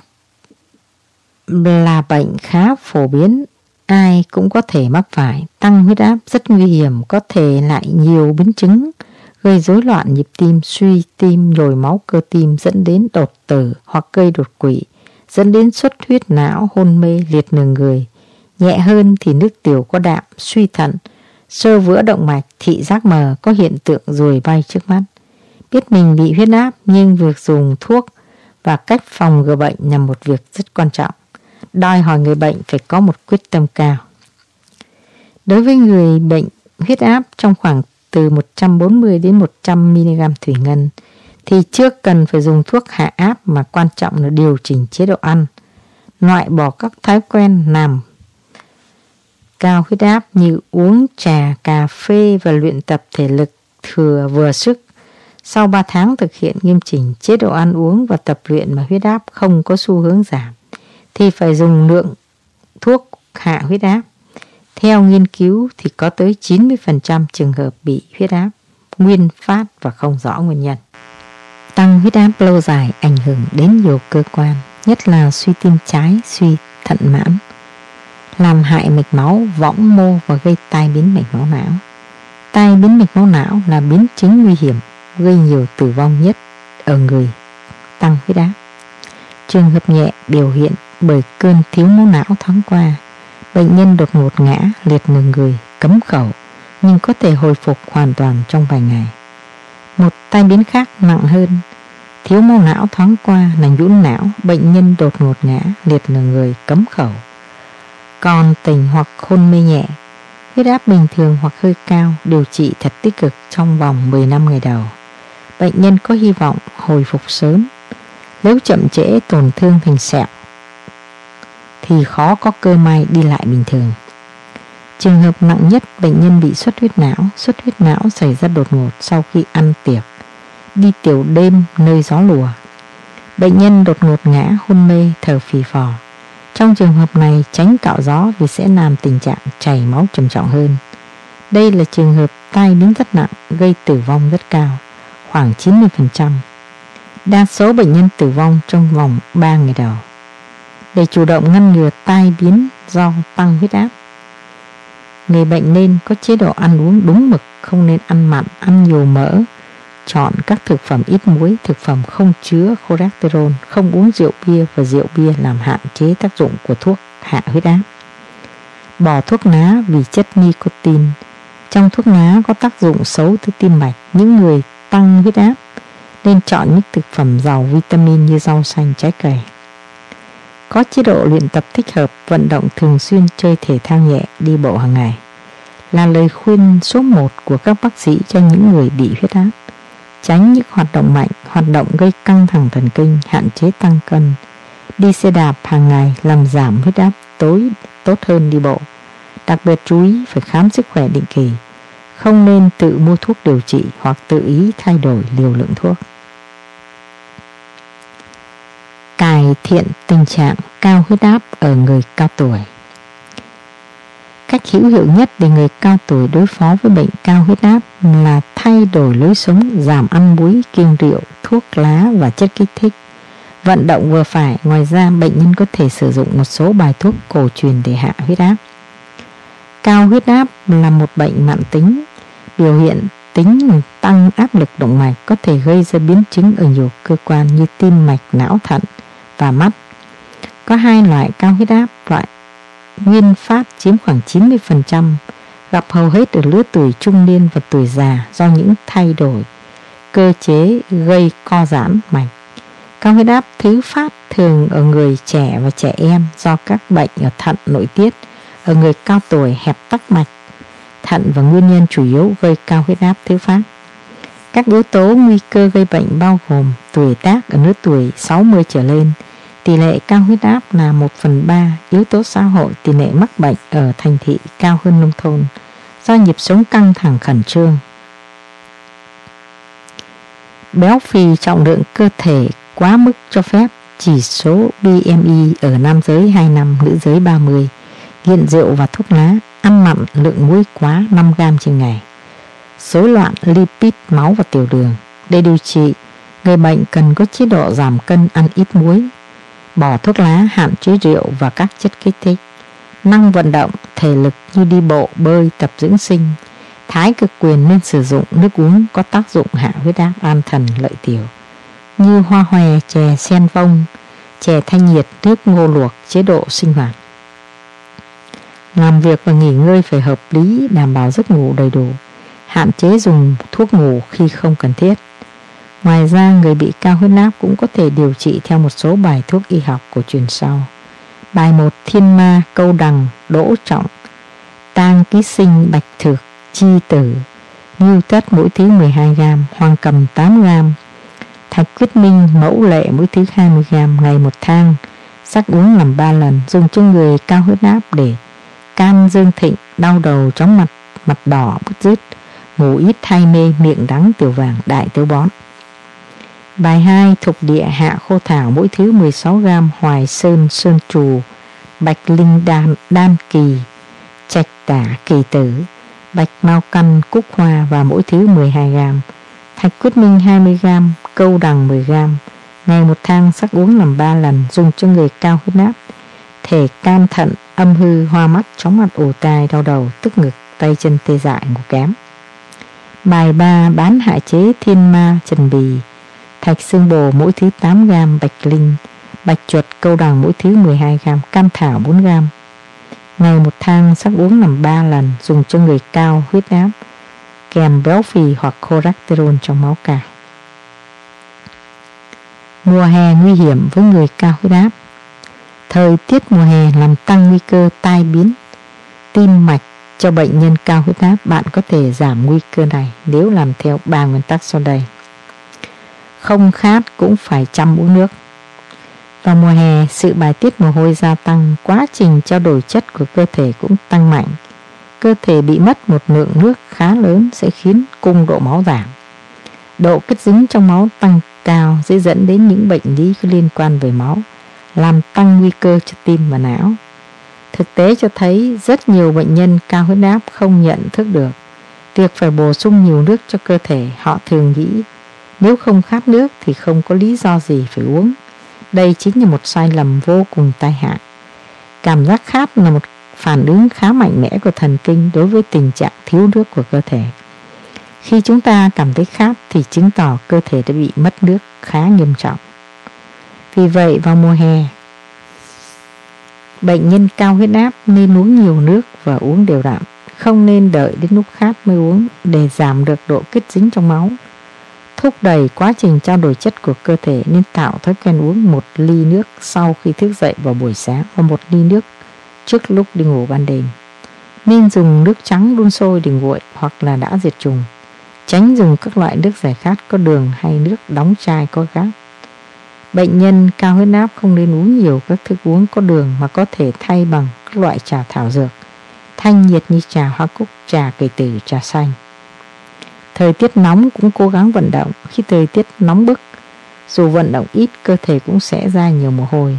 là bệnh khá phổ biến, ai cũng có thể mắc phải. Tăng huyết áp rất nguy hiểm, có thể lại nhiều biến chứng, gây rối loạn nhịp tim, suy tim, nhồi máu cơ tim, dẫn đến đột tử hoặc gây đột quỵ, dẫn đến xuất huyết não, hôn mê, liệt nửa người. Nhẹ hơn thì nước tiểu có đạm, suy thận, xơ vữa động mạch, thị giác mờ, có hiện tượng ruồi bay trước mắt. Biết mình bị huyết áp nhưng việc dùng thuốc và cách phòng ngừa bệnh là một việc rất quan trọng, đòi hỏi người bệnh phải có một quyết tâm cao. Đối với người bệnh huyết áp trong khoảng từ 140 đến 100mg thủy ngân thì chưa cần phải dùng thuốc hạ áp, mà quan trọng là điều chỉnh chế độ ăn, loại bỏ các thói quen làm cao huyết áp như uống trà, cà phê và luyện tập thể lực thừa vừa sức. Sau 3 tháng thực hiện nghiêm chỉnh chế độ ăn uống và tập luyện mà huyết áp không có xu hướng giảm thì phải dùng lượng thuốc hạ huyết áp. Theo nghiên cứu thì có tới 90% trường hợp bị huyết áp nguyên phát và không rõ nguyên nhân. Tăng huyết áp lâu dài ảnh hưởng đến nhiều cơ quan, nhất là suy tim trái, suy thận mãn, làm hại mạch máu, võng mô và gây tai biến mạch máu não. Tai biến mạch máu não là biến chứng nguy hiểm, gây nhiều tử vong nhất ở người tăng huyết áp. Trường hợp nhẹ biểu hiện bởi cơn thiếu máu não thoáng qua, bệnh nhân đột ngột ngã, liệt nửa người, cấm khẩu nhưng có thể hồi phục hoàn toàn trong vài ngày. Một tai biến khác nặng hơn, thiếu máu não thoáng qua là nhũn não, bệnh nhân đột ngột ngã, liệt nửa người, cấm khẩu, còn tỉnh hoặc hôn mê nhẹ. Huyết áp bình thường hoặc hơi cao, điều trị thật tích cực trong vòng 15 ngày đầu. Bệnh nhân có hy vọng hồi phục sớm. Nếu chậm trễ tổn thương thành sẹo thì khó có cơ may đi lại bình thường. Trường hợp nặng nhất, bệnh nhân bị xuất huyết não. Xuất huyết não xảy ra đột ngột sau khi ăn tiệc, đi tiểu đêm nơi gió lùa. Bệnh nhân đột ngột ngã, hôn mê, thở phì phò. Trong trường hợp này tránh cạo gió vì sẽ làm tình trạng chảy máu trầm trọng hơn. Đây là trường hợp tai biến rất nặng, gây tử vong rất cao, khoảng 90%. Đa số bệnh nhân tử vong trong vòng 3 ngày đầu. Để chủ động ngăn ngừa tai biến do tăng huyết áp, người bệnh nên có chế độ ăn uống đúng mực, không nên ăn mặn, ăn nhiều mỡ, chọn các thực phẩm ít muối, thực phẩm không chứa cholesterol, không uống rượu bia và rượu bia làm hạn chế tác dụng của thuốc hạ huyết áp. Bỏ thuốc lá vì chất nicotine trong thuốc lá có tác dụng xấu tới tim mạch. Những người tăng huyết áp nên chọn những thực phẩm giàu vitamin như rau xanh, trái cây. Có chế độ luyện tập thích hợp, vận động thường xuyên, chơi thể thao nhẹ, đi bộ hàng ngày là lời khuyên số 1 của các bác sĩ cho những người bị huyết áp. Tránh những hoạt động mạnh, hoạt động gây căng thẳng thần kinh, hạn chế tăng cân. Đi xe đạp hàng ngày làm giảm huyết áp tối tốt hơn đi bộ. Đặc biệt chú ý phải khám sức khỏe định kỳ. Không nên tự mua thuốc điều trị hoặc tự ý thay đổi liều lượng thuốc. Cải thiện tình trạng cao huyết áp ở người cao tuổi. Cách hữu hiệu nhất để người cao tuổi đối phó với bệnh cao huyết áp là thay đổi lối sống, giảm ăn muối, kiêng rượu, thuốc lá và chất kích thích, vận động vừa phải. Ngoài ra, bệnh nhân có thể sử dụng một số bài thuốc cổ truyền để hạ huyết áp. Cao huyết áp là một bệnh mãn tính, biểu hiện tính tăng áp lực động mạch, có thể gây ra biến chứng ở nhiều cơ quan như tim mạch, não, thận và mắt. Có hai loại cao huyết áp, loại nguyên phát chiếm khoảng 90%, gặp hầu hết ở lứa tuổi trung niên và tuổi già do những thay đổi cơ chế gây co giãn mạch. Cao huyết áp thứ phát thường ở người trẻ và trẻ em do các bệnh ở thận nội tiết. Ở người cao tuổi, hẹp tắc mạch thận và nguyên nhân chủ yếu gây cao huyết áp thứ phát. Các yếu tố nguy cơ gây bệnh bao gồm tuổi tác ở lứa tuổi 60 trở lên, tỷ lệ cao huyết áp là 1/3, yếu tố xã hội, tỷ lệ mắc bệnh ở thành thị cao hơn nông thôn do nhịp sống căng thẳng khẩn trương. Béo phì, trọng lượng cơ thể quá mức cho phép, chỉ số BMI ở nam giới 25, nữ giới 30, nghiện rượu và thuốc lá, ăn mặn, lượng muối quá 5 gram trên ngày, rối loạn lipid máu và tiểu đường. Để điều trị, người bệnh cần có chế độ giảm cân, ăn ít muối, bỏ thuốc lá, hạn chế rượu và các chất kích thích, năng vận động thể lực như đi bộ, bơi, tập dưỡng sinh. Thái cực quyền nên sử dụng nước uống có tác dụng hạ huyết áp, an thần, lợi tiểu như hoa hòe, chè sen vông, chè thanh nhiệt, nước ngô luộc. Chế độ sinh hoạt, làm việc và nghỉ ngơi phải hợp lý, đảm bảo giấc ngủ đầy đủ, hạn chế dùng thuốc ngủ khi không cần thiết. Ngoài ra, người bị cao huyết áp cũng có thể điều trị theo một số bài thuốc y học cổ truyền sau. Bài 1: Thiên ma, câu đằng, đỗ trọng, tang ký sinh, bạch thược, chi tử, ngưu tất mỗi thứ 12 gram, hoàng cầm 8 gram, thạch quyết minh, mẫu lệ mỗi thứ 20 gram, ngày 1 thang, sắc uống làm 3 lần, dùng cho người cao huyết áp để can dương thịnh, đau đầu, chóng mặt, mặt đỏ, bứt rứt, ngủ ít thay mê, miệng đắng tiểu vàng, đại tiểu bón. Bài 2. Thục địa hạ khô thảo mỗi thứ 16 g, hoài sơn, sơn trù, bạch linh đan, đan kỳ, trạch tả, kỳ tử, bạch mau căn, cúc hoa và mỗi thứ 12 g, thạch quyết minh 20 g, câu đằng 10 g. Ngày một thang sắc uống làm 3 lần, dùng cho người cao huyết áp, thể can thận, âm hư, hoa mắt, chóng mặt, ù tai, đau đầu, tức ngực, tay chân tê dại, ngủ kém. Bài 3. Bán hạ chế thiên ma, trần bì, thạch xương bồ mỗi thứ 8 g, bạch linh, bạch chuột, câu đằng mỗi thứ 12 g, cam thảo 4 g. Ngày một thang sắc uống làm 3 lần, dùng cho người cao huyết áp, kèm béo phì hoặc cholesterol trong máu cả. Mùa hè nguy hiểm với người cao huyết áp. Thời tiết mùa hè làm tăng nguy cơ tai biến tim mạch cho bệnh nhân cao huyết áp. Bạn có thể giảm nguy cơ này nếu làm theo 3 nguyên tắc sau đây. Không khát cũng phải chăm uống nước. Vào mùa hè, sự bài tiết mồ hôi gia tăng, quá trình trao đổi chất của cơ thể cũng tăng mạnh. Cơ thể bị mất một lượng nước khá lớn sẽ khiến cung độ máu giảm. Độ kết dính trong máu tăng cao dễ dẫn đến những bệnh lý liên quan về máu, làm tăng nguy cơ cho tim và não. Thực tế cho thấy rất nhiều bệnh nhân cao huyết áp không nhận thức được việc phải bổ sung nhiều nước cho cơ thể. Họ thường nghĩ nếu không khát nước thì không có lý do gì phải uống. Đây chính là một sai lầm vô cùng tai hại. Cảm giác khát là một phản ứng khá mạnh mẽ của thần kinh đối với tình trạng thiếu nước của cơ thể. Khi chúng ta cảm thấy khát thì chứng tỏ cơ thể đã bị mất nước khá nghiêm trọng. Vì vậy vào mùa hè, bệnh nhân cao huyết áp nên uống nhiều nước và uống đều đặn, không nên đợi đến lúc khát mới uống để giảm được độ kết dính trong máu. Thúc đẩy quá trình trao đổi chất của cơ thể nên tạo thói quen uống 1 ly nước sau khi thức dậy vào buổi sáng và 1 ly nước trước lúc đi ngủ ban đêm. Nên dùng nước trắng đun sôi để nguội hoặc là đã diệt trùng. Tránh dùng các loại nước giải khát có đường hay nước đóng chai có gác. Bệnh nhân cao huyết áp không nên uống nhiều các thức uống có đường mà có thể thay bằng các loại trà thảo dược thanh nhiệt như trà hoa cúc, trà kỳ tử, trà xanh. Thời tiết nóng cũng cố gắng vận động. Khi thời tiết nóng bức, dù vận động ít, cơ thể cũng sẽ ra nhiều mồ hôi.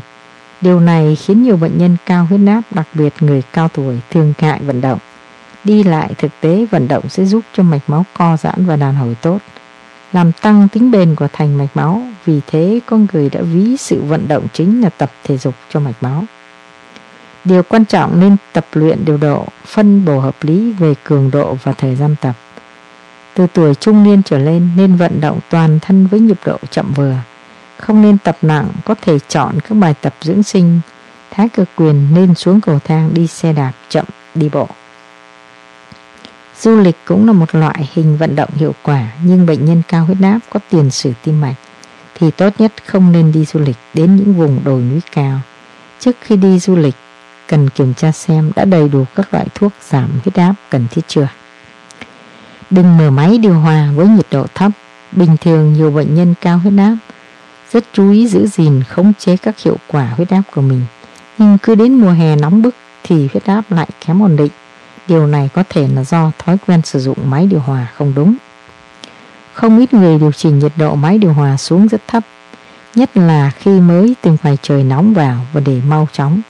Điều này khiến nhiều bệnh nhân cao huyết áp, đặc biệt người cao tuổi, thường ngại vận động. Đi lại thực tế, vận động sẽ giúp cho mạch máu co giãn và đàn hồi tốt, làm tăng tính bền của thành mạch máu. Vì thế, con người đã ví sự vận động chính là tập thể dục cho mạch máu. Điều quan trọng nên tập luyện điều độ, phân bổ hợp lý về cường độ và thời gian tập. Từ tuổi trung niên trở lên nên vận động toàn thân với nhịp độ chậm vừa. Không nên tập nặng, có thể chọn các bài tập dưỡng sinh, thái cực quyền, nên xuống cầu thang, đi xe đạp chậm, đi bộ. Du lịch cũng là một loại hình vận động hiệu quả, nhưng bệnh nhân cao huyết áp có tiền sử tim mạch thì tốt nhất không nên đi du lịch đến những vùng đồi núi cao. Trước khi đi du lịch, cần kiểm tra xem đã đầy đủ các loại thuốc giảm huyết áp cần thiết chưa. Đừng mở máy điều hòa với nhiệt độ thấp. Bình thường nhiều bệnh nhân cao huyết áp rất chú ý giữ gìn khống chế các hiệu quả huyết áp của mình. Nhưng cứ đến mùa hè nóng bức thì huyết áp lại kém ổn định. Điều này có thể là do thói quen sử dụng máy điều hòa không đúng. Không ít người điều chỉnh nhiệt độ máy điều hòa xuống rất thấp, nhất là khi mới từng ngày trời nóng vào, và để mau chóng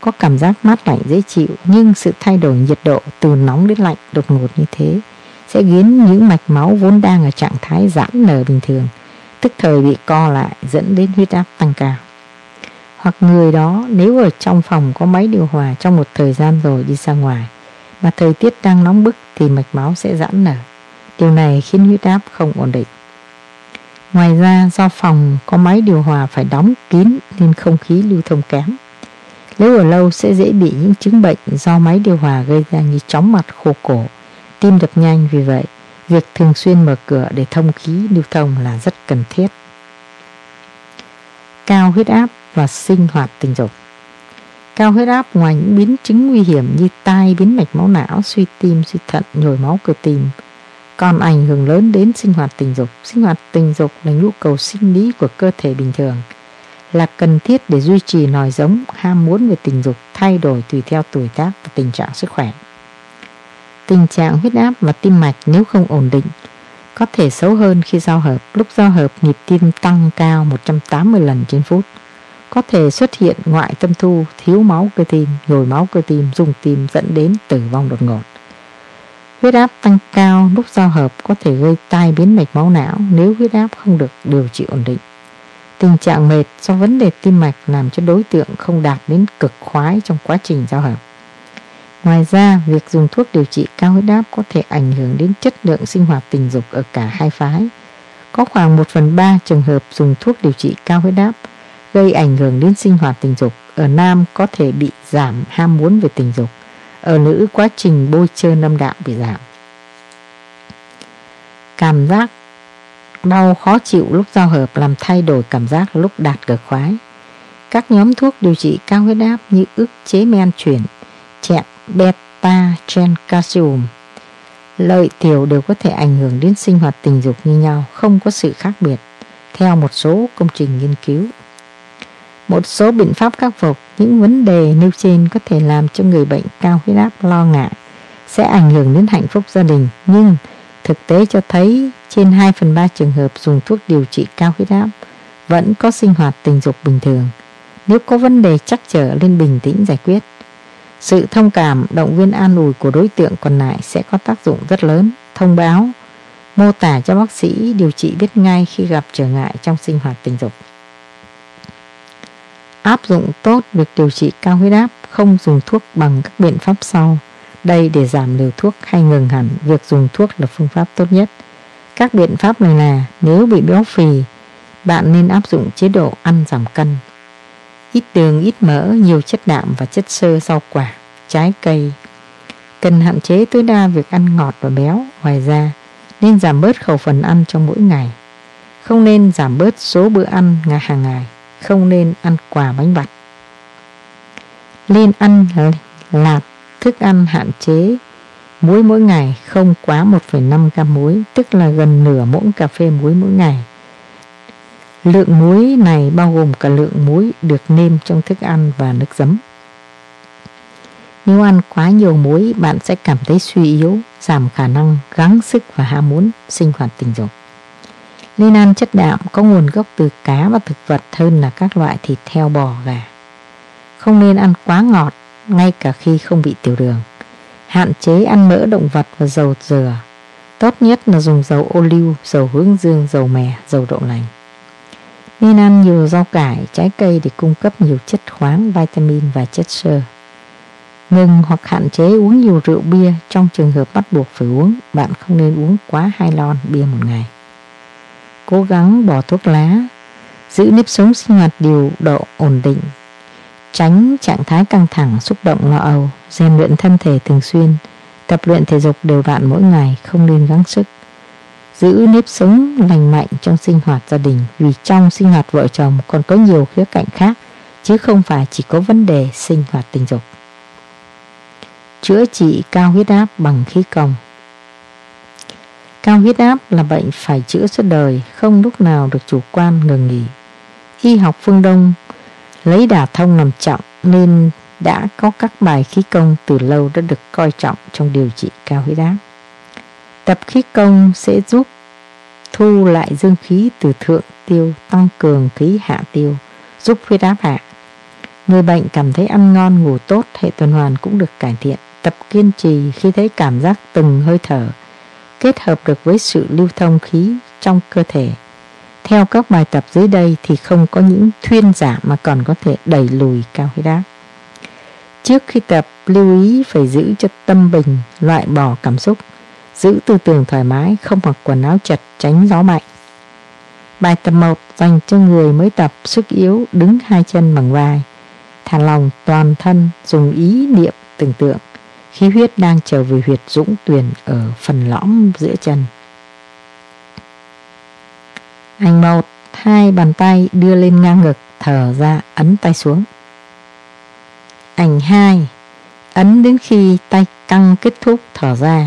có cảm giác mát lạnh dễ chịu. Nhưng sự thay đổi nhiệt độ từ nóng đến lạnh đột ngột như thế sẽ khiến những mạch máu vốn đang ở trạng thái giãn nở bình thường tức thời bị co lại, dẫn đến huyết áp tăng cao. Hoặc người đó nếu ở trong phòng có máy điều hòa trong một thời gian rồi đi ra ngoài mà thời tiết đang nóng bức thì mạch máu sẽ giãn nở. Điều này khiến huyết áp không ổn định. Ngoài ra, do phòng có máy điều hòa phải đóng kín nên không khí lưu thông kém. Nếu ở lâu sẽ dễ bị những chứng bệnh do máy điều hòa gây ra như chóng mặt, khô cổ, tim đập nhanh. Vì vậy, việc thường xuyên mở cửa để thông khí lưu thông là rất cần thiết. Cao huyết áp và sinh hoạt tình dục. Cao huyết áp ngoài những biến chứng nguy hiểm như tai biến mạch máu não, suy tim, suy thận, nhồi máu cơ tim, còn ảnh hưởng lớn đến sinh hoạt tình dục. Sinh hoạt tình dục là nhu cầu sinh lý của cơ thể bình thường, là cần thiết để duy trì nòi giống, ham muốn về tình dục, thay đổi tùy theo tuổi tác và tình trạng sức khỏe. Tình trạng huyết áp và tim mạch nếu không ổn định có thể xấu hơn khi giao hợp. Lúc giao hợp, nhịp tim tăng cao 180 lần trên phút. Có thể xuất hiện ngoại tâm thu, thiếu máu cơ tim, nhồi máu cơ tim, rung tim dẫn đến tử vong đột ngột. Huyết áp tăng cao lúc giao hợp có thể gây tai biến mạch máu não nếu huyết áp không được điều trị ổn định. Tình trạng mệt do vấn đề tim mạch làm cho đối tượng không đạt đến cực khoái trong quá trình giao hợp. Ngoài ra, việc dùng thuốc điều trị cao huyết áp có thể ảnh hưởng đến chất lượng sinh hoạt tình dục ở cả hai phái. Có khoảng 1/3 trường hợp dùng thuốc điều trị cao huyết áp gây ảnh hưởng đến sinh hoạt tình dục. Ở nam có thể bị giảm ham muốn về tình dục, ở nữ quá trình bôi trơn âm đạo bị giảm. Cảm giác đau khó chịu lúc giao hợp làm thay đổi cảm giác lúc đạt cực khoái. Các nhóm thuốc điều trị cao huyết áp như ức chế men chuyển, chẹn beta calcium, lợi tiểu đều có thể ảnh hưởng đến sinh hoạt tình dục như nhau, không có sự khác biệt theo một số công trình nghiên cứu. Một số biện pháp khắc phục những vấn đề nêu trên có thể làm cho người bệnh cao huyết áp lo ngại sẽ ảnh hưởng đến hạnh phúc gia đình, nhưng thực tế cho thấy trên 2/3 trường hợp dùng thuốc điều trị cao huyết áp vẫn có sinh hoạt tình dục bình thường. Nếu có vấn đề trắc trở nên bình tĩnh giải quyết. Sự thông cảm, động viên an ủi của đối tượng còn lại sẽ có tác dụng rất lớn. Thông báo, mô tả cho bác sĩ điều trị biết ngay khi gặp trở ngại trong sinh hoạt tình dục. Áp dụng tốt việc điều trị cao huyết áp, không dùng thuốc bằng các biện pháp sau. Đây để giảm liều thuốc hay ngừng hẳn việc dùng thuốc là phương pháp tốt nhất. Các biện pháp này là: nếu bị béo phì, bạn nên áp dụng chế độ ăn giảm cân, ít đường, ít mỡ, nhiều chất đạm và chất xơ, rau quả, trái cây. Cần hạn chế tối đa việc ăn ngọt và béo. Ngoài ra, nên giảm bớt khẩu phần ăn trong mỗi ngày. Không nên giảm bớt số bữa ăn hàng ngày. Không nên ăn quà bánh vặt. Nên ăn lạt thức ăn hạn chế muối mỗi ngày, không quá 1,5 gam muối, tức là gần nửa muỗng cà phê muối mỗi ngày. Lượng muối này bao gồm cả lượng muối được nêm trong thức ăn và nước giấm. Nếu ăn quá nhiều muối, bạn sẽ cảm thấy suy yếu, giảm khả năng gắng sức và ham muốn sinh hoạt tình dục. Nên ăn chất đạm có nguồn gốc từ cá và thực vật hơn là các loại thịt heo, bò, gà. Không nên ăn quá ngọt, ngay cả khi không bị tiểu đường. Hạn chế ăn mỡ động vật và dầu dừa. Tốt nhất là dùng dầu ô liu, dầu hướng dương, dầu mè, dầu đậu nành. Nên ăn nhiều rau cải, trái cây để cung cấp nhiều chất khoáng, vitamin và chất xơ. Ngừng hoặc hạn chế uống nhiều rượu bia. Trong trường hợp bắt buộc phải uống, bạn không nên uống quá 2 lon bia một ngày. Cố gắng bỏ thuốc lá, giữ nếp sống sinh hoạt điều độ ổn định, tránh trạng thái căng thẳng, xúc động, lo âu, rèn luyện thân thể thường xuyên, tập luyện thể dục đều đặn mỗi ngày, không nên gắng sức. Giữ nếp sống lành mạnh trong sinh hoạt gia đình, vì trong sinh hoạt vợ chồng còn có nhiều khía cạnh khác, chứ không phải chỉ có vấn đề sinh hoạt tình dục. Chữa trị cao huyết áp bằng khí công. Cao huyết áp là bệnh phải chữa suốt đời, không lúc nào được chủ quan ngừng nghỉ. Y học phương Đông lấy đả thông làm trọng nên đã có các bài khí công từ lâu đã được coi trọng trong điều trị cao huyết áp. Tập khí công sẽ giúp thu lại dương khí từ thượng tiêu, tăng cường khí hạ tiêu, giúp huyết áp hạ. Người bệnh cảm thấy ăn ngon, ngủ tốt, hệ tuần hoàn cũng được cải thiện. Tập kiên trì khi thấy cảm giác từng hơi thở kết hợp được với sự lưu thông khí trong cơ thể. Theo các bài tập dưới đây thì không có những thuyên giảm mà còn có thể đẩy lùi cao huyết áp. Trước khi tập, lưu ý phải giữ cho tâm bình, loại bỏ cảm xúc, giữ tư tưởng thoải mái, không mặc quần áo chật, tránh gió mạnh. Bài tập 1 dành cho người mới tập, sức yếu, đứng hai chân bằng vai, thả lỏng toàn thân, dùng ý niệm tưởng tượng khí huyết đang trở về huyệt dũng tuyền ở phần lõm giữa chân. Hành 1. Hai bàn tay đưa lên ngang ngực, thở ra, ấn tay xuống. Hành 2. Ấn đến khi tay căng kết thúc, thở ra.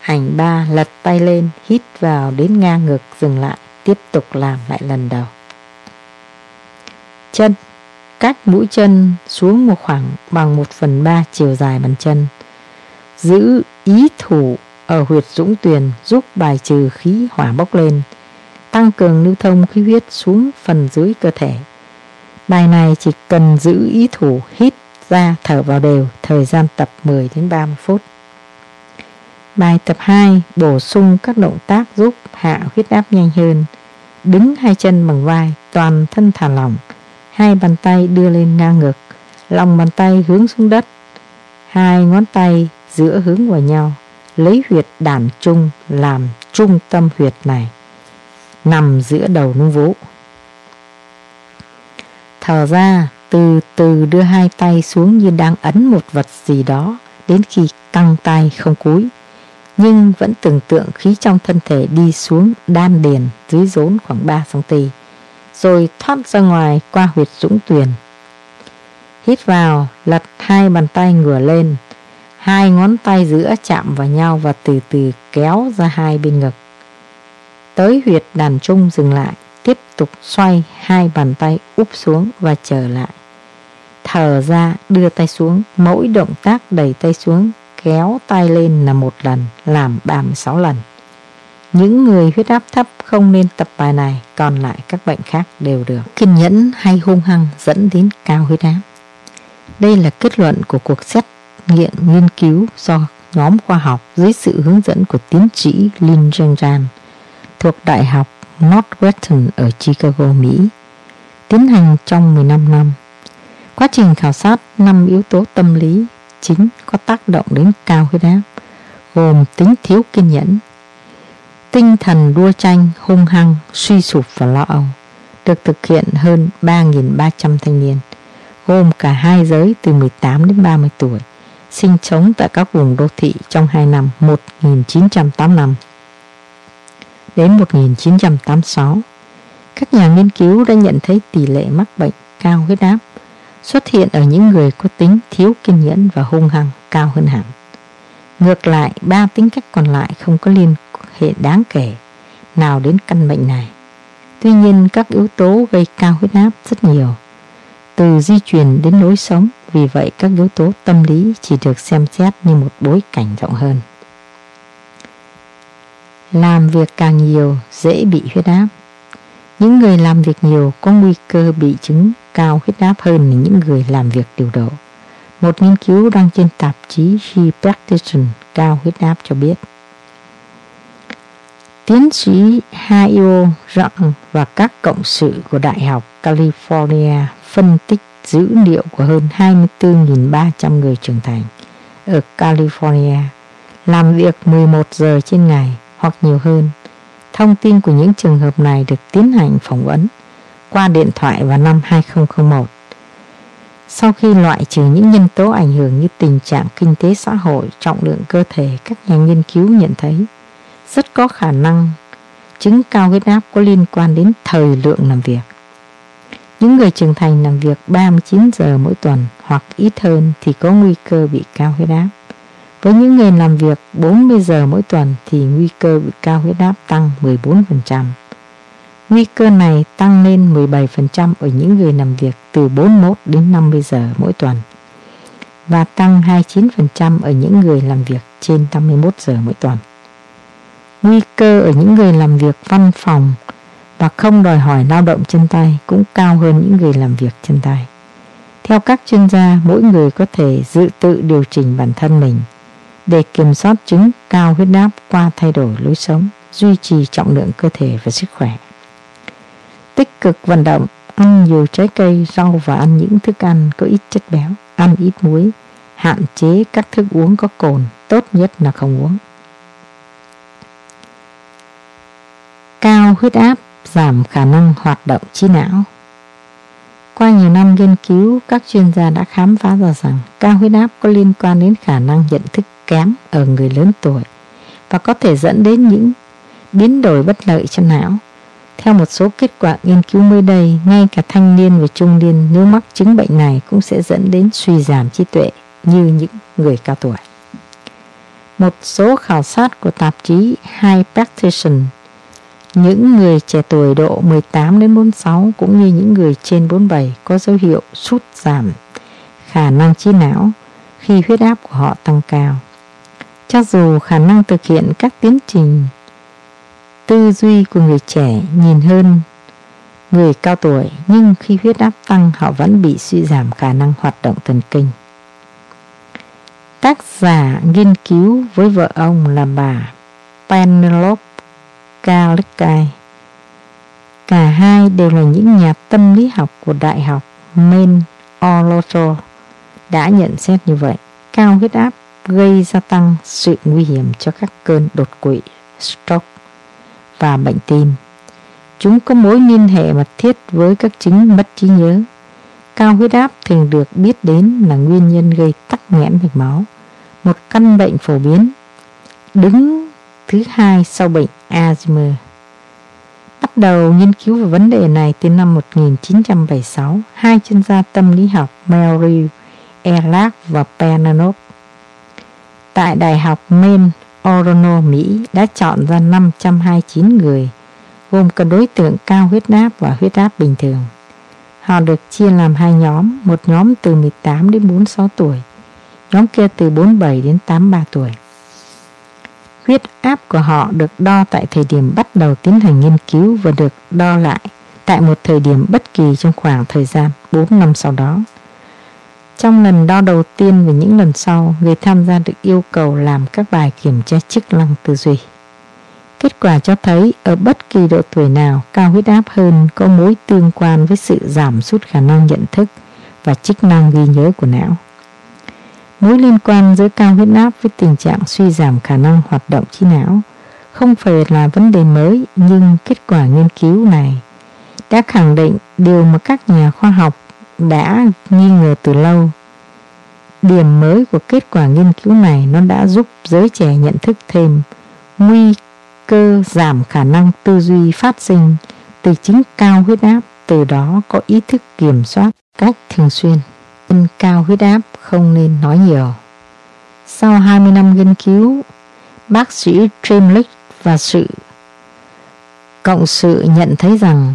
Hành 3. Lật tay lên, hít vào đến ngang ngực, dừng lại, tiếp tục làm lại lần đầu. Chân. Cách mũi chân xuống một khoảng bằng 1/3 chiều dài bàn chân. Giữ ý thủ ở huyệt dũng tuyền giúp bài trừ khí hỏa bốc lên, tăng cường lưu thông khí huyết xuống phần dưới cơ thể. Bài này chỉ cần giữ ý thủ hít ra thở vào đều, thời gian tập 10 đến 30 phút. Bài tập 2 bổ sung các động tác giúp hạ huyết áp nhanh hơn. Đứng hai chân bằng vai, toàn thân thả lỏng, hai bàn tay đưa lên ngang ngực, lòng bàn tay hướng xuống đất, hai ngón tay giữa hướng vào nhau, lấy huyệt đản trung làm trung tâm huyệt này, nằm giữa đầu núm vú. Thở ra, từ từ đưa hai tay xuống như đang ấn một vật gì đó đến khi căng tay không cúi, nhưng vẫn tưởng tượng khí trong thân thể đi xuống đan điền dưới rốn khoảng 3 cm, rồi thoát ra ngoài qua huyệt dũng tuyền. Hít vào, lật hai bàn tay ngửa lên, hai ngón tay giữa chạm vào nhau và từ từ kéo ra hai bên ngực. Tới huyệt đàn trung dừng lại, tiếp tục xoay hai bàn tay úp xuống và trở lại. Thở ra, đưa tay xuống, mỗi động tác đẩy tay xuống, kéo tay lên là 1 lần, làm 36 lần. Những người huyết áp thấp không nên tập bài này, còn lại các bệnh khác đều được. Kiên nhẫn hay hung hăng dẫn đến cao huyết áp. Đây là kết luận của cuộc xét nghiệm nghiên cứu do nhóm khoa học dưới sự hướng dẫn của tiến sĩ Lin Zhengran thuộc Đại học Northwestern ở Chicago, Mỹ, tiến hành trong 15 năm. Quá trình khảo sát 5 yếu tố tâm lý chính có tác động đến cao huyết áp, gồm tính thiếu kiên nhẫn, tinh thần đua tranh, hung hăng, suy sụp và lo âu, được thực hiện hơn 3.300 thanh niên, gồm cả hai giới từ 18 đến 30 tuổi, sinh sống tại các vùng đô thị trong 2 năm 1985 đến 1986. Các nhà nghiên cứu đã nhận thấy tỷ lệ mắc bệnh cao huyết áp xuất hiện ở những người có tính thiếu kiên nhẫn và hung hăng cao hơn hẳn. Ngược lại, 3 tính cách còn lại không có liên hệ đáng kể nào đến căn bệnh này. Tuy nhiên, các yếu tố gây cao huyết áp rất nhiều, từ di truyền đến lối sống, vì vậy các yếu tố tâm lý chỉ được xem xét như một bối cảnh rộng hơn. Làm việc càng nhiều dễ bị huyết áp. Những người làm việc nhiều có nguy cơ bị chứng cao huyết áp hơn là những người làm việc điều độ. Một nghiên cứu đăng trên tạp chí She Practitioner cao huyết áp cho biết. Tiến sĩ Hayo Rong và các cộng sự của Đại học California phân tích dữ liệu của hơn 24.300 người trưởng thành ở California làm việc 11 giờ trên ngày hoặc nhiều hơn. Thông tin của những trường hợp này được tiến hành phỏng vấn qua điện thoại vào năm 2001. Sau khi loại trừ những nhân tố ảnh hưởng như tình trạng kinh tế xã hội, trọng lượng cơ thể, các nhà nghiên cứu nhận thấy rất có khả năng chứng cao huyết áp có liên quan đến thời lượng làm việc. Những người trưởng thành làm việc 39 giờ mỗi tuần hoặc ít hơn thì có nguy cơ bị cao huyết áp. Với những người làm việc 40 giờ mỗi tuần thì nguy cơ bị cao huyết áp tăng 14%. Nguy cơ này tăng lên 17% ở những người làm việc từ 41 đến 50 giờ mỗi tuần và tăng 29% ở những người làm việc trên 51 giờ mỗi tuần. Nguy cơ ở những người làm việc văn phòng và không đòi hỏi lao động chân tay cũng cao hơn những người làm việc chân tay. Theo các chuyên gia, mỗi người có thể tự điều chỉnh bản thân mình để kiểm soát chứng cao huyết áp qua thay đổi lối sống, duy trì trọng lượng cơ thể và sức khỏe. Tích cực vận động, ăn nhiều trái cây, rau và ăn những thức ăn có ít chất béo, ăn ít muối, hạn chế các thức uống có cồn, tốt nhất là không uống. Cao huyết áp giảm khả năng hoạt động trí não. Qua nhiều năm nghiên cứu, các chuyên gia đã khám phá ra rằng cao huyết áp có liên quan đến khả năng nhận thức kém ở người lớn tuổi và có thể dẫn đến những biến đổi bất lợi cho não. Theo một số kết quả nghiên cứu mới đây, ngay cả thanh niên và trung niên nếu mắc chứng bệnh này cũng sẽ dẫn đến suy giảm trí tuệ như những người cao tuổi. Một số khảo sát của tạp chí High Practitioner, những người trẻ tuổi độ 18 đến 46 cũng như những người trên 47 có dấu hiệu sút giảm khả năng trí não khi huyết áp của họ tăng cao. Cho dù khả năng thực hiện các tiến trình tư duy của người trẻ nhìn hơn người cao tuổi, nhưng khi huyết áp tăng họ vẫn bị suy giảm khả năng hoạt động thần kinh. Tác giả nghiên cứu với vợ ông là bà Penelope Calekai. Cả hai đều là những nhà tâm lý học của Đại học Maine Orlando đã nhận xét như vậy. Cao huyết áp gây gia tăng sự nguy hiểm cho các cơn đột quỵ, stroke và bệnh tim. Chúng có mối liên hệ mật thiết với các chứng mất trí nhớ. Cao huyết áp thường được biết đến là nguyên nhân gây tắc nghẽn mạch máu, một căn bệnh phổ biến, đứng thứ hai sau bệnh Alzheimer. Bắt đầu nghiên cứu về vấn đề này từ năm 1976, hai chuyên gia tâm lý học Mary Elack và Penelope tại Đại học Maine Orlando, Mỹ đã chọn ra 529 người, gồm cả đối tượng cao huyết áp và huyết áp bình thường. Họ được chia làm hai nhóm, một nhóm từ 18 đến 46 tuổi, nhóm kia từ 47 đến 83 tuổi. Huyết áp của họ được đo tại thời điểm bắt đầu tiến hành nghiên cứu và được đo lại tại một thời điểm bất kỳ trong khoảng thời gian 4 năm sau đó. Trong lần đo đầu tiên và những lần sau, người tham gia được yêu cầu làm các bài kiểm tra chức năng tư duy. Kết quả cho thấy ở bất kỳ độ tuổi nào, cao huyết áp hơn có mối tương quan với sự giảm sút khả năng nhận thức và chức năng ghi nhớ của não. Mối liên quan giữa cao huyết áp với tình trạng suy giảm khả năng hoạt động trí não không phải là vấn đề mới, nhưng kết quả nghiên cứu này đã khẳng định điều mà các nhà khoa học đã nghi ngờ từ lâu. Điểm mới của kết quả nghiên cứu này nó đã giúp giới trẻ nhận thức thêm nguy cơ giảm khả năng tư duy phát sinh từ chính cao huyết áp, từ đó có ý thức kiểm soát cách thường xuyên. Nhân cao huyết áp không nên nói nhiều. Sau 20 năm nghiên cứu, bác sĩ Tremlich và sự cộng sự nhận thấy rằng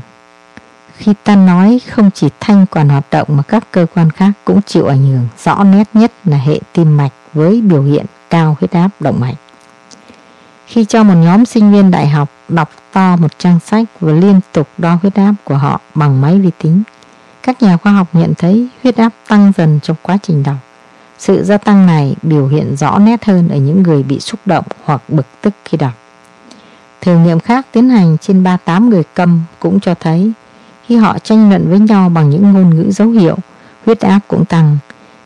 khi ta nói, không chỉ thanh quản hoạt động mà các cơ quan khác cũng chịu ảnh hưởng, rõ nét nhất là hệ tim mạch với biểu hiện cao huyết áp động mạch. Khi cho một nhóm sinh viên đại học đọc to một trang sách và liên tục đo huyết áp của họ bằng máy vi tính, các nhà khoa học nhận thấy huyết áp tăng dần trong quá trình đọc. Sự gia tăng này biểu hiện rõ nét hơn ở những người bị xúc động hoặc bực tức khi đọc. Thử nghiệm khác tiến hành trên 38 người câm cũng cho thấy khi họ tranh luận với nhau bằng những ngôn ngữ dấu hiệu, huyết áp cũng tăng.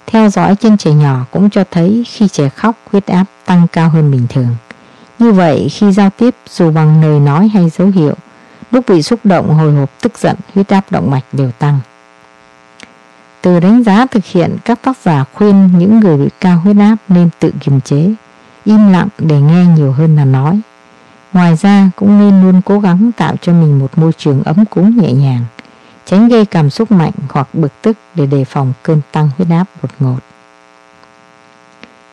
Theo dõi trên trẻ nhỏ cũng cho thấy khi trẻ khóc, huyết áp tăng cao hơn bình thường. Như vậy, khi giao tiếp dù bằng lời nói hay dấu hiệu, lúc bị xúc động, hồi hộp, tức giận, huyết áp động mạch đều tăng. Từ đánh giá thực hiện, các tác giả khuyên những người bị cao huyết áp nên tự kiềm chế, im lặng để nghe nhiều hơn là nói. Ngoài ra, cũng nên luôn cố gắng tạo cho mình một môi trường ấm cúng nhẹ nhàng, tránh gây cảm xúc mạnh hoặc bực tức để đề phòng cơn tăng huyết áp đột ngột.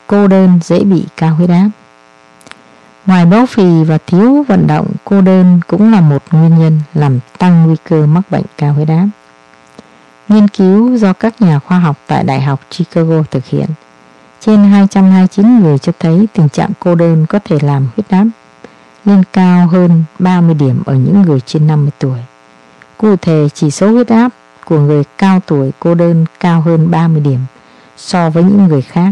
Cô đơn dễ bị cao huyết áp. Ngoài béo phì và thiếu vận động, cô đơn cũng là một nguyên nhân làm tăng nguy cơ mắc bệnh cao huyết áp. Nghiên cứu do các nhà khoa học tại Đại học Chicago thực hiện trên 229 người cho thấy tình trạng cô đơn có thể làm huyết áp lên cao hơn 30 điểm ở những người trên 50 tuổi. Cụ thể, chỉ số huyết áp của người cao tuổi cô đơn cao hơn 30 điểm so với những người khác,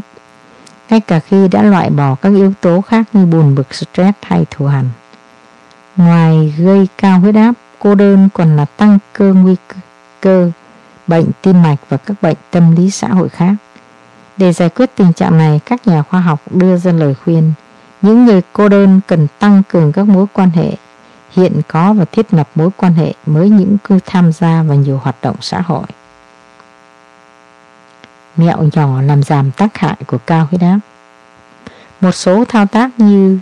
ngay cả khi đã loại bỏ các yếu tố khác như buồn bực, stress hay thù hằn. Ngoài gây cao huyết áp, cô đơn còn là tăng cơ nguy cơ bệnh tim mạch và các bệnh tâm lý xã hội khác. Để giải quyết tình trạng này, các nhà khoa học đưa ra lời khuyên những người cô đơn cần tăng cường các mối quan hệ hiện có và thiết lập mối quan hệ mới, những cư tham gia vào nhiều hoạt động xã hội. Mẹo nhỏ làm giảm tác hại của cao huyết áp. Một số thao tác như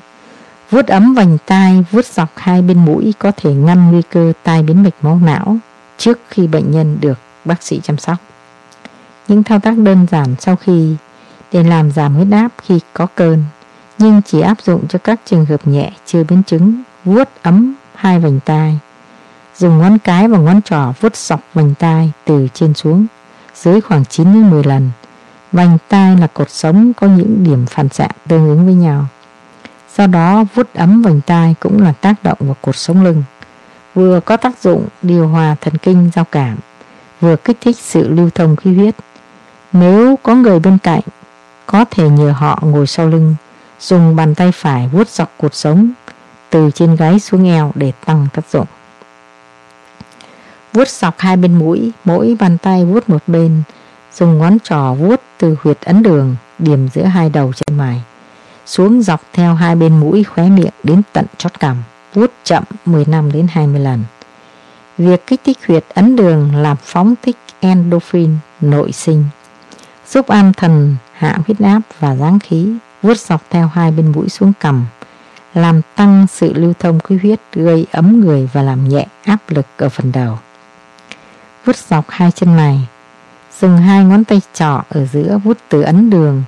vuốt ấm vành tai, vuốt dọc hai bên mũi có thể ngăn nguy cơ tai biến mạch máu não trước khi bệnh nhân được bác sĩ chăm sóc. Những thao tác đơn giản sau khi để làm giảm huyết áp khi có cơn, nhưng chỉ áp dụng cho các trường hợp nhẹ chưa biến chứng. Vuốt ấm hai vành tai, dùng ngón cái và ngón trỏ vuốt dọc vành tai từ trên xuống dưới khoảng 9 đến 10 lần, Vành tai là cột sống có những điểm phản xạ tương ứng với nhau. Sau đó vuốt ấm vành tai cũng là tác động vào cột sống lưng, vừa có tác dụng điều hòa thần kinh giao cảm, vừa kích thích sự lưu thông khí huyết. Nếu có người bên cạnh, có thể nhờ họ ngồi sau lưng, dùng bàn tay phải vuốt dọc cột sống từ trên gáy xuống eo để tăng tác dụng. Vuốt dọc hai bên mũi, mỗi bàn tay vuốt một bên, dùng ngón trỏ vuốt từ huyệt ấn đường, điểm giữa hai đầu chân mày, xuống dọc theo hai bên mũi, khóe miệng đến tận chót cằm, vuốt chậm 15 đến 20 lần. Việc kích thích huyệt ấn đường làm phóng thích endorphin nội sinh, giúp an thần, hạ huyết áp và giáng khí. Vuốt dọc theo hai bên mũi xuống cằm làm tăng sự lưu thông khí huyết, gây ấm người và làm nhẹ áp lực ở phần đầu. Vuốt dọc hai chân mày, dùng hai ngón tay trỏ ở giữa vuốt từ ấn đường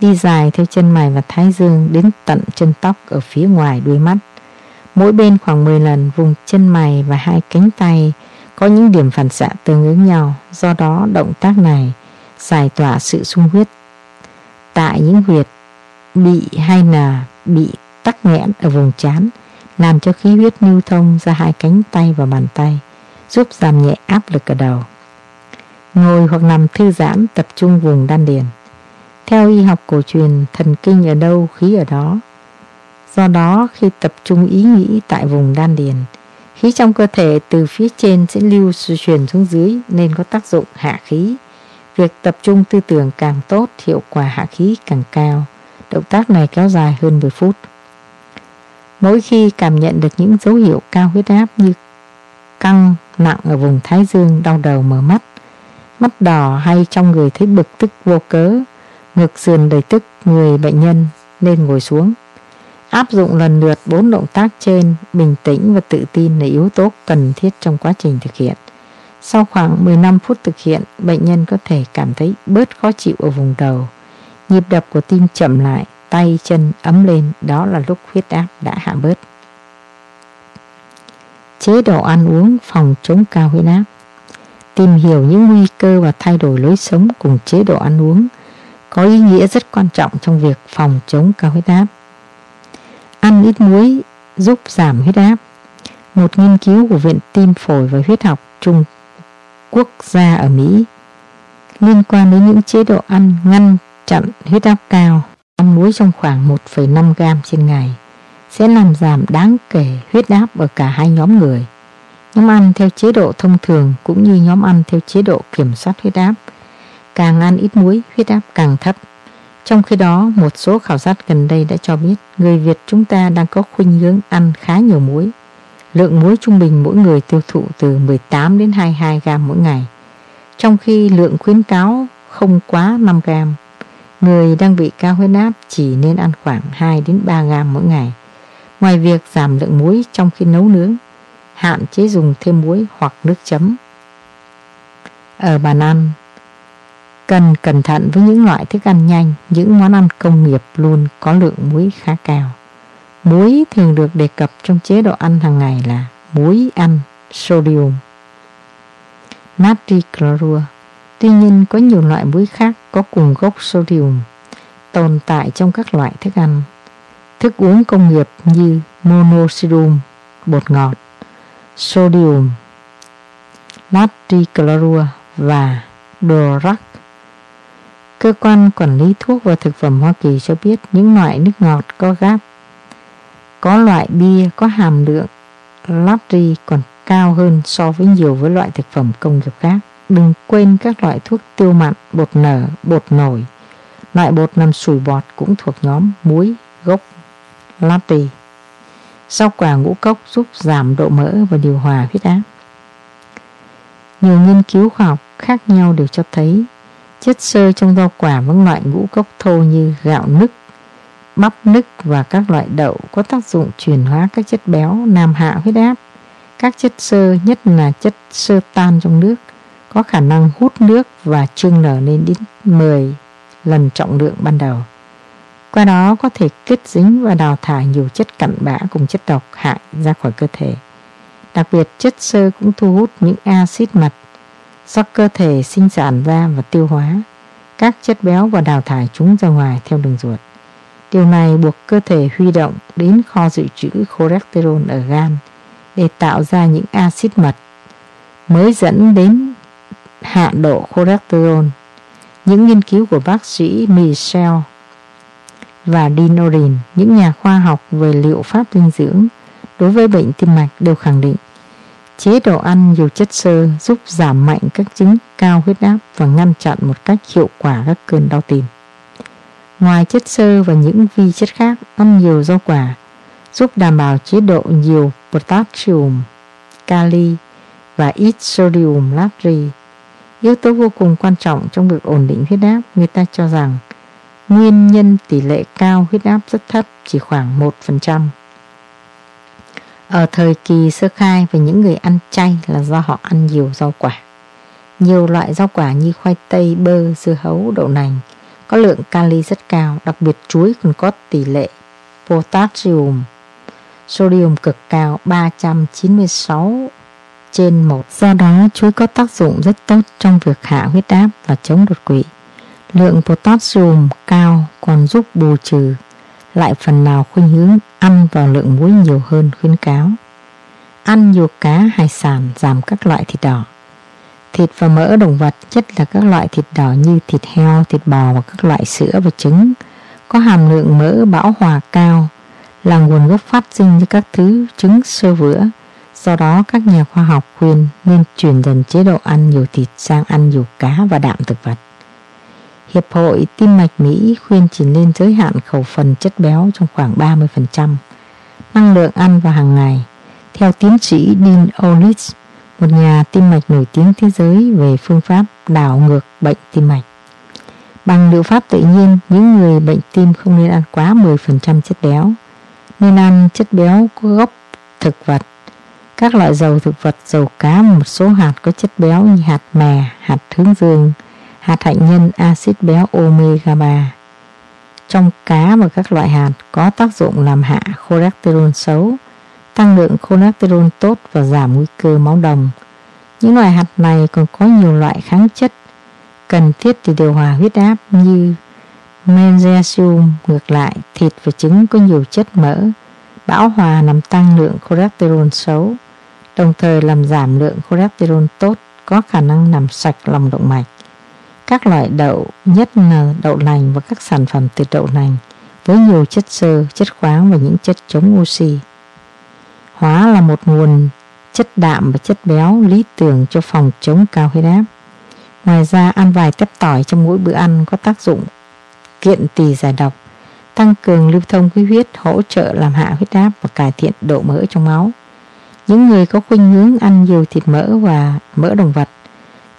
đi dài theo chân mày và thái dương đến tận chân tóc ở phía ngoài đuôi mắt. Mỗi bên khoảng 10 lần. Vùng chân mày và hai cánh tay có những điểm phản xạ tương ứng nhau, do đó động tác này giải tỏa sự sung huyết tại những huyệt bị hay là bị tắc nghẽn ở vùng trán, làm cho khí huyết lưu thông ra hai cánh tay và bàn tay, giúp giảm nhẹ áp lực ở đầu. Ngồi hoặc nằm thư giãn, tập trung vùng đan điền. Theo y học cổ truyền, thần kinh ở đâu, khí ở đó. Do đó, khi tập trung ý nghĩ tại vùng đan điền, khí trong cơ thể từ phía trên sẽ lưu truyền xuống dưới nên có tác dụng hạ khí. Việc tập trung tư tưởng càng tốt, hiệu quả hạ khí càng cao. Động tác này kéo dài hơn 10 phút. Mỗi khi cảm nhận được những dấu hiệu cao huyết áp như căng nặng ở vùng thái dương, đau đầu, mở mắt, mắt đỏ hay trong người thấy bực tức vô cớ, ngực sườn đầy tức, người bệnh nhân nên ngồi xuống. Áp dụng lần lượt 4 động tác trên, bình tĩnh và tự tin là yếu tố cần thiết trong quá trình thực hiện. Sau khoảng 15 phút thực hiện, bệnh nhân có thể cảm thấy bớt khó chịu ở vùng đầu, nhịp đập của tim chậm lại, tay chân ấm lên, đó là lúc huyết áp đã hạ bớt. Chế độ ăn uống phòng chống cao huyết áp. Tìm hiểu những nguy cơ và thay đổi lối sống cùng chế độ ăn uống có ý nghĩa rất quan trọng trong việc phòng chống cao huyết áp. Ăn ít muối giúp giảm huyết áp. Một nghiên cứu của Viện Tim Phổi và Huyết học Trung Quốc gia ở Mỹ liên quan đến những chế độ ăn ngăn chặn huyết áp cao. Ăn muối trong khoảng 1,5 gram trên ngày sẽ làm giảm đáng kể huyết áp ở cả hai nhóm người. Nhóm ăn theo chế độ thông thường cũng như nhóm ăn theo chế độ kiểm soát huyết áp, càng ăn ít muối, huyết áp càng thấp. Trong khi đó, một số khảo sát gần đây đã cho biết người Việt chúng ta đang có khuynh hướng ăn khá nhiều muối. Lượng muối trung bình mỗi người tiêu thụ từ 18 đến 22 gram mỗi ngày, trong khi lượng khuyến cáo không quá 5 gram. Người đang bị cao huyết áp chỉ nên ăn khoảng 2 đến 3 gram mỗi ngày. Ngoài việc giảm lượng muối trong khi nấu nướng, hạn chế dùng thêm muối hoặc nước chấm ở bàn ăn. Cần cẩn thận với những loại thức ăn nhanh, những món ăn công nghiệp luôn có lượng muối khá cao. Muối thường được đề cập trong chế độ ăn hàng ngày là muối ăn sodium, natri clorua. Tuy nhiên, có nhiều loại muối khác có cùng gốc sodium tồn tại trong các loại thức ăn, thức uống công nghiệp như monosodium, bột ngọt, sodium, natri clorua và Dorac. Cơ quan quản lý thuốc và thực phẩm Hoa Kỳ cho biết những loại nước ngọt có gáp, có loại bia có hàm lượng natri còn cao hơn so với nhiều với loại thực phẩm công nghiệp khác. Đừng quên các loại thuốc tiêu mặn, bột nở, bột nổi, loại bột làm sủi bọt cũng thuộc nhóm muối gốc natri. Rau quả ngũ cốc giúp giảm độ mỡ và điều hòa huyết áp. Nhiều nghiên cứu khoa học khác nhau đều cho thấy chất xơ trong rau quả và loại ngũ cốc thô như gạo nứt, bắp nứt và các loại đậu có tác dụng chuyển hóa các chất béo làm hạ huyết áp. Các chất xơ, nhất là chất xơ tan trong nước, có khả năng hút nước và chương nở lên đến 10 lần trọng lượng ban đầu. Qua đó có thể kết dính và đào thải nhiều chất cặn bã cùng chất độc hại ra khỏi cơ thể. Đặc biệt, chất xơ cũng thu hút những axit mặt do cơ thể sinh sản ra và tiêu hóa. các chất béo và đào thải chúng ra ngoài theo đường ruột. Điều này buộc cơ thể huy động đến kho dự trữ cholesterol ở gan để tạo ra những axit mật mới dẫn đến hạn độ cholesterol. Những nghiên cứu của bác sĩ Michel và Dinorin, những nhà khoa học về liệu pháp dinh dưỡng đối với bệnh tim mạch, đều khẳng định chế độ ăn nhiều chất xơ giúp giảm mạnh các chứng cao huyết áp và ngăn chặn một cách hiệu quả các cơn đau tim. Ngoài chất xơ và những vi chất khác, ăn nhiều rau quả giúp đảm bảo chế độ nhiều potassium, kali và ít sodium natri, yếu tố vô cùng quan trọng trong việc ổn định huyết áp. Người ta cho rằng nguyên nhân tỷ lệ cao huyết áp rất thấp, chỉ khoảng 1%, ở thời kỳ sơ khai và những người ăn chay là do họ ăn nhiều rau quả. Nhiều loại rau quả như khoai tây, bơ, dưa hấu, đậu nành có lượng kali rất cao, đặc biệt chuối còn có tỷ lệ potassium, sodium cực cao, 396/1. Do đó, chuối có tác dụng rất tốt trong việc hạ huyết áp và chống đột quỵ. Lượng potassium cao còn giúp bù trừ lại phần nào khuynh hướng ăn vào lượng muối nhiều hơn khuyến cáo. Ăn nhiều cá, hải sản, giảm các loại thịt đỏ. Thịt và mỡ động vật, nhất là các loại thịt đỏ như thịt heo, thịt bò và các loại sữa và trứng, có hàm lượng mỡ bão hòa cao, là nguồn gốc phát sinh cho các thứ trứng sơ vữa. Do đó, các nhà khoa học khuyên nên chuyển dần chế độ ăn nhiều thịt sang ăn nhiều cá và đạm thực vật. Hiệp hội Tim mạch Mỹ khuyên chỉ nên giới hạn khẩu phần chất béo trong khoảng 30% năng lượng ăn vào hàng ngày. Theo tiến sĩ Dean O'Leary, một nhà tim mạch nổi tiếng thế giới về phương pháp đảo ngược bệnh tim mạch bằng liệu pháp tự nhiên, những người bệnh tim không nên ăn quá 10% chất béo, nên ăn chất béo có gốc thực vật, các loại dầu thực vật, dầu cá, một số hạt có chất béo như hạt mè, hạt hướng dương, hạt hạnh nhân, axit béo omega 3. Trong cá và các loại hạt có tác dụng làm hạ cholesterol xấu, tăng lượng cholesterol tốt và giảm nguy cơ máu đồng. Những loại hạt này còn có nhiều loại kháng chất cần thiết để điều hòa huyết áp như magnesium. Ngược lại, thịt và trứng có nhiều chất mỡ bão hòa làm tăng lượng cholesterol xấu, đồng thời làm giảm lượng cholesterol tốt, có khả năng làm sạch lòng động mạch. Các loại đậu, nhất là đậu nành và các sản phẩm từ đậu nành, với nhiều chất xơ, chất khoáng và những chất chống oxy hóa, là một nguồn chất đạm và chất béo lý tưởng cho phòng chống cao huyết áp. Ngoài ra, ăn vài tép tỏi trong mỗi bữa ăn có tác dụng kiện tỳ giải độc, tăng cường lưu thông khí huyết, hỗ trợ làm hạ huyết áp và cải thiện độ mỡ trong máu. Những người có khuynh hướng ăn nhiều thịt mỡ và mỡ động vật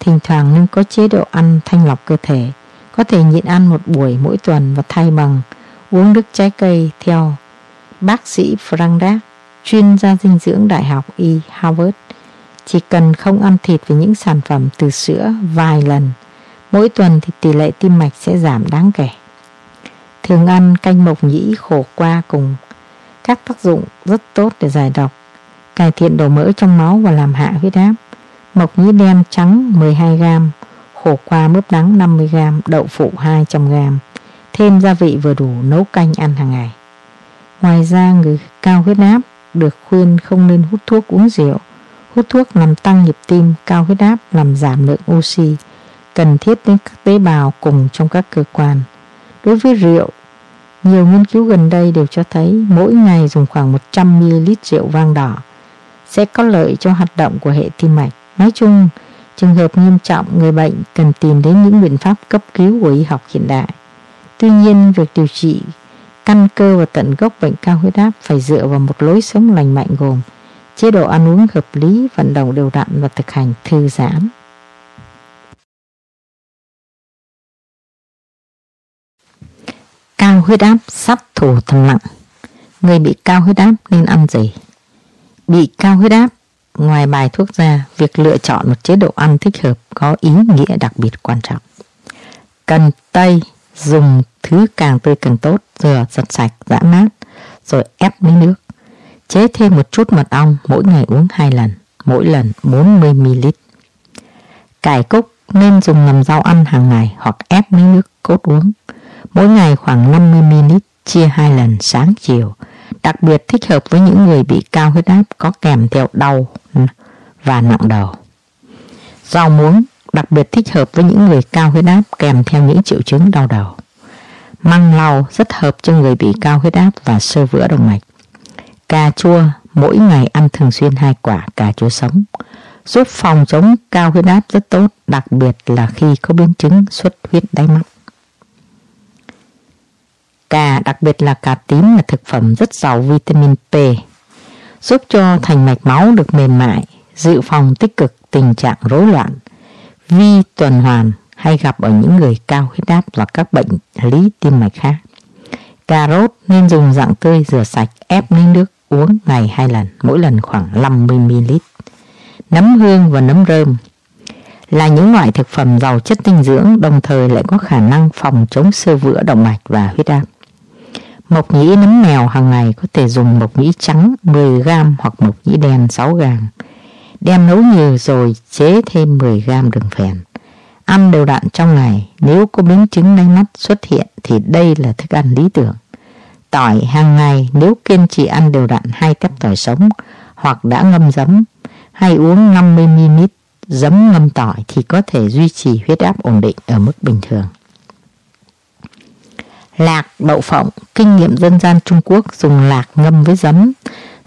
thỉnh thoảng nên có chế độ ăn thanh lọc cơ thể, có thể nhịn ăn một buổi mỗi tuần và thay bằng uống nước trái cây. Theo bác sĩ Frank Dark, chuyên gia dinh dưỡng Đại học Y Harvard, chỉ cần không ăn thịt và những sản phẩm từ sữa vài lần mỗi tuần thì tỷ lệ tim mạch sẽ giảm đáng kể. Thường ăn canh mộc nhĩ, khổ qua cùng các tác dụng rất tốt để giải độc, cải thiện độ mỡ trong máu và làm hạ huyết áp. Mộc nhĩ đen trắng 12g, khổ qua mướp đắng 50g, đậu phụ 200g, thêm gia vị vừa đủ, nấu canh ăn hàng ngày. Ngoài ra, người cao huyết áp được khuyên không nên hút thuốc, uống rượu. Hút thuốc làm tăng nhịp tim, cao huyết áp làm giảm lượng oxy cần thiết đến các tế bào cùng trong các cơ quan. Đối với rượu, nhiều nghiên cứu gần đây đều cho thấy mỗi ngày dùng khoảng 100ml rượu vang đỏ sẽ có lợi cho hoạt động của hệ tim mạch. Nói chung, trường hợp nghiêm trọng, người bệnh cần tìm đến những biện pháp cấp cứu của y học hiện đại. Tuy nhiên, việc điều trị căn cơ và tận gốc bệnh cao huyết áp phải dựa vào một lối sống lành mạnh gồm chế độ ăn uống hợp lý, vận động đều đặn và thực hành thư giãn. Cao huyết áp sát thủ thầm lặng. Người bị cao huyết áp nên ăn gì? Bị cao huyết áp, ngoài bài thuốc ra, việc lựa chọn một chế độ ăn thích hợp có ý nghĩa đặc biệt quan trọng. Cần tây dùng thứ càng tươi càng tốt, rửa giặt sạch, giã nát, rồi ép lấy nước. Chế thêm một chút mật ong, mỗi ngày uống 2 lần, mỗi lần 40ml. Cải cúc nên dùng làm rau ăn hàng ngày hoặc ép với nước cốt uống. Mỗi ngày khoảng 50ml, chia 2 lần sáng chiều. Đặc biệt thích hợp với những người bị cao huyết áp có kèm theo đau và nặng đầu. Rau muống đặc biệt thích hợp với những người cao huyết áp kèm theo những triệu chứng đau đầu. Măng lau rất hợp cho người bị cao huyết áp và xơ vữa động mạch. Cà chua mỗi ngày ăn thường xuyên 2 quả cà chua sống, giúp phòng chống cao huyết áp rất tốt, đặc biệt là khi có biến chứng xuất huyết đáy mắt. Cà, đặc biệt là cà tím, là thực phẩm rất giàu vitamin P, giúp cho thành mạch máu được mềm mại, dự phòng tích cực tình trạng rối loạn vi tuần hoàn hay gặp ở những người cao huyết áp và các bệnh lý tim mạch khác. Cà rốt nên dùng dạng tươi, rửa sạch, ép lấy nước uống ngày 2 lần, mỗi lần khoảng 50ml. Nấm hương và nấm rơm là những loại thực phẩm giàu chất dinh dưỡng, đồng thời lại có khả năng phòng chống xơ vữa động mạch và huyết áp. Mộc nhĩ nấm mèo hàng ngày có thể dùng mộc nhĩ trắng 10g hoặc mộc nhĩ đen 6g. Đem nấu nhừ rồi chế thêm 10g đường phèn. Ăn đều đặn trong ngày, nếu có biến chứng đáy mắt xuất hiện thì đây là thức ăn lý tưởng. Tỏi hàng ngày, nếu kiên trì ăn đều đặn 2 tép tỏi sống hoặc đã ngâm giấm hay uống 50ml giấm ngâm tỏi thì có thể duy trì huyết áp ổn định ở mức bình thường. Lạc, đậu phộng, kinh nghiệm dân gian Trung Quốc dùng lạc ngâm với giấm.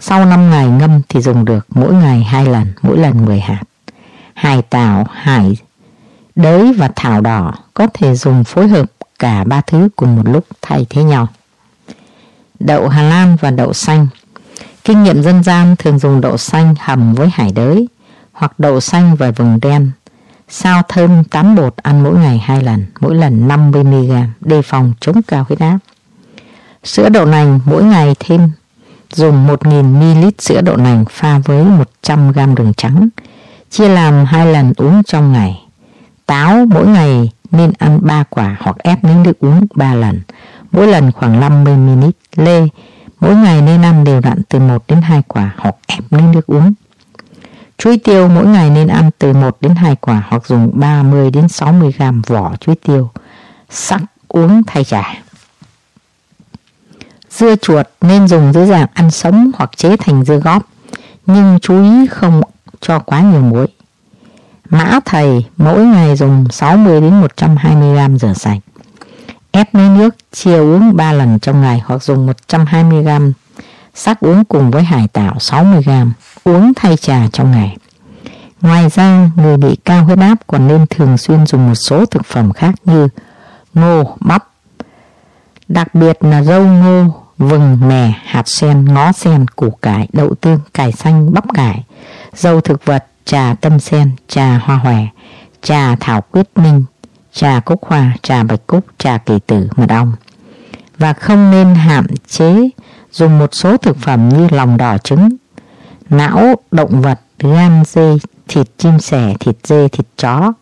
Sau 5 ngày ngâm thì dùng được, mỗi ngày 2 lần, mỗi lần 10 hạt. Hải tảo, hải đới và thảo đỏ có thể dùng phối hợp cả 3 thứ cùng một lúc, thay thế nhau. Đậu Hà Lan và đậu xanh. Kinh nghiệm dân gian thường dùng đậu xanh hầm với hải đới hoặc đậu xanh và vừng đen. Sao thơm tán bột ăn mỗi ngày 2 lần, mỗi lần 50mg, đề phòng chống cao huyết áp. Sữa đậu nành mỗi ngày thêm dùng 1000ml sữa đậu nành pha với 100g đường trắng, chia làm 2 lần uống trong ngày. Táo mỗi ngày nên ăn 3 quả hoặc ép lấy nước uống 3 lần, mỗi lần khoảng 50ml. Lê mỗi ngày nên ăn đều đặn từ 1 đến 2 quả hoặc ép lấy nước uống. Chuối tiêu mỗi ngày nên ăn từ 1 đến 2 quả hoặc dùng 30 đến 60g vỏ chuối tiêu sắc uống thay trà. Dưa chuột nên dùng dưới dạng ăn sống hoặc chế thành dưa góp, nhưng chú ý không cho quá nhiều muối. Mã thầy mỗi ngày dùng 60 đến 120g rửa sạch. Ép lấy nước chia uống 3 lần trong ngày hoặc dùng 120g sắc uống cùng với hải tảo 60g, uống thay trà trong ngày. Ngoài ra, người bị cao huyết áp còn nên thường xuyên dùng một số thực phẩm khác như ngô, bắp, đặc biệt là rau ngô, vừng, mè, hạt sen, ngó sen, củ cải, đậu tương, cải xanh, bắp cải, dầu thực vật, trà tâm sen, trà hoa hòe, trà thảo quyết minh, trà cúc hoa, trà bạch cúc, trà kỳ tử, mật ong. Và không nên hạn chế dùng một số thực phẩm như lòng đỏ trứng, não động vật, gan dê, thịt chim sẻ, thịt dê, thịt chó,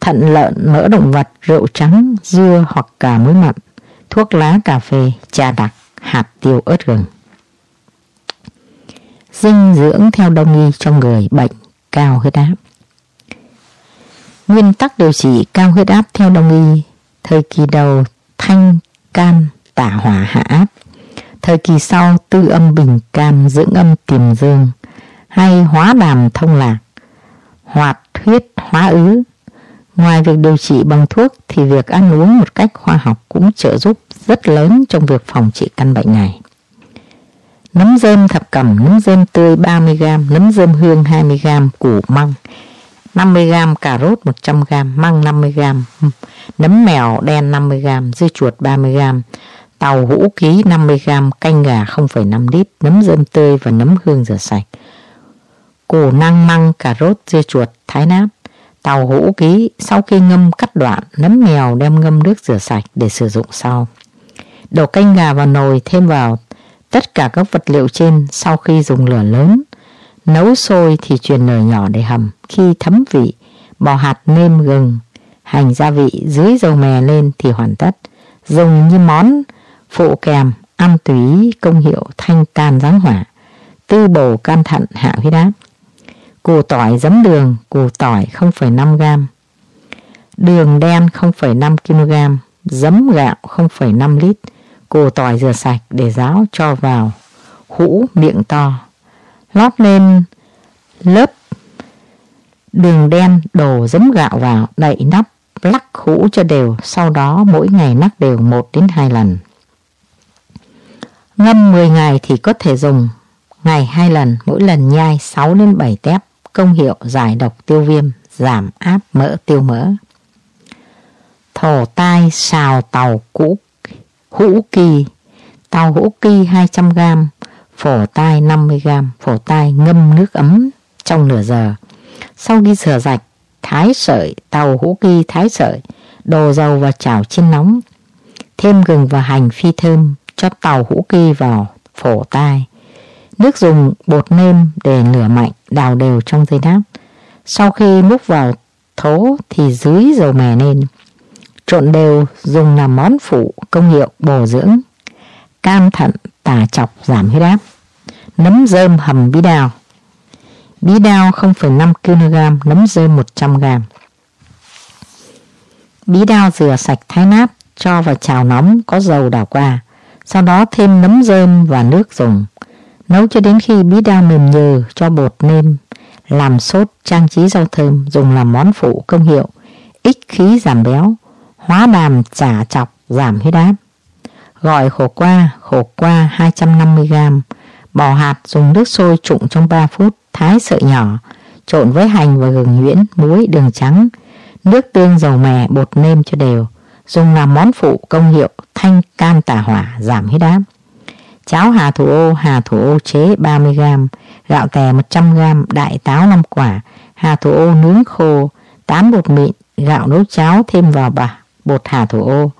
thận lợn, mỡ động vật, rượu trắng, dưa hoặc cả muối mặn, thuốc lá, cà phê, trà đặc, hạt tiêu, ớt gừng. Dinh dưỡng theo đông y cho người bệnh cao huyết áp. Nguyên tắc điều trị cao huyết áp theo đông y: thời kỳ đầu thanh can tả hỏa hạ áp, thời kỳ sau tư âm bình can dưỡng âm tiềm dương, hay hóa đàm thông lạc, hoạt huyết hóa ứ. Ngoài việc điều trị bằng thuốc thì việc ăn uống một cách khoa học cũng trợ giúp rất lớn trong việc phòng trị căn bệnh này. Nấm rơm thập cẩm, nấm rơm tươi 30g, nấm rơm hương 20g, củ măng 50g, cà rốt 100g, măng 50g, nấm mèo đen 50g, dưa chuột 30g, tàu hũ ký 50g, canh gà 0,5 lít, nấm rơm tươi và nấm hương rửa sạch, củ năng, măng, cà rốt, dưa chuột thái nát. Tàu hũ ký sau khi ngâm cắt đoạn, nấm mèo đem ngâm nước rửa sạch để sử dụng sau. Đổ canh gà vào nồi, thêm vào tất cả các vật liệu trên, sau khi dùng lửa lớn nấu sôi thì chuyển nồi nhỏ để hầm. Khi thấm vị, bỏ hạt nêm, gừng, hành, gia vị dưới dầu mè lên thì hoàn tất. Dùng như món phụ kèm, ăn tùy ý, công hiệu thanh can giáng hỏa, tư bổ can thận, hạ huyết áp. Củ tỏi giấm đường, củ tỏi 0,5g, đường đen 0,5 kg, giấm gạo 0,5 lít, củ tỏi rửa sạch để ráo cho vào hũ miệng to. Lót lên lớp đường đen, đổ giấm gạo vào, đậy nắp, lắc hũ cho đều, sau đó mỗi ngày lắc đều 1 đến 2 lần. Ngâm 10 ngày thì có thể dùng, ngày 2 lần, mỗi lần nhai 6 đến 7 tép, công hiệu giải độc tiêu viêm, giảm áp mỡ tiêu mỡ. Thổ tai xào tàu cũ hũ kỳ, tàu hũ kỳ 200 g, phổ tai 50 g, phổ tai ngâm nước ấm trong nửa giờ. Sau khi rửa sạch, thái sợi tàu hũ kỳ, thái sợi, đổ dầu vào chảo chiên nóng, thêm gừng và hành phi thơm, cho tàu hũ kỳ vào phổ tai. Nước dùng bột nêm để lửa mạnh, đào đều trong dây nát. Sau khi múc vào thố thì dưới dầu mè lên, trộn đều, dùng làm món phụ, công hiệu bổ dưỡng cam thận, tả chọc, giảm huyết áp. Nấm rơm hầm bí đao. Bí đao 0,5 kg, nấm rơm 100 g. Bí đao rửa sạch, thái nát, cho vào chảo nóng có dầu đảo qua, sau đó thêm nấm rơm và nước dùng. Nấu cho đến khi bí đao mềm nhừ, cho bột nêm, làm sốt, trang trí rau thơm, dùng làm món phụ, công hiệu ích khí, giảm béo, hóa đàm, chả chọc, giảm huyết áp. Gọi khổ qua 250 g, bỏ hạt, dùng nước sôi trụng trong 3 phút, thái sợi nhỏ, trộn với hành và gừng nhuyễn, muối, đường trắng, nước tương, dầu mè, bột nêm cho đều, dùng làm món phụ, công hiệu thanh can tả hỏa, giảm huyết áp. Cháo hà thủ ô chế 30 g, gạo tẻ 100 g, đại táo 5 quả, hà thủ ô nướng khô, 8 bột mịn, gạo nấu cháo thêm vào bột hà thủ ô,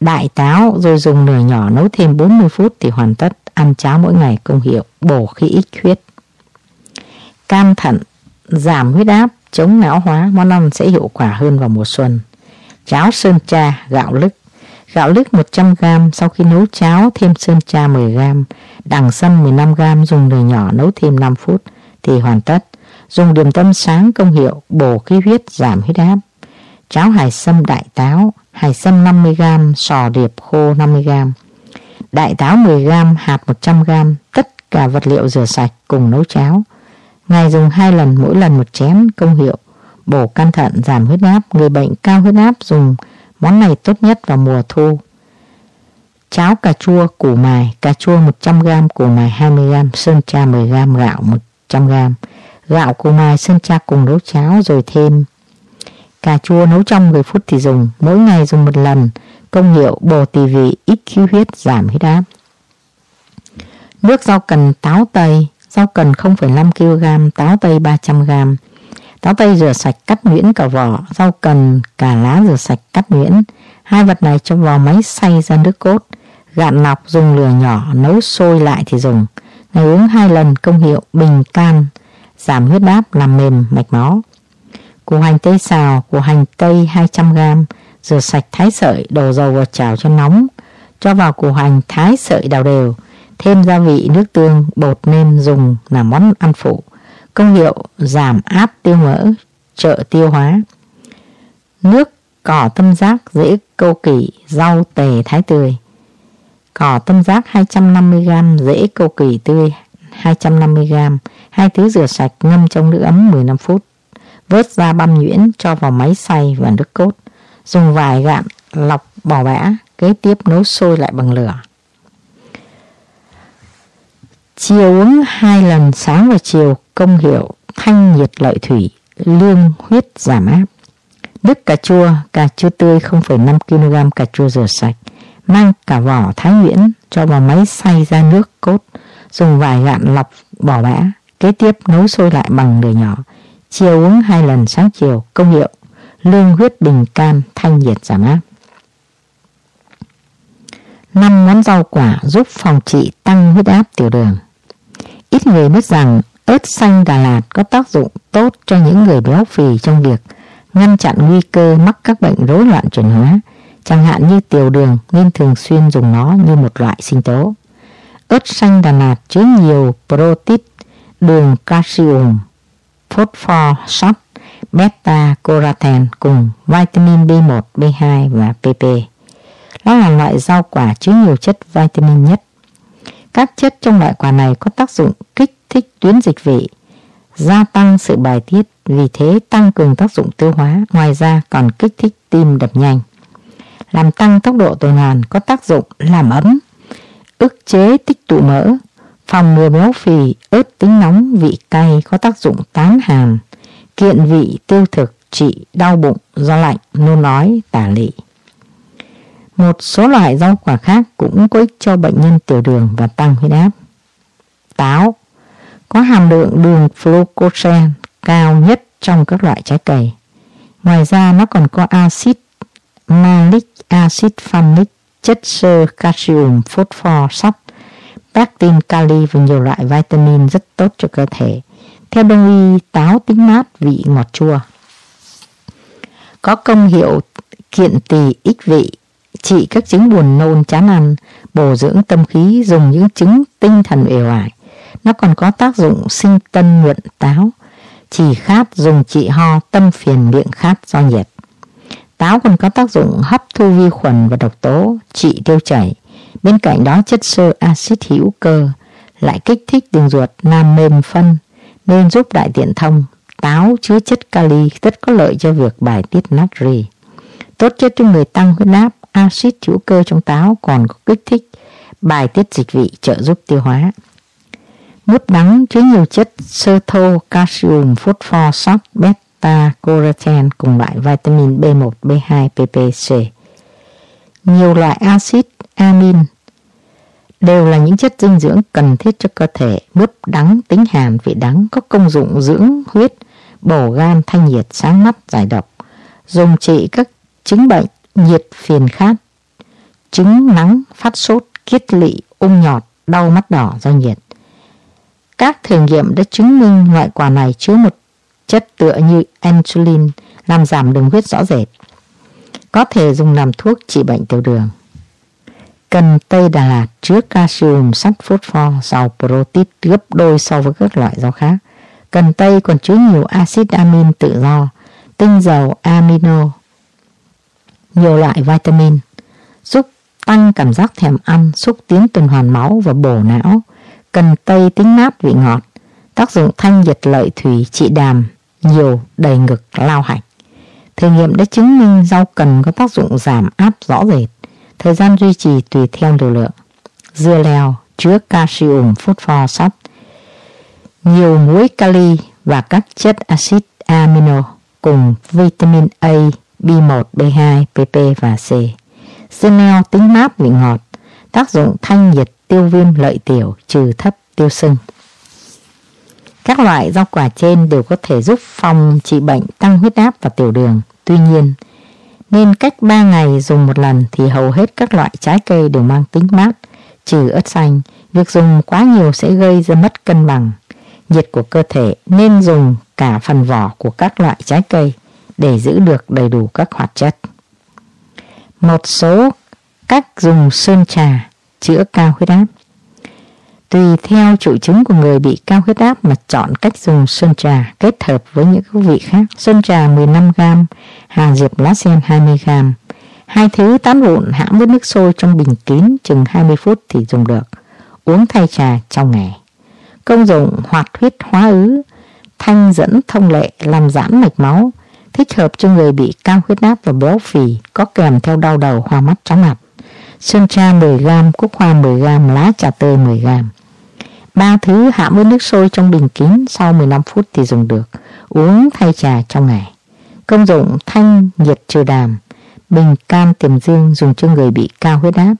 đại táo, rồi dùng nồi nhỏ nấu thêm 40 phút thì hoàn tất. Ăn cháo mỗi ngày, công hiệu bổ khí ích huyết, can thận, giảm huyết áp, chống lão hóa. Món ăn sẽ hiệu quả hơn vào mùa xuân. Cháo sơn tra, gạo lứt. Gạo lứt 100 g, sau khi nấu cháo thêm sơn tra 10 g, đằng sâm 15 g, dùng nồi nhỏ nấu thêm 5 phút thì hoàn tất. Dùng điểm tâm sáng, công hiệu bổ khí huyết, giảm huyết áp. Cháo hải sâm, đại táo, hải sâm 50 g, sò điệp khô 50 g, đại táo 10 g, hạt 100 g, tất cả vật liệu rửa sạch cùng nấu cháo. Ngày dùng 2 lần, mỗi lần 1 chén, công hiệu bổ can thận, giảm huyết áp. Người bệnh cao huyết áp dùng món này tốt nhất vào mùa thu. Cháo cà chua, củ mài, cà chua 100 g, củ mài 20 g, sơn tra 10 g, gạo 100 g. Gạo, củ mài, sơn tra cùng nấu cháo rồi thêm cà chua, nấu trong 10 phút thì dùng. Mỗi ngày dùng 1 lần, công hiệu bổ tỳ vị, ích khí huyết, giảm huyết áp. Nước rau cần táo tây. Rau cần 0,5 kg, táo tây 300 g. Táo tây rửa sạch, cắt nhuyễn cả vỏ, rau cần cả lá rửa sạch, cắt nhuyễn. Hai vật này cho vào máy xay ra nước cốt, gạn lọc, dùng lửa nhỏ nấu sôi lại thì dùng. Ngày uống 2 lần, công hiệu bình can, giảm huyết áp, làm mềm mạch máu. Củ hành tây xào, củ hành tây 200 g, rửa sạch, thái sợi, đổ dầu vào chảo cho nóng, cho vào củ hành, thái sợi, đào đều, thêm gia vị, nước tương, bột nêm, dùng làm món ăn phụ, công hiệu giảm áp tiêu mỡ, trợ tiêu hóa. Nước cỏ tâm giác, dễ câu kỷ, rau tề thái tươi. Cỏ tâm giác 250 g, dễ câu kỷ tươi 250 g, hai thứ rửa sạch, ngâm trong nước ấm 15 phút, vớt ra băm nhuyễn, cho vào máy xay và nước cốt, dùng vài gạn lọc bỏ bã, kế tiếp nấu sôi lại bằng lửa. Chiều uống 2 lần, sáng và chiều, công hiệu thanh nhiệt lợi thủy, lương huyết, giảm áp. Đứt cà chua tươi 0,5 kg, cà chua rửa sạch, mang cả vỏ, thái nhuyễn, cho vào máy xay ra nước cốt, dùng vài gạn lọc bỏ bã, kế tiếp nấu sôi lại bằng lửa nhỏ. Chiều uống 2 lần, sáng chiều, công hiệu lương huyết, bình can, thanh nhiệt, giảm áp. 5 món rau quả giúp phòng trị tăng huyết áp, tiểu đường. Ít người biết rằng ớt xanh Đà Lạt có tác dụng tốt cho những người béo phì trong việc ngăn chặn nguy cơ mắc các bệnh rối loạn chuyển hóa, chẳng hạn như tiểu đường, nên thường xuyên dùng nó như một loại sinh tố. Ớt xanh Đà Lạt chứa nhiều protein, đường, calcium, phosphor, sắt, beta-carotene cùng vitamin B1, B2 và PP. Nó là loại rau quả chứa nhiều chất vitamin nhất. Các chất trong loại quả này có tác dụng kích thích tuyến dịch vị, gia tăng sự bài tiết, vì thế tăng cường tác dụng tiêu hóa, ngoài ra còn kích thích tim đập nhanh. Làm tăng tốc độ tuần hoàn, có tác dụng làm ấm, ức chế tích tụ mỡ, phòng người béo phì, ớt tính nóng, vị cay, có tác dụng tán hàn, kiện vị tiêu thực, trị đau bụng do lạnh, nôn ói, tả lị. Một số loại rau quả khác cũng có ích cho bệnh nhân tiểu đường và tăng huyết áp. Táo có hàm lượng đường glucose cao nhất trong các loại trái cây. Ngoài ra nó còn có axit malic, axit folic, chất xơ, calcium, phosphor, sắt, pectin, kali và nhiều loại vitamin rất tốt cho cơ thể. Theo đông y, táo tính mát, vị ngọt chua, có công hiệu kiện tỳ ích vị, trị các chứng buồn nôn, chán ăn, bổ dưỡng tâm khí, dùng những chứng tinh thần uể oải. Nó còn có tác dụng sinh tân nhuận táo, chỉ khát, dùng trị ho, tâm phiền, miệng khát do nhiệt. Táo còn có tác dụng hấp thu vi khuẩn và độc tố, trị tiêu chảy. Bên cạnh đó, chất xơ axit hữu cơ lại kích thích đường ruột, làm mềm phân nên giúp đại tiện thông. Táo chứa chất kali rất có lợi cho việc bài tiết natri, tốt cho người tăng huyết áp. Axit hữu cơ trong táo còn có kích thích bài tiết dịch vị, trợ giúp tiêu hóa. Mướp đắng chứa nhiều chất xơ thô, calcium, phosphor, sắt, beta-carotene cùng loại vitamin B1, B2, PPC. Nhiều loại axit amin đều là những chất dinh dưỡng cần thiết cho cơ thể. Mướp đắng tính hàn, vị đắng, có công dụng dưỡng huyết, bổ gan, thanh nhiệt, sáng mắt, giải độc, dùng trị các chứng bệnh nhiệt, phiền khát, chứng nắng, phát sốt, kiết lỵ, ung nhọt, đau mắt đỏ do nhiệt. Các thử nghiệm đã chứng minh loại quả này chứa một chất tựa như insulin, làm giảm đường huyết rõ rệt, có thể dùng làm thuốc trị bệnh tiểu đường. Cần Tây Đà Lạt chứa calcium, sắt, phosphor, giàu protein gấp đôi so với các loại rau khác. Cần Tây còn chứa nhiều axit amin tự do, tinh dầu amino, nhiều loại vitamin, giúp tăng cảm giác thèm ăn, xúc tiến tuần hoàn máu và bổ não. Cần Tây tính mát, vị ngọt, tác dụng thanh nhiệt, lợi thủy, trị đàm, nhiều, đầy ngực, lao hạch. Thử nghiệm đã chứng minh rau cần có tác dụng giảm áp rõ rệt, thời gian duy trì tùy theo liều lượng. Dưa leo chứa calcium, phosphor, sắt, nhiều muối, kali và các chất axit amino cùng vitamin A, B1, B2, PP và C. Dưa leo tính mát, vị ngọt, tác dụng thanh nhiệt, tiêu viêm, lợi tiểu, trừ thấp, tiêu sưng. Các loại rau quả trên đều có thể giúp phòng trị bệnh tăng huyết áp và tiểu đường. Tuy nhiên, nên cách 3 ngày dùng một lần thì hầu hết các loại trái cây đều mang tính mát, trừ ớt xanh. Việc dùng quá nhiều sẽ gây ra mất cân bằng nhiệt của cơ thể, nên dùng cả phần vỏ của các loại trái cây để giữ được đầy đủ các hoạt chất. Một số cách dùng sơn trà chữa cao huyết áp. Tùy theo triệu chứng của người bị cao huyết áp mà chọn cách dùng sơn trà kết hợp với những hương vị khác. Sơn trà 15g, hàng diệp lá sen 20g. Hai thứ tán vụn hãm với nước sôi trong bình kín chừng 20 phút thì dùng được. Uống thay trà trong ngày. Công dụng hoạt huyết hóa ứ, thanh dẫn thông lệ, làm giãn mạch máu, thích hợp cho người bị cao huyết áp và béo phì, có kèm theo đau đầu, hoa mắt, chóng mặt. Sơn tra 10g, cúc hoa 10g, lá trà tươi 10g. Ba thứ hãm với nước sôi trong bình kín, sau 15 phút thì dùng được. Uống thay trà trong ngày. Công dụng thanh nhiệt, trừ đàm, bình can tiềm dương, dùng cho người bị cao huyết áp,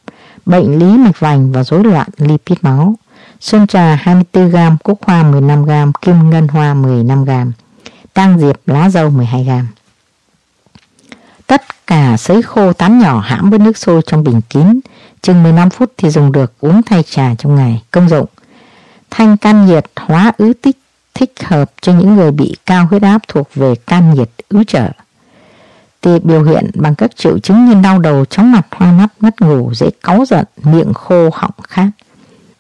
bệnh lý mạch vành và rối loạn lipid máu. Sơn trà 24g, cúc hoa 15g, kim ngân hoa 15g, tang diệp lá dâu 12g. Tất cả sấy khô tán nhỏ hãm với nước sôi trong bình kín, chừng 15 phút thì dùng được, uống thay trà trong ngày. Công dụng thanh can nhiệt, hóa ứ tích, thích hợp cho những người bị cao huyết áp thuộc về can nhiệt ứ trở. Thì biểu hiện bằng các triệu chứng như đau đầu, chóng mặt, hoa mắt, mất ngủ, dễ cáu giận, miệng khô, họng khát,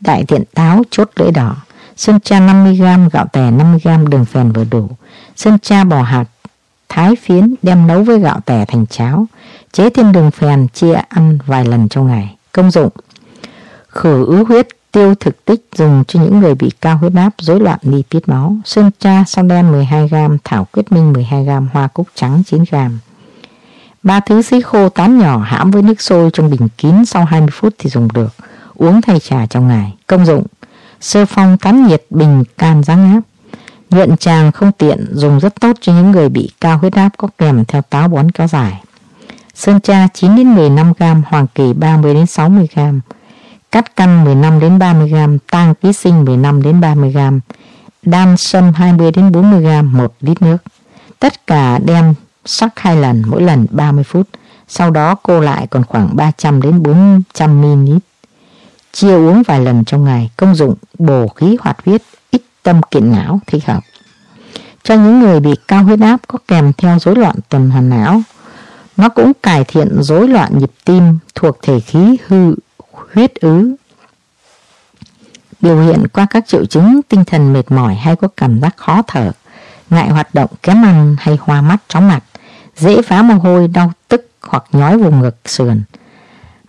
đại tiện táo, chốt lưỡi đỏ. Sơn tra 50g, gạo tẻ 50g, đường phèn vừa đủ. Sơn tra bò hạt thái phiến đem nấu với gạo tẻ thành cháo, chế thêm đường phèn chia ăn vài lần trong ngày. Công dụng: khử ứ huyết, tiêu thực tích, dùng cho những người bị cao huyết áp, rối loạn lipid máu. Sơn tra sao đen 12g, thảo quyết minh 12g, hoa cúc trắng 9g. 3 thứ sấy khô tán nhỏ hãm với nước sôi trong bình kín, sau 20 phút thì dùng được, uống thay trà trong ngày. Công dụng: sơ phong tán nhiệt, bình can giáng áp. Nhuận tràng không tiện, dùng rất tốt cho những người bị cao huyết áp, có kèm theo táo bón kéo dài. Sơn tra 9-15g, hoàng kỳ 30-60g, cát căn 15-30g, tang ký sinh 15-30g, đan sâm 20-40g, 1 lít nước. Tất cả đem sắc 2 lần, mỗi lần 30 phút, sau đó cô lại còn khoảng 300-400 ml. Chia uống vài lần trong ngày. Công dụng: bổ khí hoạt huyết, ích tâm kiện não, thích hợp cho những người bị cao huyết áp, có kèm theo rối loạn tuần hoàn não. Nó cũng cải thiện rối loạn nhịp tim, thuộc thể khí hư huyết ứ. Biểu hiện qua các triệu chứng: tinh thần mệt mỏi hay có cảm giác khó thở, ngại hoạt động, kém ăn hay hoa mắt, chóng mặt, dễ phá mồ hôi, đau tức hoặc nhói vùng ngực sườn.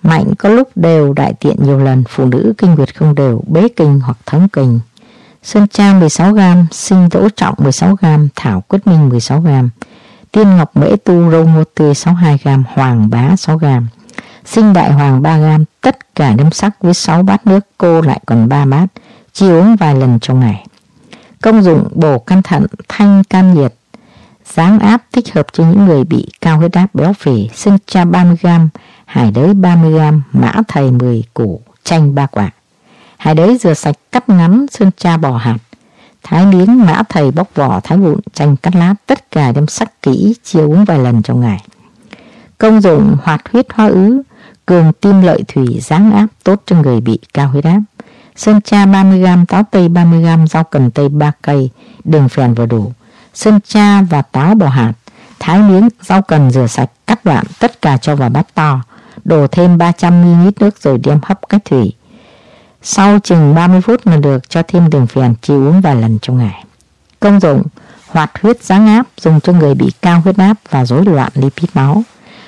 Mạnh có lúc đều, đại tiện nhiều lần, phụ nữ kinh nguyệt không đều, bế kinh hoặc thống kinh. Sơn tra 16g, sinh đỗ trọng 16g, thảo quyết minh 16g, tiên ngọc mễ tu râu ngô tươi 62g, hoàng bá 6g, sinh đại hoàng 3g, tất cả đem sắc với 6 bát nước, cô lại còn 3 bát, chia uống vài lần trong ngày. Công dụng: bổ can thận, thanh can nhiệt, giáng áp, thích hợp cho những người bị cao huyết áp, béo phì. Sơn tra 30g, hải đới 30g, mã thầy 10 củ, chanh 3 quả. Hải đới rửa sạch cắt ngắn, sơn tra bỏ hạt, thái miếng, mã thầy bóc vỏ thái vụn, chanh cắt lát, tất cả đem sắc kỹ, chia uống vài lần trong ngày. Công dụng: hoạt huyết hóa ứ, cường tim lợi thủy, giáng áp, tốt cho người bị cao huyết áp. Sơn tra 30g, táo tây 30g, rau cần tây 3 cây, đường phèn vừa đủ. Sơn tra và táo bỏ hạt, thái miếng, rau cần rửa sạch cắt đoạn, tất cả cho vào bát to, đổ thêm 300 ml nước rồi đem hấp cách thủy. Sau chừng 30 phút là được, cho thêm đường phèn, chỉ uống vài lần trong ngày. Công dụng: hoạt huyết giáng áp, dùng cho người bị cao huyết áp và rối loạn lipid máu.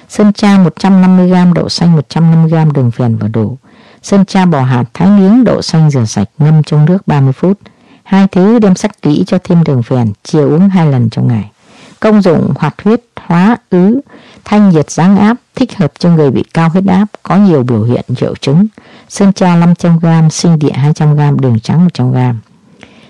Sơn tra 150g, đậu xanh 150g, đường phèn vừa đủ. Sơn tra bỏ hạt, thái miếng, đậu xanh rửa sạch, ngâm trong nước 30 phút. 2 thứ đem sắc kỹ, cho thêm đường phèn, chia uống 2 lần trong ngày. Công dụng: hoạt huyết hóa ứ, thanh nhiệt giáng áp, thích hợp cho người bị cao huyết áp, có nhiều biểu hiện triệu chứng. Sơn tra 500g, sinh địa 200g, đường trắng 100g.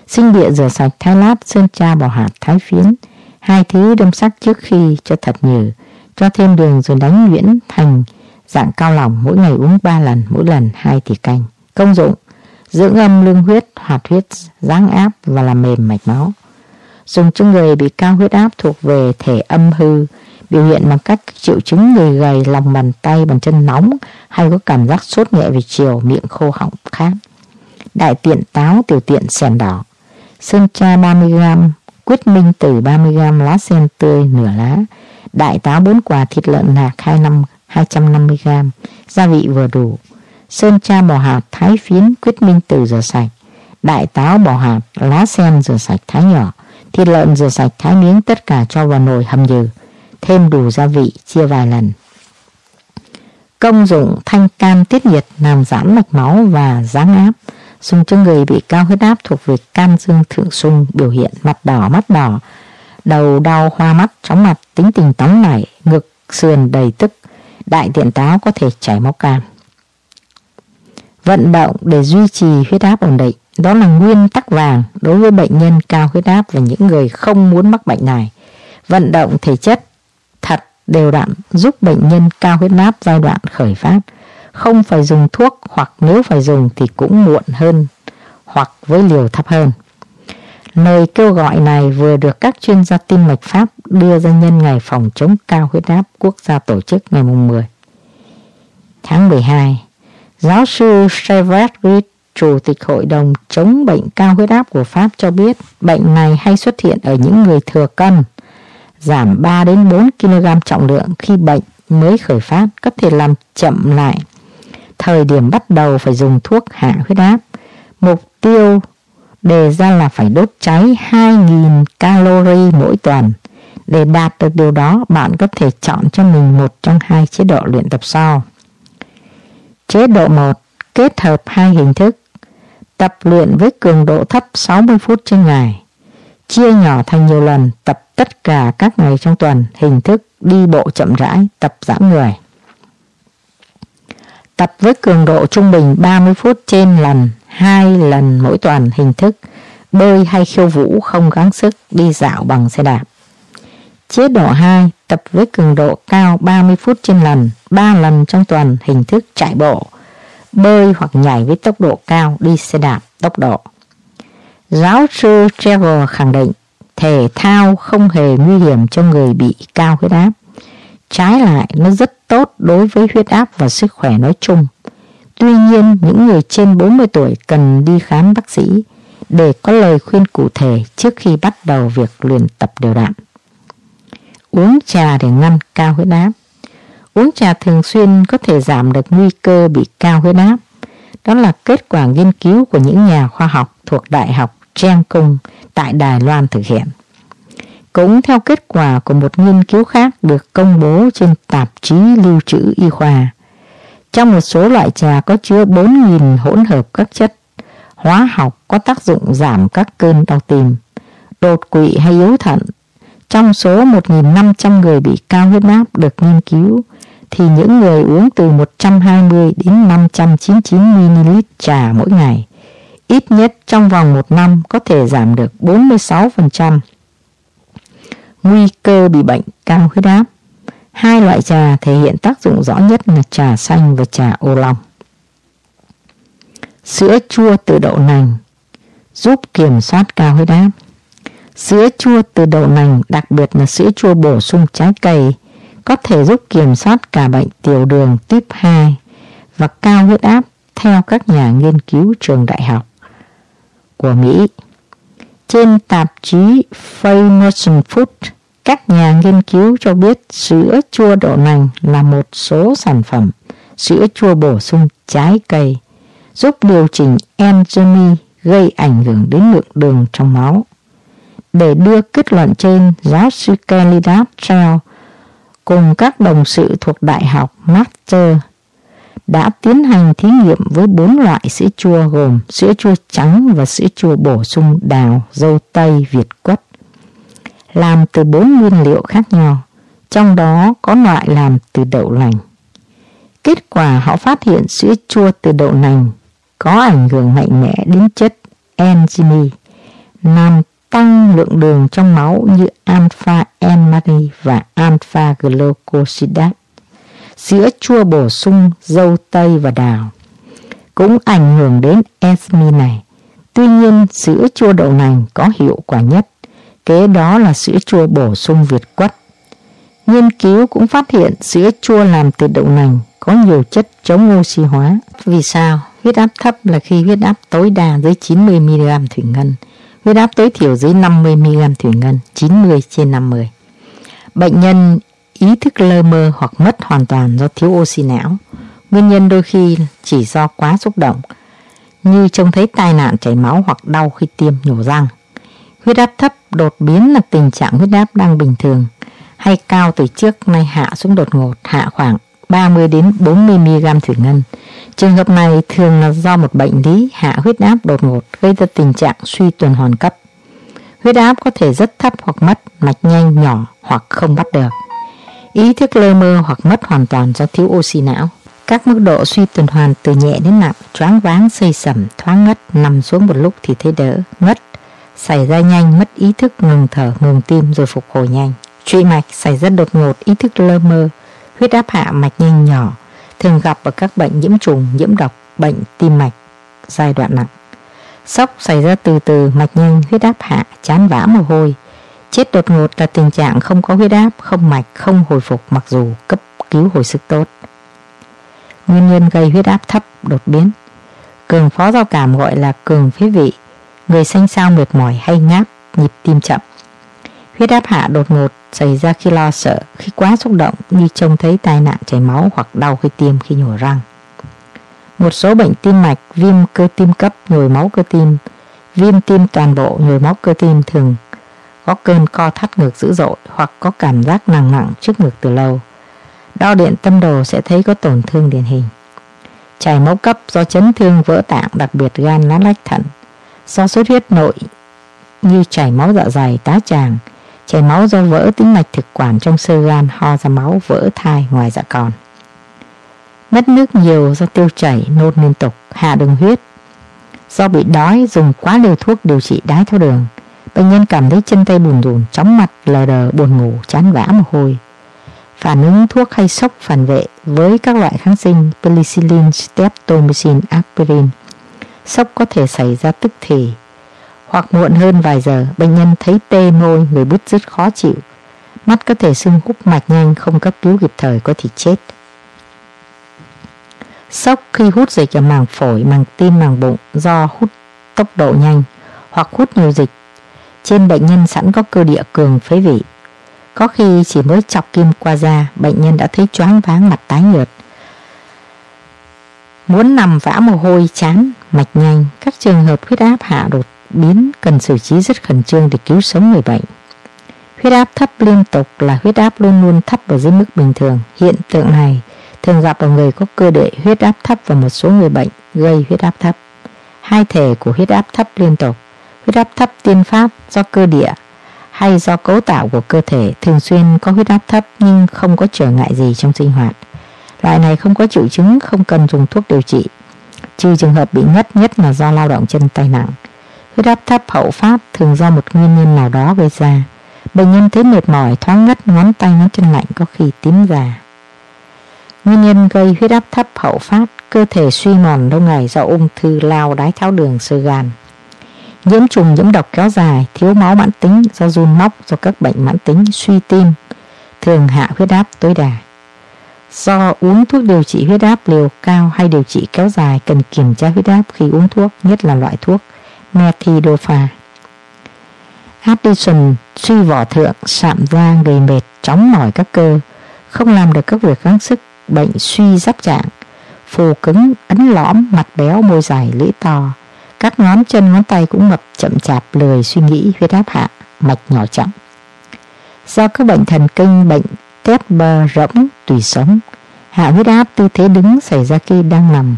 Sinh địa rửa sạch, thái lát, sơn tra bỏ hạt, thái phiến. 2 thứ đem sắc trước khi cho thật nhừ, cho thêm đường rồi đánh nhuyễn thành dạng cao lỏng, mỗi ngày uống 3 lần, mỗi lần 2 thìa canh. Công dụng: dưỡng âm lương huyết, hoạt huyết giáng áp và làm mềm mạch máu. Dùng cho người bị cao huyết áp thuộc về thể âm hư, biểu hiện bằng các triệu chứng người gầy, lòng bàn tay bàn chân nóng hay có cảm giác sốt nhẹ về chiều, miệng khô họng khát. Đại tiện táo, tiểu tiện sèn đỏ. Sơn tra 30g, quyết minh tử 30g, lá sen tươi nửa lá, đại táo 4 quả, thịt lợn nạc 250g, gia vị vừa đủ. Sơn tra bỏ hạt, thái phiến, quyết minh tử rửa sạch, đại táo bỏ hạt, lá sen rửa sạch thái nhỏ, thịt lợn rửa sạch thái miếng, tất cả cho vào nồi hầm nhừ, thêm đủ gia vị, chia vài lần. Công dụng: thanh can tiết nhiệt, làm giãn mạch máu và giáng áp, dùng cho người bị cao huyết áp thuộc về can dương thượng xung, biểu hiện mắt đỏ, đầu đau, hoa mắt, chóng mặt, tính tình nóng nảy, ngực sườn đầy tức. Đại tiện táo có thể chảy máu cam. Vận động để duy trì huyết áp ổn định, đó là nguyên tắc vàng đối với bệnh nhân cao huyết áp và những người không muốn mắc bệnh này. Vận động thể chất thật đều đặn giúp bệnh nhân cao huyết áp giai đoạn khởi phát, không phải dùng thuốc, hoặc nếu phải dùng thì cũng muộn hơn hoặc với liều thấp hơn. Lời kêu gọi này vừa được các chuyên gia tim mạch Pháp đưa ra nhân ngày phòng chống cao huyết áp quốc gia tổ chức ngày 10 tháng 12. Giáo sư Severin, Chủ tịch Hội đồng chống bệnh cao huyết áp của Pháp cho biết, bệnh này hay xuất hiện ở những người thừa cân, giảm 3-4 kg trọng lượng khi bệnh mới khởi phát, có thể làm chậm lại thời điểm bắt đầu phải dùng thuốc hạ huyết áp. Mục tiêu đề ra là phải đốt cháy 2.000 calorie mỗi tuần. Để đạt được điều đó, bạn có thể chọn cho mình một trong hai chế độ luyện tập sau. Chế độ 1. Kết hợp hai hình thức. Tập luyện với cường độ thấp 60 phút trên ngày. Chia nhỏ thành nhiều lần, tập tất cả các ngày trong tuần. Hình thức đi bộ chậm rãi, tập giãn người. Tập với cường độ trung bình 30 phút trên lần, 2 lần mỗi tuần. Hình thức bơi hay khiêu vũ không gắng sức, đi dạo bằng xe đạp. Chế độ 2. Tập với cường độ cao 30 phút trên lần, 3 lần trong tuần. Hình thức chạy bộ, bơi hoặc nhảy với tốc độ cao, đi xe đạp tốc độ. Giáo sư Trevor khẳng định thể thao không hề nguy hiểm cho người bị cao huyết áp. Trái lại, nó rất tốt đối với huyết áp và sức khỏe nói chung. Tuy nhiên, những người trên 40 tuổi cần đi khám bác sĩ để có lời khuyên cụ thể trước khi bắt đầu việc luyện tập đều đặn. Uống trà để ngăn cao huyết áp. Uống trà thường xuyên có thể giảm được nguy cơ bị cao huyết áp. Đó là kết quả nghiên cứu của những nhà khoa học thuộc Đại học Cheng Kung tại Đài Loan thực hiện. Cũng theo kết quả của một nghiên cứu khác được công bố trên tạp chí lưu trữ y khoa, trong một số loại trà có chứa 4.000 hỗn hợp các chất hóa học có tác dụng giảm các cơn đau tim, đột quỵ hay yếu thận. Trong số 1.500 người bị cao huyết áp được nghiên cứu, thì những người uống từ 120 đến 599 ml trà mỗi ngày, ít nhất trong vòng 1 năm có thể giảm được 46% nguy cơ bị bệnh cao huyết áp. Hai loại trà thể hiện tác dụng rõ nhất là trà xanh và trà ô long. Sữa chua từ đậu nành giúp kiểm soát cao huyết áp. Sữa chua từ đậu nành, đặc biệt là sữa chua bổ sung trái cây, có thể giúp kiểm soát cả bệnh tiểu đường type 2 và cao huyết áp theo các nhà nghiên cứu trường đại học của Mỹ. Trên tạp chí Famous Food, các nhà nghiên cứu cho biết sữa chua đậu nành là một số sản phẩm sữa chua bổ sung trái cây giúp điều chỉnh enzyme gây ảnh hưởng đến lượng đường trong máu. Để đưa kết luận trên, giáo sư Kelly Dartrell cùng các đồng sự thuộc Đại học Master đã tiến hành thí nghiệm với 4 loại sữa chua gồm sữa chua trắng và sữa chua bổ sung đào, dâu tây, việt quất, làm từ 4 nguyên liệu khác nhau, trong đó có loại làm từ đậu nành. Kết quả họ phát hiện sữa chua từ đậu nành có ảnh hưởng mạnh mẽ đến chất enzyme, làm tăng lượng đường trong máu như alpha-enamine và alpha-glucosidase. Sữa chua bổ sung dâu tây và đào cũng ảnh hưởng đến enzyme này. Tuy nhiên, sữa chua đậu nành có hiệu quả nhất, kế đó là sữa chua bổ sung việt quất. Nghiên cứu cũng phát hiện sữa chua làm từ đậu nành có nhiều chất chống oxy hóa. Vì sao? Huyết áp thấp là khi huyết áp tối đa dưới 90 mg thủy ngân, huyết áp tối thiểu dưới 50 mg thủy ngân, 90/50. Bệnh nhân ý thức lơ mơ hoặc mất hoàn toàn do thiếu oxy não. Nguyên nhân đôi khi chỉ do quá xúc động, như trông thấy tai nạn chảy máu hoặc đau khi tiêm nhổ răng. Huyết áp thấp đột biến là tình trạng huyết áp đang bình thường hay cao từ trước nay hạ xuống đột ngột, hạ khoảng 30 đến 40 mg thủy ngân. Trường hợp này thường là do một bệnh lý hạ huyết áp đột ngột gây ra tình trạng suy tuần hoàn cấp. Huyết áp có thể rất thấp hoặc mất, mạch nhanh nhỏ hoặc không bắt được, ý thức lơ mơ hoặc mất hoàn toàn do thiếu oxy não. Các mức độ suy tuần hoàn từ nhẹ đến nặng, choáng váng, xây sẩm, thoáng ngất, nằm xuống một lúc thì thấy đỡ, ngất xảy ra nhanh, mất ý thức, ngừng thở, ngừng tim rồi phục hồi nhanh. Trụy mạch xảy ra đột ngột, ý thức lơ mơ, huyết áp hạ, mạch nhanh nhỏ, thường gặp ở các bệnh nhiễm trùng, nhiễm độc, bệnh tim mạch giai đoạn nặng. Sốc xảy ra từ từ, mạch nhanh, huyết áp hạ, trán vã mồ hôi. Chết đột ngột là tình trạng không có huyết áp, không mạch, không hồi phục mặc dù cấp cứu hồi sức tốt. Nguyên nhân gây huyết áp thấp đột biến. Cường phó giao cảm gọi là cường phế vị, người xanh xao mệt mỏi hay ngáp, nhịp tim chậm. Huyết áp hạ đột ngột xảy ra khi lo sợ, khi quá xúc động, như trông thấy tai nạn chảy máu hoặc đau khi tiêm, khi nhổ răng. Một số bệnh tim mạch, viêm cơ tim cấp, nhồi máu cơ tim, viêm tim toàn bộ, nhồi máu cơ tim thường có cơn co thắt ngực dữ dội hoặc có cảm giác nặng nặng trước ngực từ lâu. Đo điện tâm đồ sẽ thấy có tổn thương điển hình. Chảy máu cấp do chấn thương vỡ tạng, đặc biệt gan, lá lách, thận, do xuất huyết nội như chảy máu dạ dày, tá tràng, chảy máu do vỡ tĩnh mạch thực quản trong xơ gan, ho ra máu, vỡ thai ngoài dạ còn, mất nước nhiều do tiêu chảy, nôn liên tục, hạ đường huyết. Do bị đói, dùng quá liều thuốc điều trị đái tháo đường, bệnh nhân cảm thấy chân tay bùn rùn, chóng mặt, lờ đờ, buồn ngủ, chán vã mồ hôi. Phản ứng thuốc hay sốc phản vệ với các loại kháng sinh penicillin, streptomycin, aspirin. Sốc có thể xảy ra tức thì hoặc muộn hơn vài giờ. Bệnh nhân thấy tê môi, người bứt rứt khó chịu, mắt có thể sưng húp, mạch nhanh, không cấp cứu kịp thời có thể chết. Sốc khi hút dịch ở màng phổi, màng tim, màng bụng do hút tốc độ nhanh hoặc hút nhiều dịch trên bệnh nhân sẵn có cơ địa cường phế vị. Có khi chỉ mới chọc kim qua da, bệnh nhân đã thấy choáng váng, mặt tái nhợt, muốn nằm, vã mồ hôi, chán, mạch nhanh. Các trường hợp huyết áp hạ đột biến cần xử trí rất khẩn trương để cứu sống người bệnh. Huyết áp thấp liên tục là huyết áp luôn luôn thấp ở dưới mức bình thường. Hiện tượng này thường gặp ở người có cơ địa huyết áp thấp và một số người bệnh gây huyết áp thấp. Hai thể của huyết áp thấp liên tục: huyết áp thấp tiên phát do cơ địa hay do cấu tạo của cơ thể, thường xuyên có huyết áp thấp nhưng không có trở ngại gì trong sinh hoạt. Loại này không có triệu chứng, không cần dùng thuốc điều trị, trừ trường hợp bị ngất, nhất là do lao động chân tay nặng. Huyết áp thấp hậu phát thường do một nguyên nhân nào đó gây ra. Bệnh nhân thấy mệt mỏi, thoáng ngất, ngón tay, ngón chân lạnh, có khi tím già. Nguyên nhân gây huyết áp thấp hậu phát: cơ thể suy mòn lâu ngày do ung thư, lao, đái tháo đường, xơ gan, nhiễm trùng, nhiễm độc kéo dài, thiếu máu mãn tính do run móc, do các bệnh mãn tính, suy tim, thường hạ huyết áp tối đa. Do uống thuốc điều trị huyết áp liều cao hay điều trị kéo dài, cần kiểm tra huyết áp khi uống thuốc, nhất là loại thuốc Methadopha. Addison suy vỏ thượng, sạm da, gầy mệt, chóng mỏi các cơ, không làm được các việc gắng sức, bệnh suy giáp trạng, phù cứng, ấn lõm, mặt béo, môi dày, lưỡi to, các ngón chân ngón tay cũng mập, chậm chạp, lười suy nghĩ, huyết áp hạ, mạch nhỏ chậm. Do các bệnh thần kinh, bệnh tép bờ rỗng, tủy sống, hạ huyết áp tư thế đứng xảy ra khi đang nằm,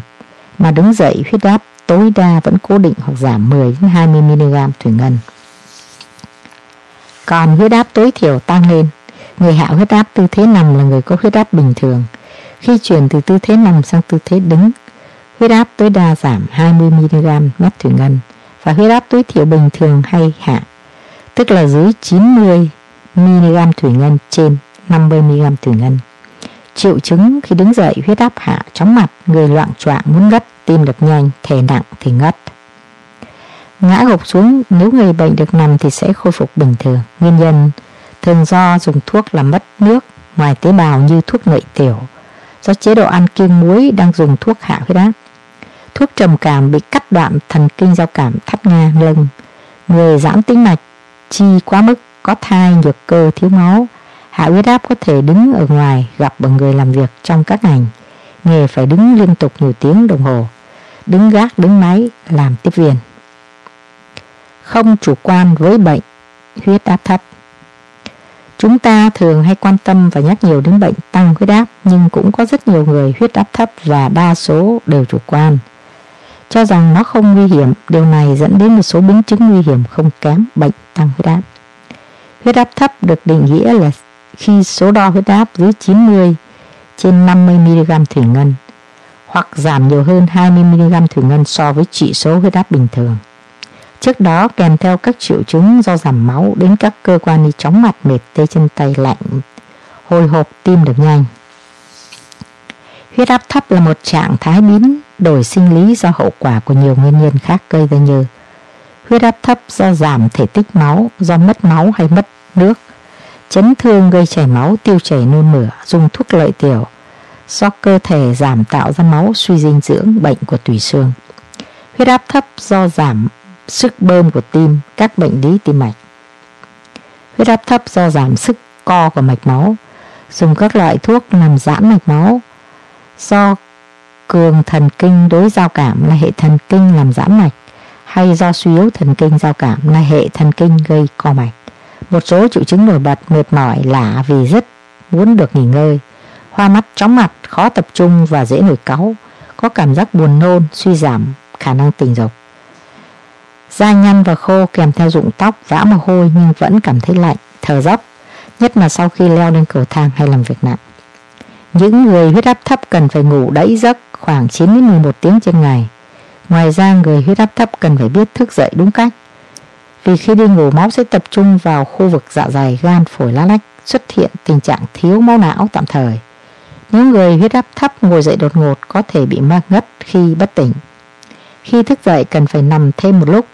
mà đứng dậy huyết áp tối đa vẫn cố định hoặc giảm 10-20mg thủy ngân. Còn huyết áp tối thiểu tăng lên. Người hạ huyết áp tư thế nằm là người có huyết áp bình thường. Khi chuyển từ tư thế nằm sang tư thế đứng, huyết áp tối đa giảm 20mg mét thủy ngân và huyết áp tối thiểu bình thường hay hạ, tức là dưới 90mg thủy ngân, trên 50mg thủy ngân. Triệu chứng khi đứng dậy: huyết áp hạ, chóng mặt, người loạng choạng, muốn ngất, tim đập nhanh, thể nặng thì ngất. Ngã gục xuống, nếu người bệnh được nằm thì sẽ khôi phục bình thường. Nguyên nhân thường do dùng thuốc làm mất nước ngoài tế bào như thuốc nội tiểu, do chế độ ăn kiêng muối, đang dùng thuốc hạ huyết áp. Thuốc trầm cảm bị cắt đoạn thần kinh giao cảm, thắt ngang lưng. Người giãn tĩnh mạch chi quá mức, có thai, nhược cơ, thiếu máu, hạ huyết áp có thể đứng ở ngoài, gặp ở người làm việc trong các ngành nghề phải đứng liên tục nhiều tiếng đồng hồ, đứng gác, đứng máy, làm tiếp viên. Không chủ quan với bệnh huyết áp thấp. Chúng ta thường hay quan tâm và nhắc nhiều đến bệnh tăng huyết áp, nhưng cũng có rất nhiều người huyết áp thấp và đa số đều chủ quan, cho rằng nó không nguy hiểm. Điều này dẫn đến một số biến chứng nguy hiểm không kém bệnh tăng huyết áp. Huyết áp thấp được định nghĩa là khi số đo huyết áp dưới 90 trên 50mg thủy ngân hoặc giảm nhiều hơn 20mg thủy ngân so với chỉ số huyết áp bình thường. Trước đó kèm theo các triệu chứng do giảm máu đến các cơ quan như chóng mặt, mệt, tê chân tay, lạnh, hồi hộp, tim đập nhanh. Huyết áp thấp là một trạng thái biến đổi sinh lý do hậu quả của nhiều nguyên nhân khác gây ra, như huyết áp thấp do giảm thể tích máu, do mất máu hay mất nước, chấn thương gây chảy máu, tiêu chảy, nôn mửa, dùng thuốc lợi tiểu, do cơ thể giảm tạo ra máu, suy dinh dưỡng, bệnh của tủy xương. Huyết áp thấp do giảm sức bơm của tim, các bệnh lý tim mạch. Huyết áp thấp do giảm sức co của mạch máu, dùng các loại thuốc làm giãn mạch máu, do cường thần kinh đối giao cảm là hệ thần kinh làm giãn mạch, hay do suy yếu thần kinh giao cảm là hệ thần kinh gây co mạch. Một số triệu chứng nổi bật mệt mỏi là vì rất muốn được nghỉ ngơi, hoa mắt, chóng mặt, khó tập trung và dễ nổi cáu, có cảm giác buồn nôn, suy giảm khả năng tình dục. Da nhăn và khô kèm theo rụng tóc, vã mồ hôi nhưng vẫn cảm thấy lạnh, thở dốc, nhất là sau khi leo lên cầu thang hay làm việc nặng. Những người huyết áp thấp cần phải ngủ đẫy giấc khoảng 9-11 tiếng trên ngày. Ngoài ra, người huyết áp thấp cần phải biết thức dậy đúng cách. Vì khi đi ngủ, máu sẽ tập trung vào khu vực dạ dày, gan, phổi, lá lách, xuất hiện tình trạng thiếu máu não tạm thời. Những người huyết áp thấp ngồi dậy đột ngột có thể bị ma ngất khi bất tỉnh. Khi thức dậy cần phải nằm thêm một lúc,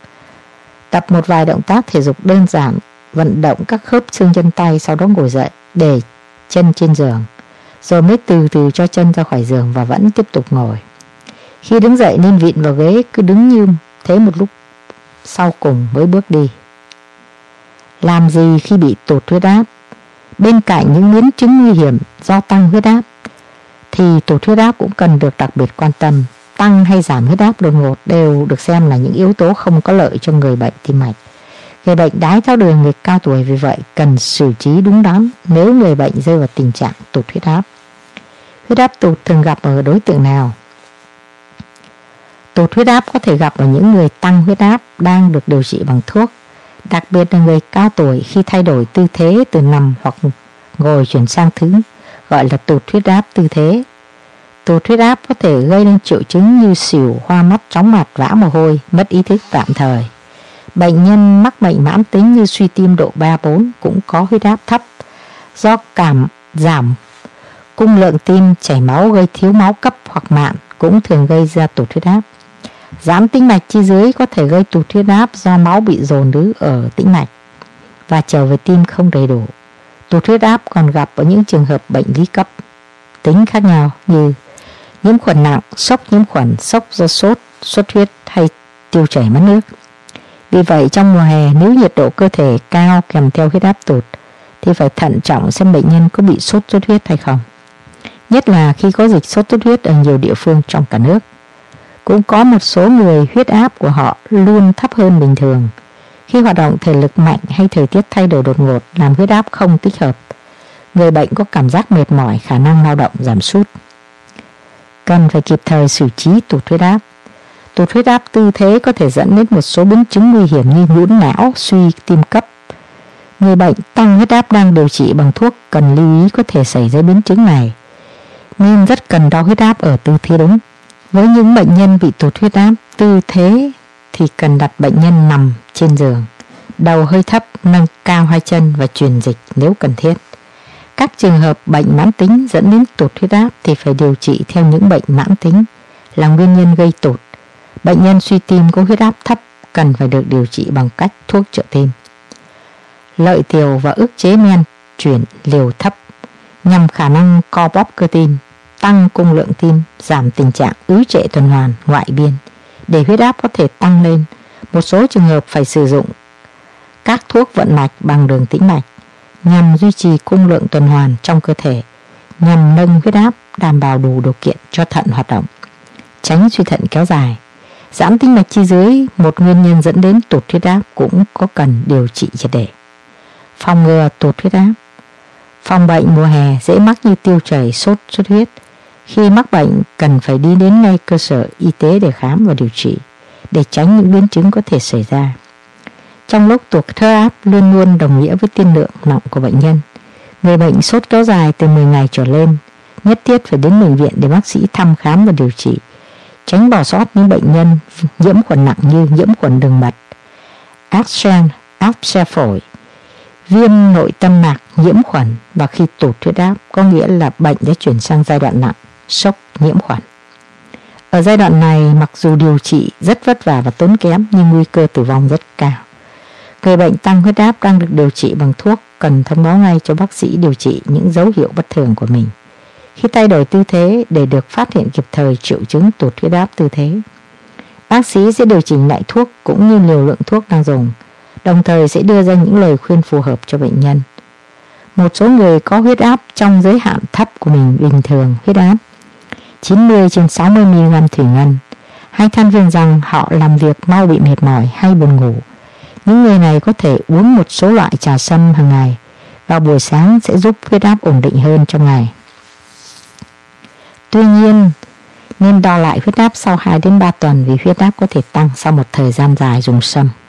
tập một vài động tác thể dục đơn giản, vận động các khớp xương chân tay, sau đó ngồi dậy, để chân trên giường, rồi mới từ từ cho chân ra khỏi giường và vẫn tiếp tục ngồi. Khi đứng dậy nên vịn vào ghế, cứ đứng như thế một lúc sau cùng mới bước đi. Làm gì khi bị tụt huyết áp? Bên cạnh những biến chứng nguy hiểm do tăng huyết áp thì tụt huyết áp cũng cần được đặc biệt quan tâm. Tăng hay giảm huyết áp đột ngột đều được xem là những yếu tố không có lợi cho người bệnh tim mạch. Người bệnh đái tháo đường, người cao tuổi vì vậy cần xử trí đúng đắn nếu người bệnh rơi vào tình trạng tụt huyết áp. Huyết áp tụt thường gặp ở đối tượng nào? Tụt huyết áp có thể gặp ở những người tăng huyết áp đang được điều trị bằng thuốc, đặc biệt là người cao tuổi khi thay đổi tư thế từ nằm hoặc ngồi chuyển sang thứ gọi là tụt huyết áp tư thế. Tụt huyết áp có thể gây nên triệu chứng như xỉu, hoa mắt, chóng mặt, vã mồ hôi, mất ý thức tạm thời. Bệnh nhân mắc bệnh mãn tính như suy tim độ 3-4 cũng có huyết áp thấp do giảm cung lượng tim, chảy máu gây thiếu máu cấp hoặc mạn cũng thường gây ra tụt huyết áp. Giãn tĩnh mạch chi dưới có thể gây tụt huyết áp do máu bị dồn ứ ở tĩnh mạch và trở về tim không đầy đủ. Tụt huyết áp còn gặp ở những trường hợp bệnh lý cấp tính khác nhau như nhiễm khuẩn nặng, sốc nhiễm khuẩn, sốc do sốt, xuất huyết hay tiêu chảy mất nước. Vì vậy trong mùa hè, nếu nhiệt độ cơ thể cao kèm theo huyết áp tụt thì phải thận trọng xem bệnh nhân có bị sốt xuất huyết hay không, nhất là khi có dịch sốt xuất huyết ở nhiều địa phương trong cả nước. Cũng có một số người huyết áp của họ luôn thấp hơn bình thường. Khi hoạt động thể lực mạnh hay thời tiết thay đổi đột ngột làm huyết áp không tích hợp, người bệnh có cảm giác mệt mỏi, khả năng lao động giảm sút. Cần phải kịp thời xử trí tụt huyết áp. Tụt huyết áp tư thế có thể dẫn đến một số biến chứng nguy hiểm như nhũn não, suy tim cấp. Người bệnh tăng huyết áp đang điều trị bằng thuốc cần lưu ý có thể xảy ra biến chứng này, nên rất cần đo huyết áp ở tư thế đúng. Với những bệnh nhân bị tụt huyết áp tư thế thì cần đặt bệnh nhân nằm trên giường, đầu hơi thấp, nâng cao hai chân và truyền dịch nếu cần thiết. Các trường hợp bệnh mãn tính dẫn đến tụt huyết áp thì phải điều trị theo những bệnh mãn tính là nguyên nhân gây tụt. Bệnh nhân suy tim có huyết áp thấp cần phải được điều trị bằng cách thuốc trợ tim, lợi tiểu và ức chế men chuyển liều thấp nhằm khả năng co bóp cơ tim, tăng cung lượng tim, giảm tình trạng ứ trệ tuần hoàn ngoại biên để huyết áp có thể tăng lên. Một số trường hợp phải sử dụng các thuốc vận mạch bằng đường tĩnh mạch nhằm duy trì cung lượng tuần hoàn trong cơ thể, nhằm nâng huyết áp, đảm bảo đủ điều kiện cho thận hoạt động, tránh suy thận kéo dài. Giãn tĩnh mạch chi dưới, một nguyên nhân dẫn đến tụt huyết áp, cũng có cần điều trị triệt để. Phòng ngừa tụt huyết áp. Phòng bệnh mùa hè dễ mắc như tiêu chảy, sốt xuất huyết. Khi mắc bệnh cần phải đi đến ngay cơ sở y tế để khám và điều trị để tránh những biến chứng có thể xảy ra. Trong lúc tụt huyết áp luôn luôn đồng nghĩa với tiên lượng nặng của bệnh nhân. Người bệnh sốt kéo dài từ 10 ngày trở lên nhất thiết phải đến bệnh viện để bác sĩ thăm khám và điều trị, tránh bỏ sót những bệnh nhân nhiễm khuẩn nặng như nhiễm khuẩn đường mật, áp xoang, áp xe phổi, viêm nội tâm mạc, nhiễm khuẩn. Và khi tụt huyết áp có nghĩa là bệnh đã chuyển sang giai đoạn nặng, sốc, nhiễm khuẩn. Ở giai đoạn này, mặc dù điều trị rất vất vả và tốn kém nhưng nguy cơ tử vong rất cao. Người bệnh tăng huyết áp đang được điều trị bằng thuốc cần thông báo ngay cho bác sĩ điều trị những dấu hiệu bất thường của mình khi thay đổi tư thế để được phát hiện kịp thời triệu chứng tụt huyết áp tư thế. Bác sĩ sẽ điều chỉnh lại thuốc cũng như liều lượng thuốc đang dùng, đồng thời sẽ đưa ra những lời khuyên phù hợp cho bệnh nhân. Một số người có huyết áp trong giới hạn thấp của mình, bình thường huyết áp 90/60 mg thủy ngân, hay than phiền rằng họ làm việc mau bị mệt mỏi hay buồn ngủ, Những người này có thể uống một số loại trà sâm hàng ngày vào buổi sáng sẽ giúp huyết áp ổn định hơn trong ngày. Tuy nhiên, nên đo lại huyết áp sau 2 đến 3 tuần vì huyết áp có thể tăng sau một thời gian dài dùng sâm.